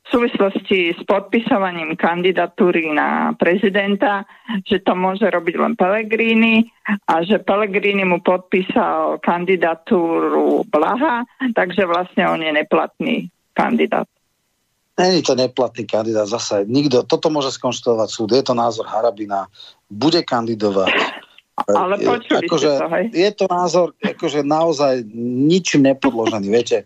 v súvislosti s podpisovaním kandidatúry na prezidenta, že to môže robiť len Pellegrini a že Pellegrini mu podpísal kandidatúru Blaha, takže vlastne on je neplatný kandidát. Není to neplatný kandidát, zasa nikto. Toto môže skonštatovať súd, je to názor Harabina, bude kandidovať. Ale počuli akože, to, hej. Je to názor, akože naozaj ničím nepodložený, viete.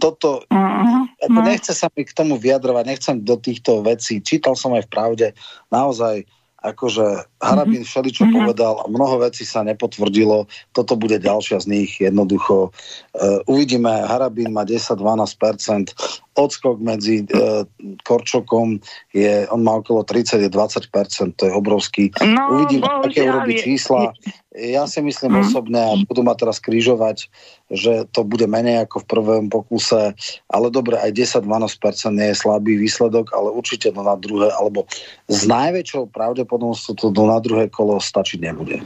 Toto, uh-huh. ako nechce sa mi k tomu vyjadrovať, nechcem do týchto vecí. Čítal som aj v Pravde, naozaj, akože Harabin uh-huh. všeličo uh-huh. povedal a mnoho vecí sa nepotvrdilo. Toto bude ďalšia z nich, jednoducho. Uh, uvidíme, Harabin má desať až dvanásť percent, odskok medzi uh, Korčokom je, on má okolo tridsať až dvadsať percent, to je obrovský. No, uvidíme, aké urobí čísla. Ja si myslím uh-huh. osobne, a budú ma teraz križovať, že to bude menej ako v prvom pokuse, ale dobre, aj desať až dvanásť percent nie je slabý výsledok, ale určite to na druhé, alebo s najväčšou pravdepodobnosťou to do na druhé kolo stačiť nebude.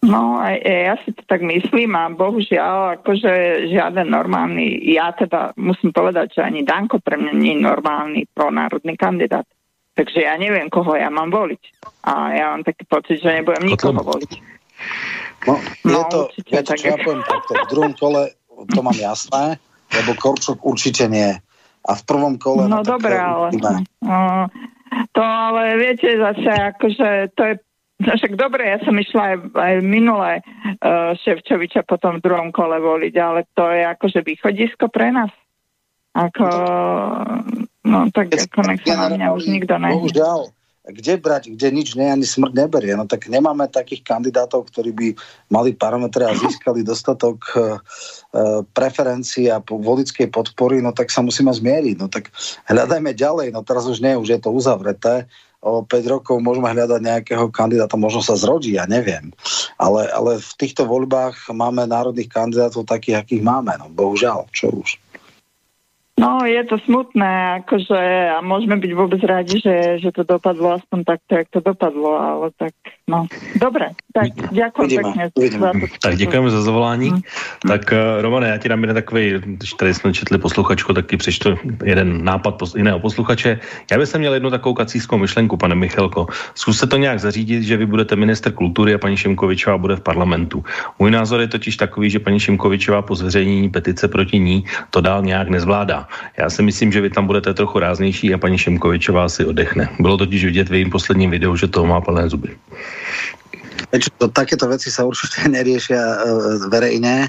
No, aj, ja si to tak myslím a bohužiaľ, akože žiaden normálny, ja teda musím povedať, že ani Danko pre mňa nie je normálny pronárodný kandidát. Takže ja neviem, koho ja mám voliť. A ja mám taký pocit, že nebudem nikoho voliť. No, no je to, určite, viete, tak... čo ja poviem takto, v druhom kole to mám jasné, lebo Korčok určite nie. A v prvom kole... No, no dobre, ale... No, to ale viete zase, akože to je však dobre, ja som išla aj, aj minulé uh, Ševčoviča potom v druhom kole voliť, ale to je akože východisko pre nás. Ako, no tak ako nech sa na mňa už nikto nejde. Kde brať, kde nič nie, ani smrť neberie. No tak nemáme takých kandidátov, ktorí by mali parametre a získali dostatok e, preferencií a voličskej podpory, no tak sa musíme zmieriť. No tak hľadajme ďalej, no teraz už nie, už je to uzavreté. O päť rokov môžeme hľadať nejakého kandidáta, možno sa zrodí, ja neviem. Ale, ale v týchto voľbách máme národných kandidátov takých, akých máme. No bohužiaľ, čo už. No, je to smutné, akože a môžeme byť vôbec radi, že, že to dopadlo aspoň takto, jak to dopadlo, ale tak, no, dobre, tak ďakujem pekne. Tak děkujeme za zavolání. Hmm. Tak Romane, já ti dám jeden takový, když tady jsme četli posluchačku, tak ti přečtu jeden nápad jiného posluchače. Já bych měl jednu takovou kacískou myšlenku, pane Michalko. Zkuste to nějak zařídit, že vy budete minister kultury a paní Šimkovičová bude v parlamentu. Můj názor je totiž takový, že paní Šimkovičová po zveřejnění petice proti ní to dál nějak nezvládá. Já si myslím, že vy tam budete trochu ráznější a paní Šimkovičová si oddechne. Bylo totiž vidět v jejím posledním videu, že toho má plné zuby. Takéto veci sa určite neriešia e, verejne. E,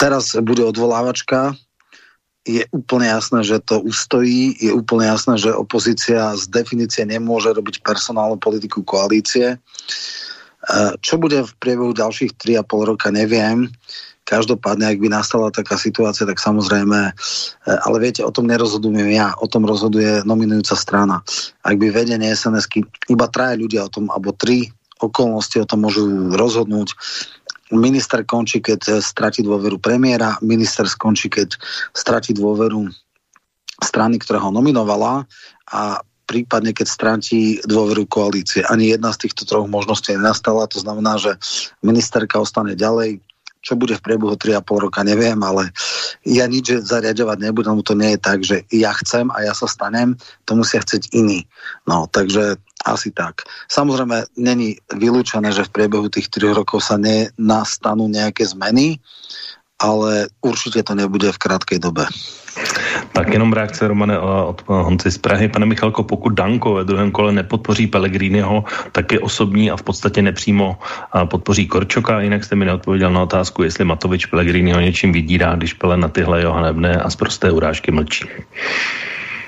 teraz bude odvolávačka. je úplne jasné, že to ustojí, je úplne jasné, že opozícia z definície nemôže robiť personálnu politiku koalície. Čo bude v priebehu ďalších tri a pol roka, neviem. Každopádne, ak by nastala taká situácia, tak samozrejme, ale viete, o tom nerozhodujem ja, o tom rozhoduje nominujúca strana. Ak by vedenie es en esky, iba traja ľudia o tom, alebo tri okolnosti o tom môžu rozhodnúť. Minister končí, keď stratí dôveru premiéra, minister skončí, keď stratí dôveru strany, ktorá ho nominovala, a prípadne, keď stratí dôveru koalície. Ani jedna z týchto troch možností nenastala, to znamená, že ministerka ostane ďalej. Čo bude v priebehu tri a pol roka, neviem, ale ja nič zariadovať nebudem, to nie je tak, že ja chcem a ja sa stanem, to musia chcieť iní. No, takže asi tak. Samozrejme, není vylúčené, že v priebehu tých troch rokov sa nenastanú nejaké zmeny, ale určite to nebude v krátkej dobe. Tak jenom reakce, Romane, od Honci z Prahy. Pane Michalko, pokud Danko ve druhém kole nepodpoří Pellegriniho, tak je osobní a v podstatě nepřímo podpoří Korčoka. Jinak jste mi neodpověděl na otázku, jestli Matovič Pellegriniho něčím vydírá, když Pele na tyhle jeho hanebné a sprosté urážky mlčí.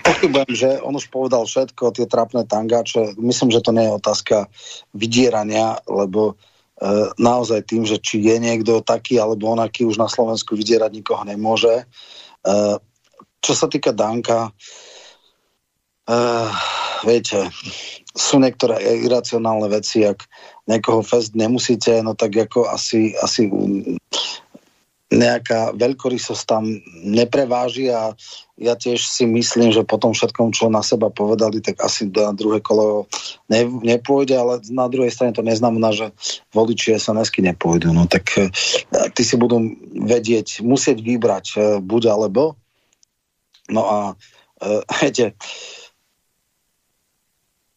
Pochybujem, že on už povedal všetko, tie trápne tangáče. Myslím, že to nie je otázka vydierania, lebo e, naozaj tým, že či je niekto taký alebo onaký, už na Slovensku vydierať nikoho nemôže. E, Čo sa týka Danka, uh, viete, sú niektoré iracionálne veci, ak niekoho fest nemusíte, no tak ako asi, asi nejaká veľkorysosť tam nepreváži, a ja tiež si myslím, že po tom všetkom, čo na seba povedali, tak asi na druhé kolo ne, nepôjde, ale na druhej strane to neznamená, že voliči es en esky nepôjdu. No tak uh, ty si budú vedieť, musieť vybrať uh, buď alebo. No a e, viete,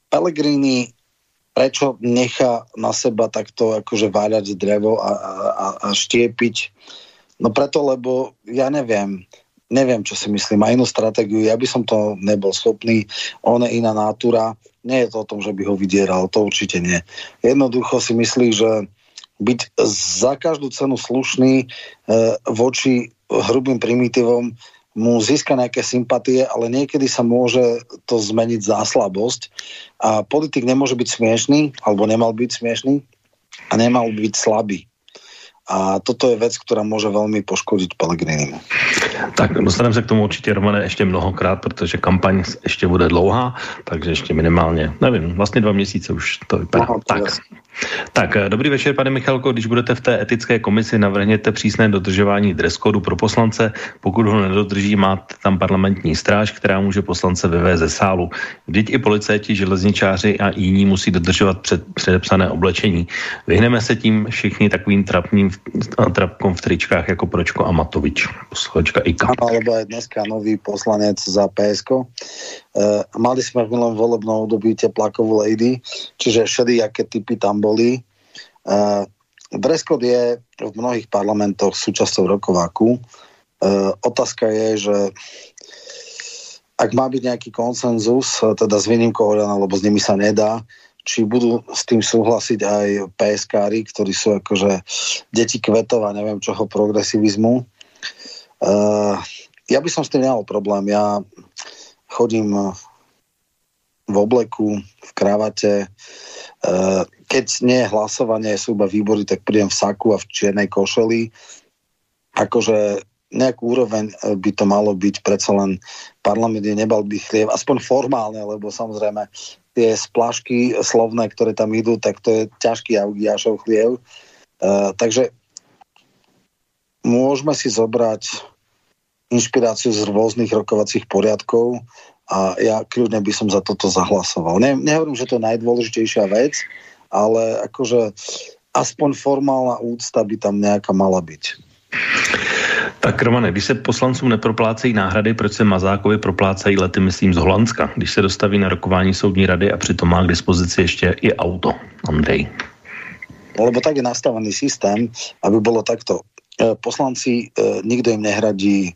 Pellegrini prečo nechá na seba takto akože váľať drevo a, a, a štiepiť? No preto, lebo ja neviem, neviem, čo si myslím, a inú stratégiu, ja by som to nebol schopný, on je iná nátura, nie je to o tom, že by ho vydieral, to určite nie. Jednoducho si myslí, že byť za každú cenu slušný e, voči hrubým primitívom mu získa nejaké sympatie, ale niekedy sa môže to zmeniť za slabosť. A politik nemôže byť smiešný, alebo nemal byť smiešný a nemal byť slabý. A toto je vec, ktorá môže veľmi poškodiť Pellegrinimu. Tak dostaneme se k tomu určitě, Romane, ještě mnohokrát, protože kampaň ještě bude dlouhá, takže ještě minimálně, nevím, vlastně dva měsíce už to vypadá. Aha, tak. tak, dobrý večer, pane Michalko, když budete v té etické komisi, navrhněte přísné dodržování dresskódu pro poslance, pokud ho nedodrží, máte tam parlamentní stráž, která může poslance vyvést ze sálu. Vždyť i policajti, železničáři a jiní musí dodržovat před, předepsané oblečení. Vyhneme se tím všichni takovým trapným trapkom v tričkách jako Pročko a Matovič. Posluchačka Ika. Alebo aj dneska nový poslanec za pé esko. E, mali sme v minulom volebnom období teplákovú lady, čiže všelijaké typy tam boli. E, Dreskod je v mnohých parlamentoch súčasťou rokováku. E, otázka je, že ak má byť nejaký konsenzus, teda s výnimkou Oľana, lebo s nimi sa nedá, či budú s tým súhlasiť aj pé eskári, ktorí sú akože deti kvetov a neviem čoho progresivizmu. Uh, ja by som s tým nemal problém. Ja chodím v obleku, v kravate. Uh, keď nie je hlasovanie, sú iba výbory, tak prídem v saku a v čiernej košeli. Akože nejakú úroveň by to malo byť, predsa len parlament je nebalbých, aspoň formálne, lebo samozrejme tie splašky slovné, ktoré tam idú, tak to je ťažký augiášov chliev. Uh, takže môžeme si zobrať inšpiráciu z rôznych rokovacích poriadkov a ja kľudne by som za toto zahlasoval. Ne, nehovorím, že to je najdôležitejšia vec, ale akože aspoň formálna úcta by tam nejaká mala byť. Tak, Romane, když se poslancům neproplácejí náhrady, proč se Mazákovi proplácejí lety, myslím, z Holandska, když se dostaví na rokování soudní rady a přitom má k dispozici ještě i auto? Andrej. Lebo tak je nastavený systém, aby bylo takto. Poslanci, nikdo jim nehradí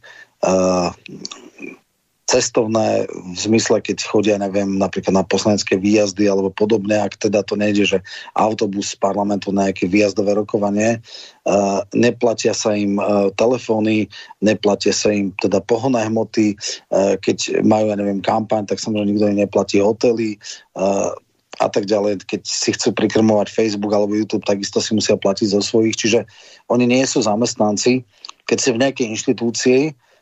cestovné v zmysle, keď chodia, neviem, napríklad na poslanecké výjazdy alebo podobne, ak teda to nejde, že autobus z parlamentu na nejaké výjazdové rokovanie, uh, neplatia sa im uh, telefóny, neplatia sa im teda pohonné hmoty, uh, keď majú, ja neviem, kampaň, tak samozrejme nikto im neplatí hotely, uh, a tak ďalej, keď si chcú prikrmovať Facebook alebo YouTube, takisto si musia platiť zo svojich, čiže oni nie sú zamestnanci. Keď ste v nejakej inštitúcii,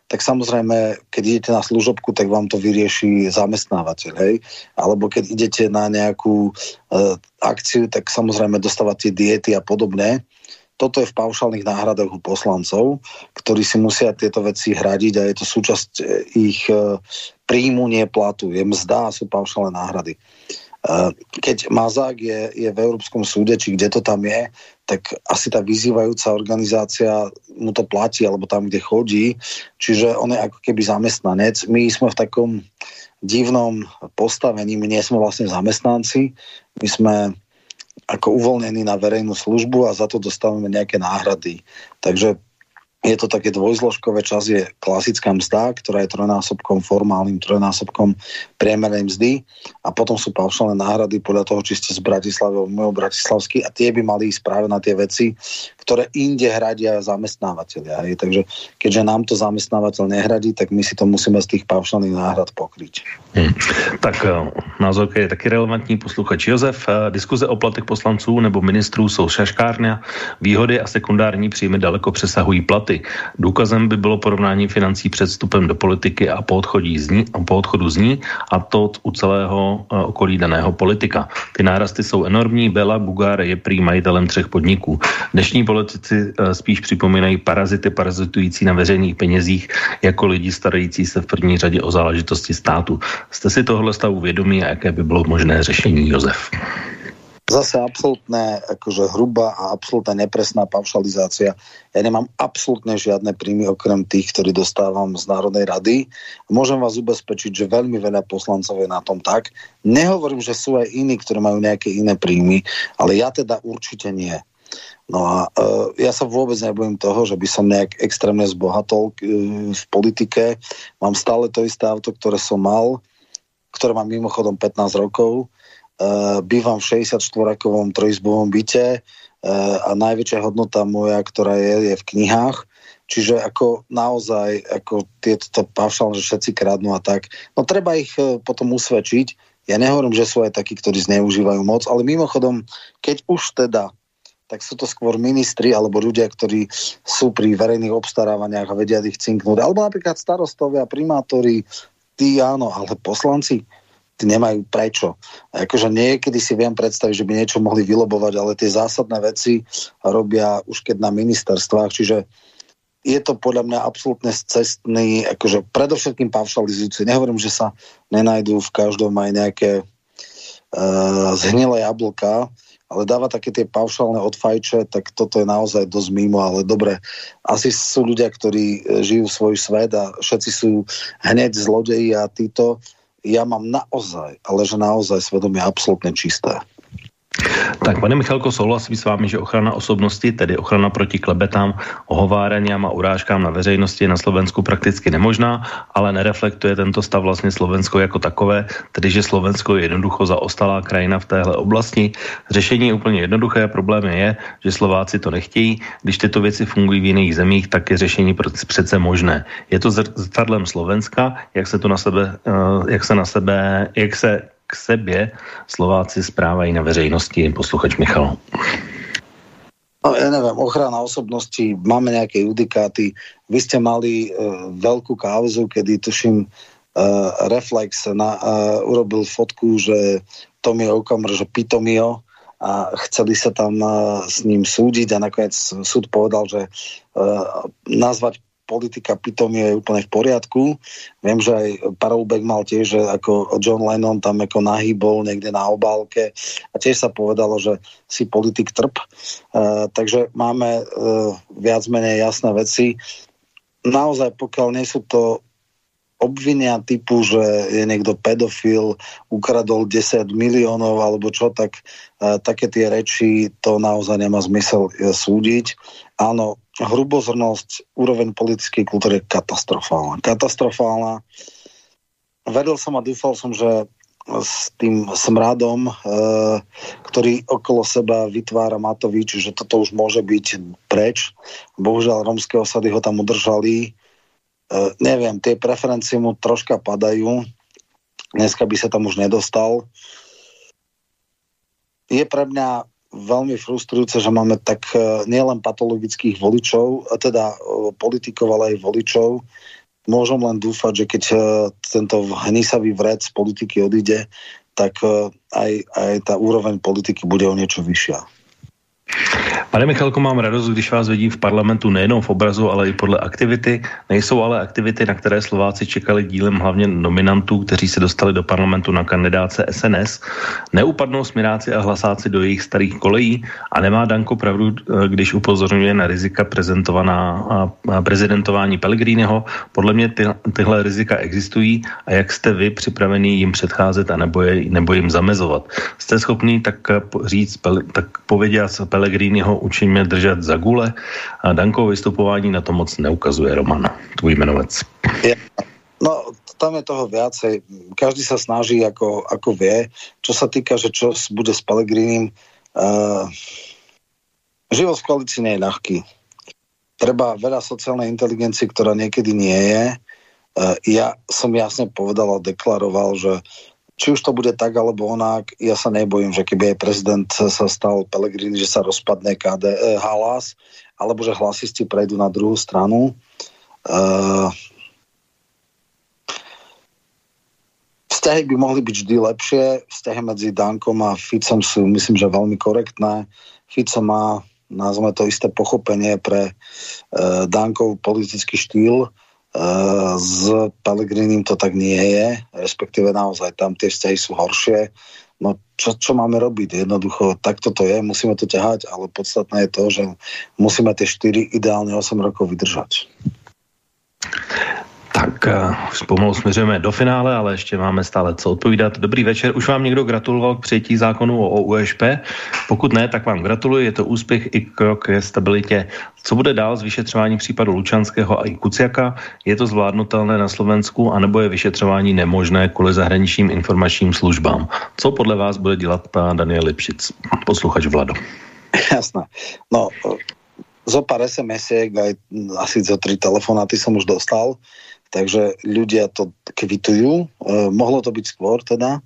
tak samozrejme, keď idete na služobku, tak vám to vyrieši zamestnávateľ, hej? Alebo keď idete na nejakú e, akciu, tak samozrejme dostávate diety a podobne. Toto je v paušálnych náhradách u poslancov, ktorí si musia tieto veci hradiť a je to súčasť ich e, príjmu, nie platu. Je mzda a sú paušálne náhrady. Keď Mazák je, je v Európskom súde, či kde to tam je, tak asi tá vyzývajúca organizácia mu to platí, alebo tam, kde chodí. Čiže on je ako keby zamestnanec. My sme v takom divnom postavení, my nie sme vlastne zamestnanci, my sme ako uvoľnení na verejnú službu a za to dostávame nejaké náhrady. Takže je to také dvojzložkové, čas je klasická mzda, ktorá je trojnásobkom formálnym, trojnásobkom priemernej mzdy a potom sú paušálne náhrady podľa toho, či ste z Bratislavy alebo mimo bratislavský a tie by mali ísť práve na tie veci, ktoré inde hradia zamestnávateľia. Takže keďže nám to zamestnávateľ nehradí, tak my si to musíme z tých paušálnych náhrad pokryť. Hmm. Tak na zovke je taky relevantní posluchač Josef. Diskuze o platech poslanců nebo ministrů jsou šaškárna, výhody a sekundární příjmy daleko přesahují platy. Důkazem by bylo porovnání financí před vstupem do politiky a po odchodí z ní, a po odchodu z ní a to u celého okolí daného politika. Ty nárasty jsou enormní, Bela Bugár je prý majitelem třech podniků. Dnešní politici spíš připomínají parazity parazitující na veřejných penězích jako lidi starající se v první řadě o záležitosti státu. Jste si tohle stavu vědomí a jaké by bylo možné řešení, Josef? Zase absolútne, akože hrubá a absolútne nepresná paušalizácia. Ja nemám absolútne žiadne príjmy okrem tých, ktoré dostávam z Národnej rady. Môžem vás ubezpečiť, že veľmi veľa poslancov je na tom tak. Nehovorím, že sú aj iní, ktorí majú nejaké iné príjmy, ale ja teda určite nie. No a uh, ja sa vôbec nebojím toho, že by som nejak extrémne zbohatol uh, v politike. Mám stále to isté auto, ktoré som mal, ktoré mám mimochodom pätnásť rokov. Uh, bývam v šesťdesiatštyri-kovom trojizbovom byte uh, a najväčšia hodnota moja, ktorá je, je v knihách. Čiže ako naozaj ako tieto paušálne, že všetci kradnú a tak. No treba ich uh, potom usvedčiť. Ja nehovorím, že sú aj takí, ktorí zneužívajú moc, ale mimochodom, keď už teda, tak sú to skôr ministri alebo ľudia, ktorí sú pri verejných obstarávaniach a vedia ich cinknúť. Alebo napríklad starostovia, primátori, tí áno, ale poslanci nemajú prečo. Akože niekedy si viem predstaviť, že by niečo mohli vylobovať, ale tie zásadné veci robia už keď na ministerstvách, čiže je to podľa mňa absolútne cestný, akože predovšetkým paušalizujúci. Nehovorím, že sa nenajdú v každom aj nejaké uh, zhnilé jablka, ale dáva také tie paušálne odfajče, tak toto je naozaj dosť mimo, ale dobre. Asi sú ľudia, ktorí žijú svoj svet a všetci sú hneď zlodeji a títo. Ja mám naozaj, ale že naozaj svedomie absolútne čisté. Tak, pane Michalko, souhlasím s vámi, že ochrana osobnosti, tedy ochrana proti klebetám, ohovárením a urážkám na veřejnosti je na Slovensku prakticky nemožná, ale nereflektuje tento stav vlastně Slovensko jako takové, tedy že Slovensko je jednoducho zaostalá krajina v téhle oblasti. Řešení je úplně jednoduché, problém je, že Slováci to nechtějí. Když tyto věci fungují v jiných zemích, tak je řešení přece možné. Je to zrcadlem Slovenska, jak se to na sebe, jak se na sebe, jak se k sebe Slováci správajú na veřejnosti, posluchač Michal. No, ja neviem, ochrana osobnosti, máme nejaké judikáty. Vy ste mali e, veľkú kauzu, kedy tuším e, Reflex na, e, urobil fotku, že Tomio Okamr, že Pitomio a chceli sa tam e, s ním súdiť a nakoniec súd povedal, že e, nazvať politika pitomie je úplne v poriadku. Viem, že aj Paroubek mal tiež, že ako John Lennon tam ako nahý bol niekde na obálke a tiež sa povedalo, že si politik trp. Uh, takže máme uh, viac menej jasné veci. Naozaj, pokiaľ nie sú to obvinia typu, že je niekto pedofil, ukradol desať miliónov alebo čo, tak e, také tie reči, to naozaj nemá zmysel e, súdiť. Áno, hrubozrnosť, úroveň politickej kultúry je katastrofálna. Katastrofálna. veril som a dúfal som, že s tým smradom, e, ktorý okolo seba vytvára Matovič, že toto už môže byť preč. Bohužiaľ, rómske osady ho tam udržali. E, neviem, tie preferencie mu troška padajú. Dneska by sa tam už nedostal. Je pre mňa veľmi frustrujúce, že máme tak e, nielen patologických voličov, teda e, politikov, ale aj voličov. Môžem len dúfať, že keď tento hnisavý vred z politiky odíde, tak aj, aj tá úroveň politiky bude o niečo vyššia. Pane Michalko, mám radost, když vás vidím v parlamentu nejenom v obrazu, ale i podle aktivity. Nejsou ale aktivity, na které Slováci čekali dílem hlavně nominantů, kteří se dostali do parlamentu na kandidáce es en es. Neupadnou směráci a hlasáci do jejich starých kolejí a nemá Danko pravdu, když upozorňuje na rizika prezentovaná prezidentování Pellegriniho. Podle mě ty, tyhle rizika existují a jak jste vy připravený jim předcházet a nebo, je, nebo jim zamezovat? Jste schopný tak říct, tak povědět Pellegriniho učíme držať za gule a Dankovo vystupování na to moc neukazuje. Roman, tvůj jmenovec. No, tam je toho viacej. Každý sa snaží, ako, ako vie. Čo sa týka, že čo bude s Pellegrinim, uh, život v koalícii nie je ľahký. Treba veľa sociálnej inteligencie, ktorá niekedy nie je. Uh, ja som jasne povedal a deklaroval, že či už to bude tak, alebo onak, ja sa nebojím, že keby aj prezident sa stal Pellegrini, že sa rozpadne ká dé, Halas, alebo že hlasisti prejdú na druhú stranu. Uh, vzťahy by mohli byť vždy lepšie. Vzťahy medzi Dankom a Ficom sú, myslím, že veľmi korektné. Fico má, nazveme to, isté pochopenie pre uh, Dankov politický štýl. S Pellegrinim to tak nie je, respektíve naozaj tam tie vzťahy sú horšie. No čo, čo máme robiť? Jednoducho takto to je, musíme to ťahať, ale podstatné je to, že musíme tie štyri, ideálne osem rokov vydržať. Tak už pomalu směřujeme do finále, ale ještě máme stále co odpovídat. Dobrý večer. Už vám někdo gratuloval k přijetí zákonu o U Š P? Pokud ne, tak vám gratuluji. Je to úspěch i krok ke stabilitě. Co bude dál z vyšetřování případu Lučanského a i Kuciaka? Je to zvládnutelné na Slovensku, anebo je vyšetřování nemožné kvůli zahraničním informačním službám? Co podle vás bude dělat pán Daniel Lipšic? Posluchač Vlado. Jasné. No, zo pár es em esiek, aj asi zo tri telefonáty som už dostal. Takže ľudia to kvitujú. E, mohlo to byť skôr teda,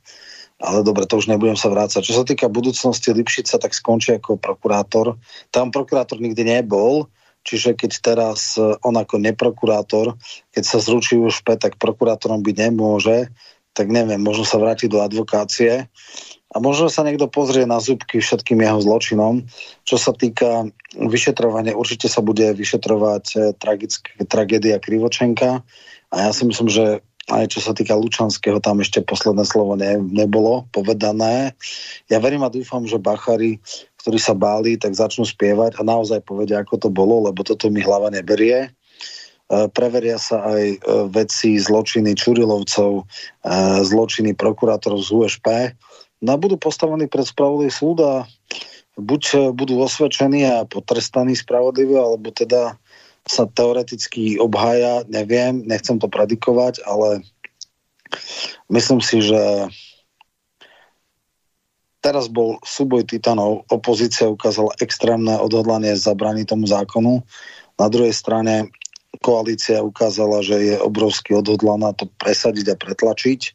ale dobre, to už nebudem sa vrácať. Čo sa týka budúcnosti Lipšica, tak skončí ako prokurátor. Tam prokurátor nikdy nebol, čiže keď teraz on ako neprokurátor, keď sa zručí už pe, tak prokurátorom byť nemôže, tak neviem, možno sa vráti do advokácie a možno sa niekto pozrie na zúbky všetkým jeho zločinom. Čo sa týka vyšetrovania, určite sa bude vyšetrovať tragické, tragédia Krivočenka a ja si myslím, že aj čo sa týka Lučanského, tam ešte posledné slovo ne, nebolo povedané. Ja verím a dúfam, že bachári, ktorí sa báli, tak začnú spievať a naozaj povedia, ako to bolo, lebo toto mi hlava neberie. Preveria sa aj veci, zločiny Čurilovcov, zločiny prokurátorov z U Š P. No budú postavení pred spravodlivý súd a buď budú osvedčení a potrestaní spravodlivo, alebo teda sa teoreticky obhája, neviem, nechcem to predikovať, ale myslím si, že teraz bol súboj titanov, opozícia ukázala extrémne odhodlanie zabrániť tomu zákonu. Na druhej strane koalícia ukázala, že je obrovsky odhodlaná to presadiť a pretlačiť.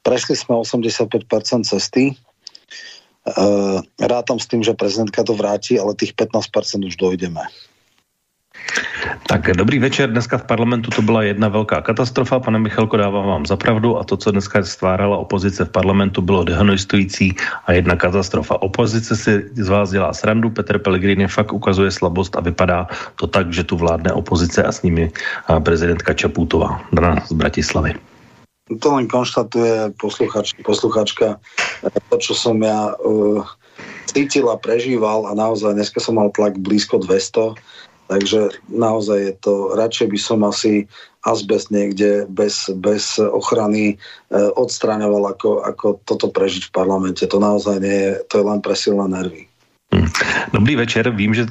Prešli sme osemdesiatpäť percent cesty. Rátam s tým, že prezidentka to vráti, ale tých pätnásť percent už dojdeme. Tak dobrý večer, dneska v parlamentu to byla jedna velká katastrofa, pane Michalko, dávám vám za pravdu a to, co dneska stvárala opozice v parlamentu, bylo dehonestující a jedna katastrofa. Opozice si z vás dělá srandu, Petr Pellegrini fakt ukazuje slabost a vypadá to tak, že tu vládne opozice a s nimi prezidentka Čaputová, Dana z Bratislavy. To len konštatuje posluchač, posluchačka, to, čo som ja uh, cítil a prežíval a naozaj dneska som mal tlak blízko dvesto. Takže naozaj je to, radšej by som asi azbest niekde bez, bez ochrany e, odstraňoval, ako, ako toto prežiť v parlamente. To naozaj nie je, to je len pre silné nervy. Hmm. Dobrý večer, vím, že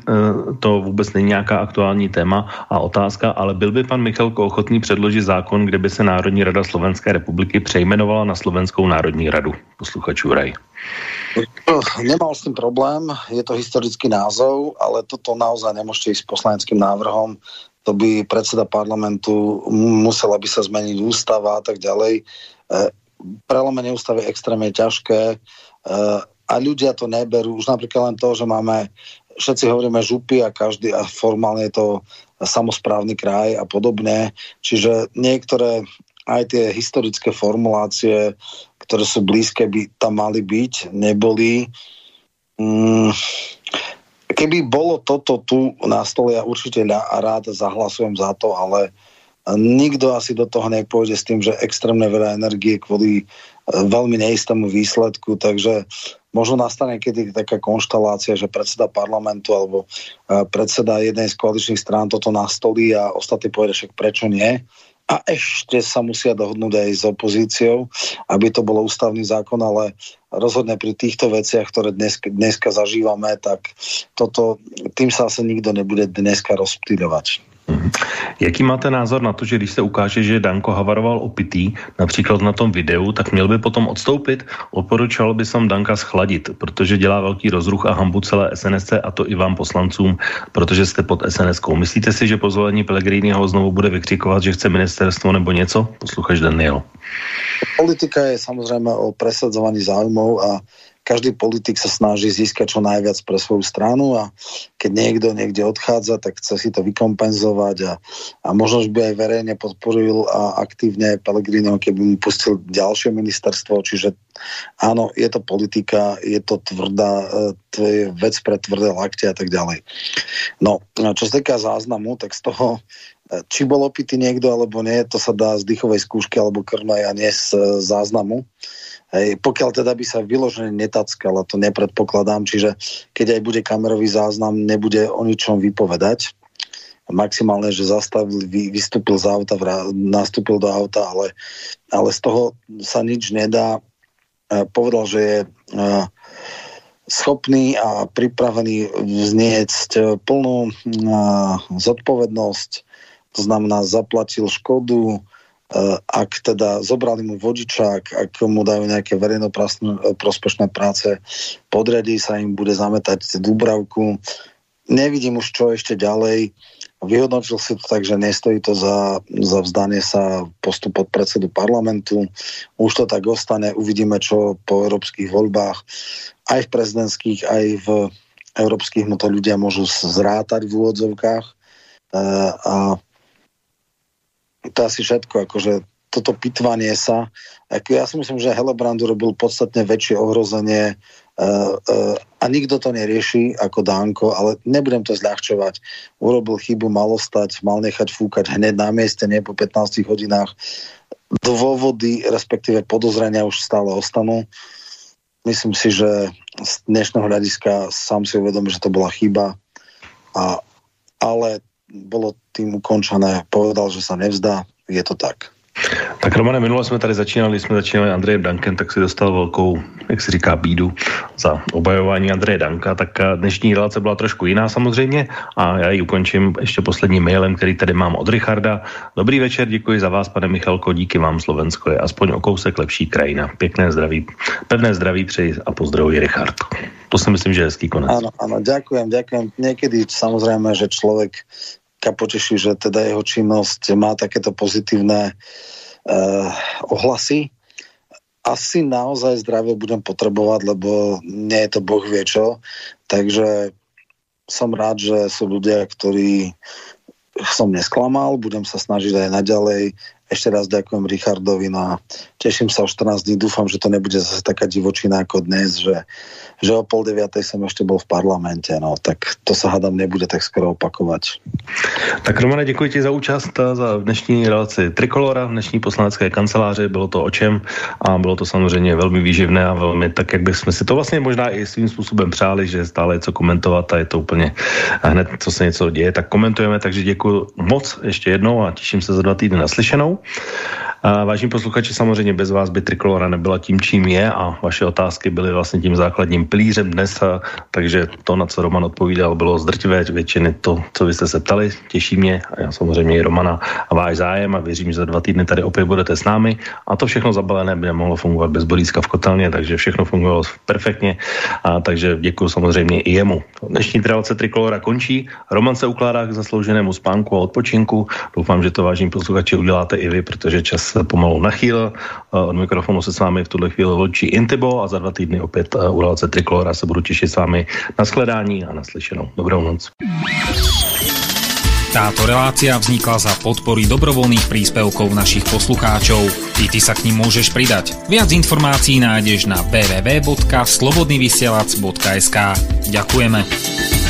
to vůbec není nějaká aktuální téma a otázka, ale byl by pan Michalko ochotný předložit zákon, kde by se Národní rada Slovenské republiky přejmenovala na Slovenskou národní radu? Posluchač Juraj. Nemal s tým problém, je to historický názov, ale toto naozaj nemôžete ísť s poslaneckým návrhom. To by predseda parlamentu, musela by sa zmeniť ústava a tak ďalej. Prelomenie ústavy je extrémne ťažké a ľudia to neberú. Už napríklad len to, že máme, všetci hovoríme župy a každý, a formálne je to samosprávny kraj a podobne. Čiže niektoré aj tie historické formulácie, ktoré sú blízke, by tam mali byť, neboli. Keby bolo toto tu na stole, ja určite rád zahlasujem za to, ale nikto asi do toho nepôjde s tým, že extrémne veľa energie kvôli veľmi neistému výsledku, takže možno nastane kedy taká konštelácia, že predseda parlamentu alebo predseda jednej z koaličných strán toto nastolí a ostatní povedia, však prečo nie? A ešte sa musia dohodnúť aj s opozíciou, aby to bolo ústavný zákon, ale rozhodne pri týchto veciach, ktoré dnes, dneska zažívame, tak toto, tým sa asi nikto nebude dneska rozptýľovať. Hmm. Jaký máte názor na to, že když se ukáže, že Danko havaroval opitý, například na tom videu, tak měl by potom odstoupit? Oporučoval by som Danka schladit, protože dělá velký rozruch a hanbu celé es en es a to i vám poslancům, protože jste pod es en eskou. Myslíte si, že po zvolení Pellegriniho znovu bude vykřikovat, že chce ministerstvo nebo něco? Posluchač Daniel. Politika je samozrejme o presadzovaní záujmov a každý politik sa snaží získať čo najviac pre svoju stranu a keď niekto niekde odchádza, tak chce si to vykompenzovať a, a možno by aj verejne podporil a aktívne Pellegriniho, keby mu pustil ďalšie ministerstvo. Čiže áno, je to politika, je to tvrdá, to je vec pre tvrdé lakte a tak ďalej. No, čo sa týka záznamu, tak z toho, či bol opitý niekto alebo nie, to sa dá z dýchovej skúšky alebo krvnej a nie z záznamu. Hej, pokiaľ teda by sa vyložené netackala, to nepredpokladám, čiže keď aj bude kamerový záznam, nebude o ničom vypovedať. Maximálne, že zastavil, vystúpil z auta, nastúpil do auta, ale, ale z toho sa nič nedá. Povedal, že je schopný a pripravený vzniesť plnú zodpovednosť, to znamená zaplatil škodu, ak teda zobrali mu vodičák, ak mu dajú nejaké verejnoprospešné práce, podriadí sa im, bude zametať Dúbravku. Nevidím už čo ešte ďalej. Vyhodnotil si to tak, že nestojí to za, za vzdanie sa postupu od predsedu parlamentu. Už to tak ostane, uvidíme čo po európskych voľbách. Aj v prezidentských, aj v európskych, no to ľudia môžu zrátať v úvodzovkách. A to asi všetko, akože toto pitvanie sa, ako ja si myslím, že Hellebrand urobil podstatne väčšie ohrozenie e, e, a nikto to nerieši ako Danko, ale nebudem to zľahčovať. Urobil chybu, malo stať, mal nechať fúkať hneď na mieste, nie po pätnástich hodinách. Dôvody, respektíve podozrenia už stále ostanú. Myslím si, že z dnešného hľadiska sám si uvedomil, že to bola chyba, a, ale bolo tým ukončené. Povedal, že sa nevzdá. Je to tak. Tak Romane, minule jsme tady začínali, jsme začínali Andrejem Dankem, tak si dostal velkou, jak se říká, bídu za obhajování Andreje Danka, tak dnešní relace byla trošku jiná samozřejmě a já ji ukončím ještě posledním mailem, který tady mám od Richarda. Dobrý večer, děkuji za vás, pane Michalko, díky vám, Slovensko je aspoň o kousek lepší krajina. Pěkné zdraví, pevné zdraví přeji a pozdravuji, Richard. To si myslím, že je hezký konec. Áno, áno, ďakujem, ďakujem. Niekedy samozrejme, že človek poteší, že teda jeho činnosť má takéto pozitívne eh, ohlasy. Asi naozaj zdravie budem potrebovať, lebo nie je to boh vie čo. Takže som rád, že sú ľudia, ktorí som nesklamal, budem sa snažiť aj naďalej. Ešte raz ďakujem Richardovi a teším sa o štrnásť dní. Dúfam, že to nebude zase taká divočina ako dnes, že, že o pol deviatej som ešte bol v parlamente. No, tak to sa hádam nebude tak skoro opakovať. Tak Romane, děkuji ti za účast, za dnešní relaci Trikolóra, dnešní poslanecké kanceláře. Bylo to o čem a bylo to samozřejmě velmi výživné a velmi tak, jak bychom si to vlastně možná i svým způsobem přáli, že stále je co komentovat a je to úplně hned, co se něco děje, tak komentujeme, takže děkuji moc ještě jednou a těším se za dva týdny naslyšenou. Vážení posluchači, samozřejmě bez vás by Trikolóra nebyla tím, čím je, a vaše otázky byly vlastně tím základním pilířem dnes, a takže to, na co Roman odpovídal, bylo z drtivé většiny to, co vy jste se ptali. Těší mě a já samozřejmě i Romana a váš zájem a věřím, že za dva týdny tady opět budete s námi. A to všechno zabalené by nemohlo fungovat bez Boríska v kotelně, takže všechno fungovalo perfektně. A takže děkuji samozřejmě i jemu. Dnešní tradice Trikolóra končí. Roman se ukládá k zaslouženému spánku a odpočinku. Doufám, že to, vážení posluchači, uděláte i vy, protože čas se pomalu nachýl. Od mikrofonu se s vámi v tuhle chvíli loučí Intibo a za dva týdny opět u relace Trikolóra se budu těšit s vámi. Na shledání a naslyšenou. Dobrou noc. Táto relácia vznikla za podpory dobrovoľných príspevkov našich poslucháčov. I ty sa k nim môžeš pridať. Viac informácií nájdeš na w w w bodka slobodnyvysielac bodka es ka. Ďakujeme.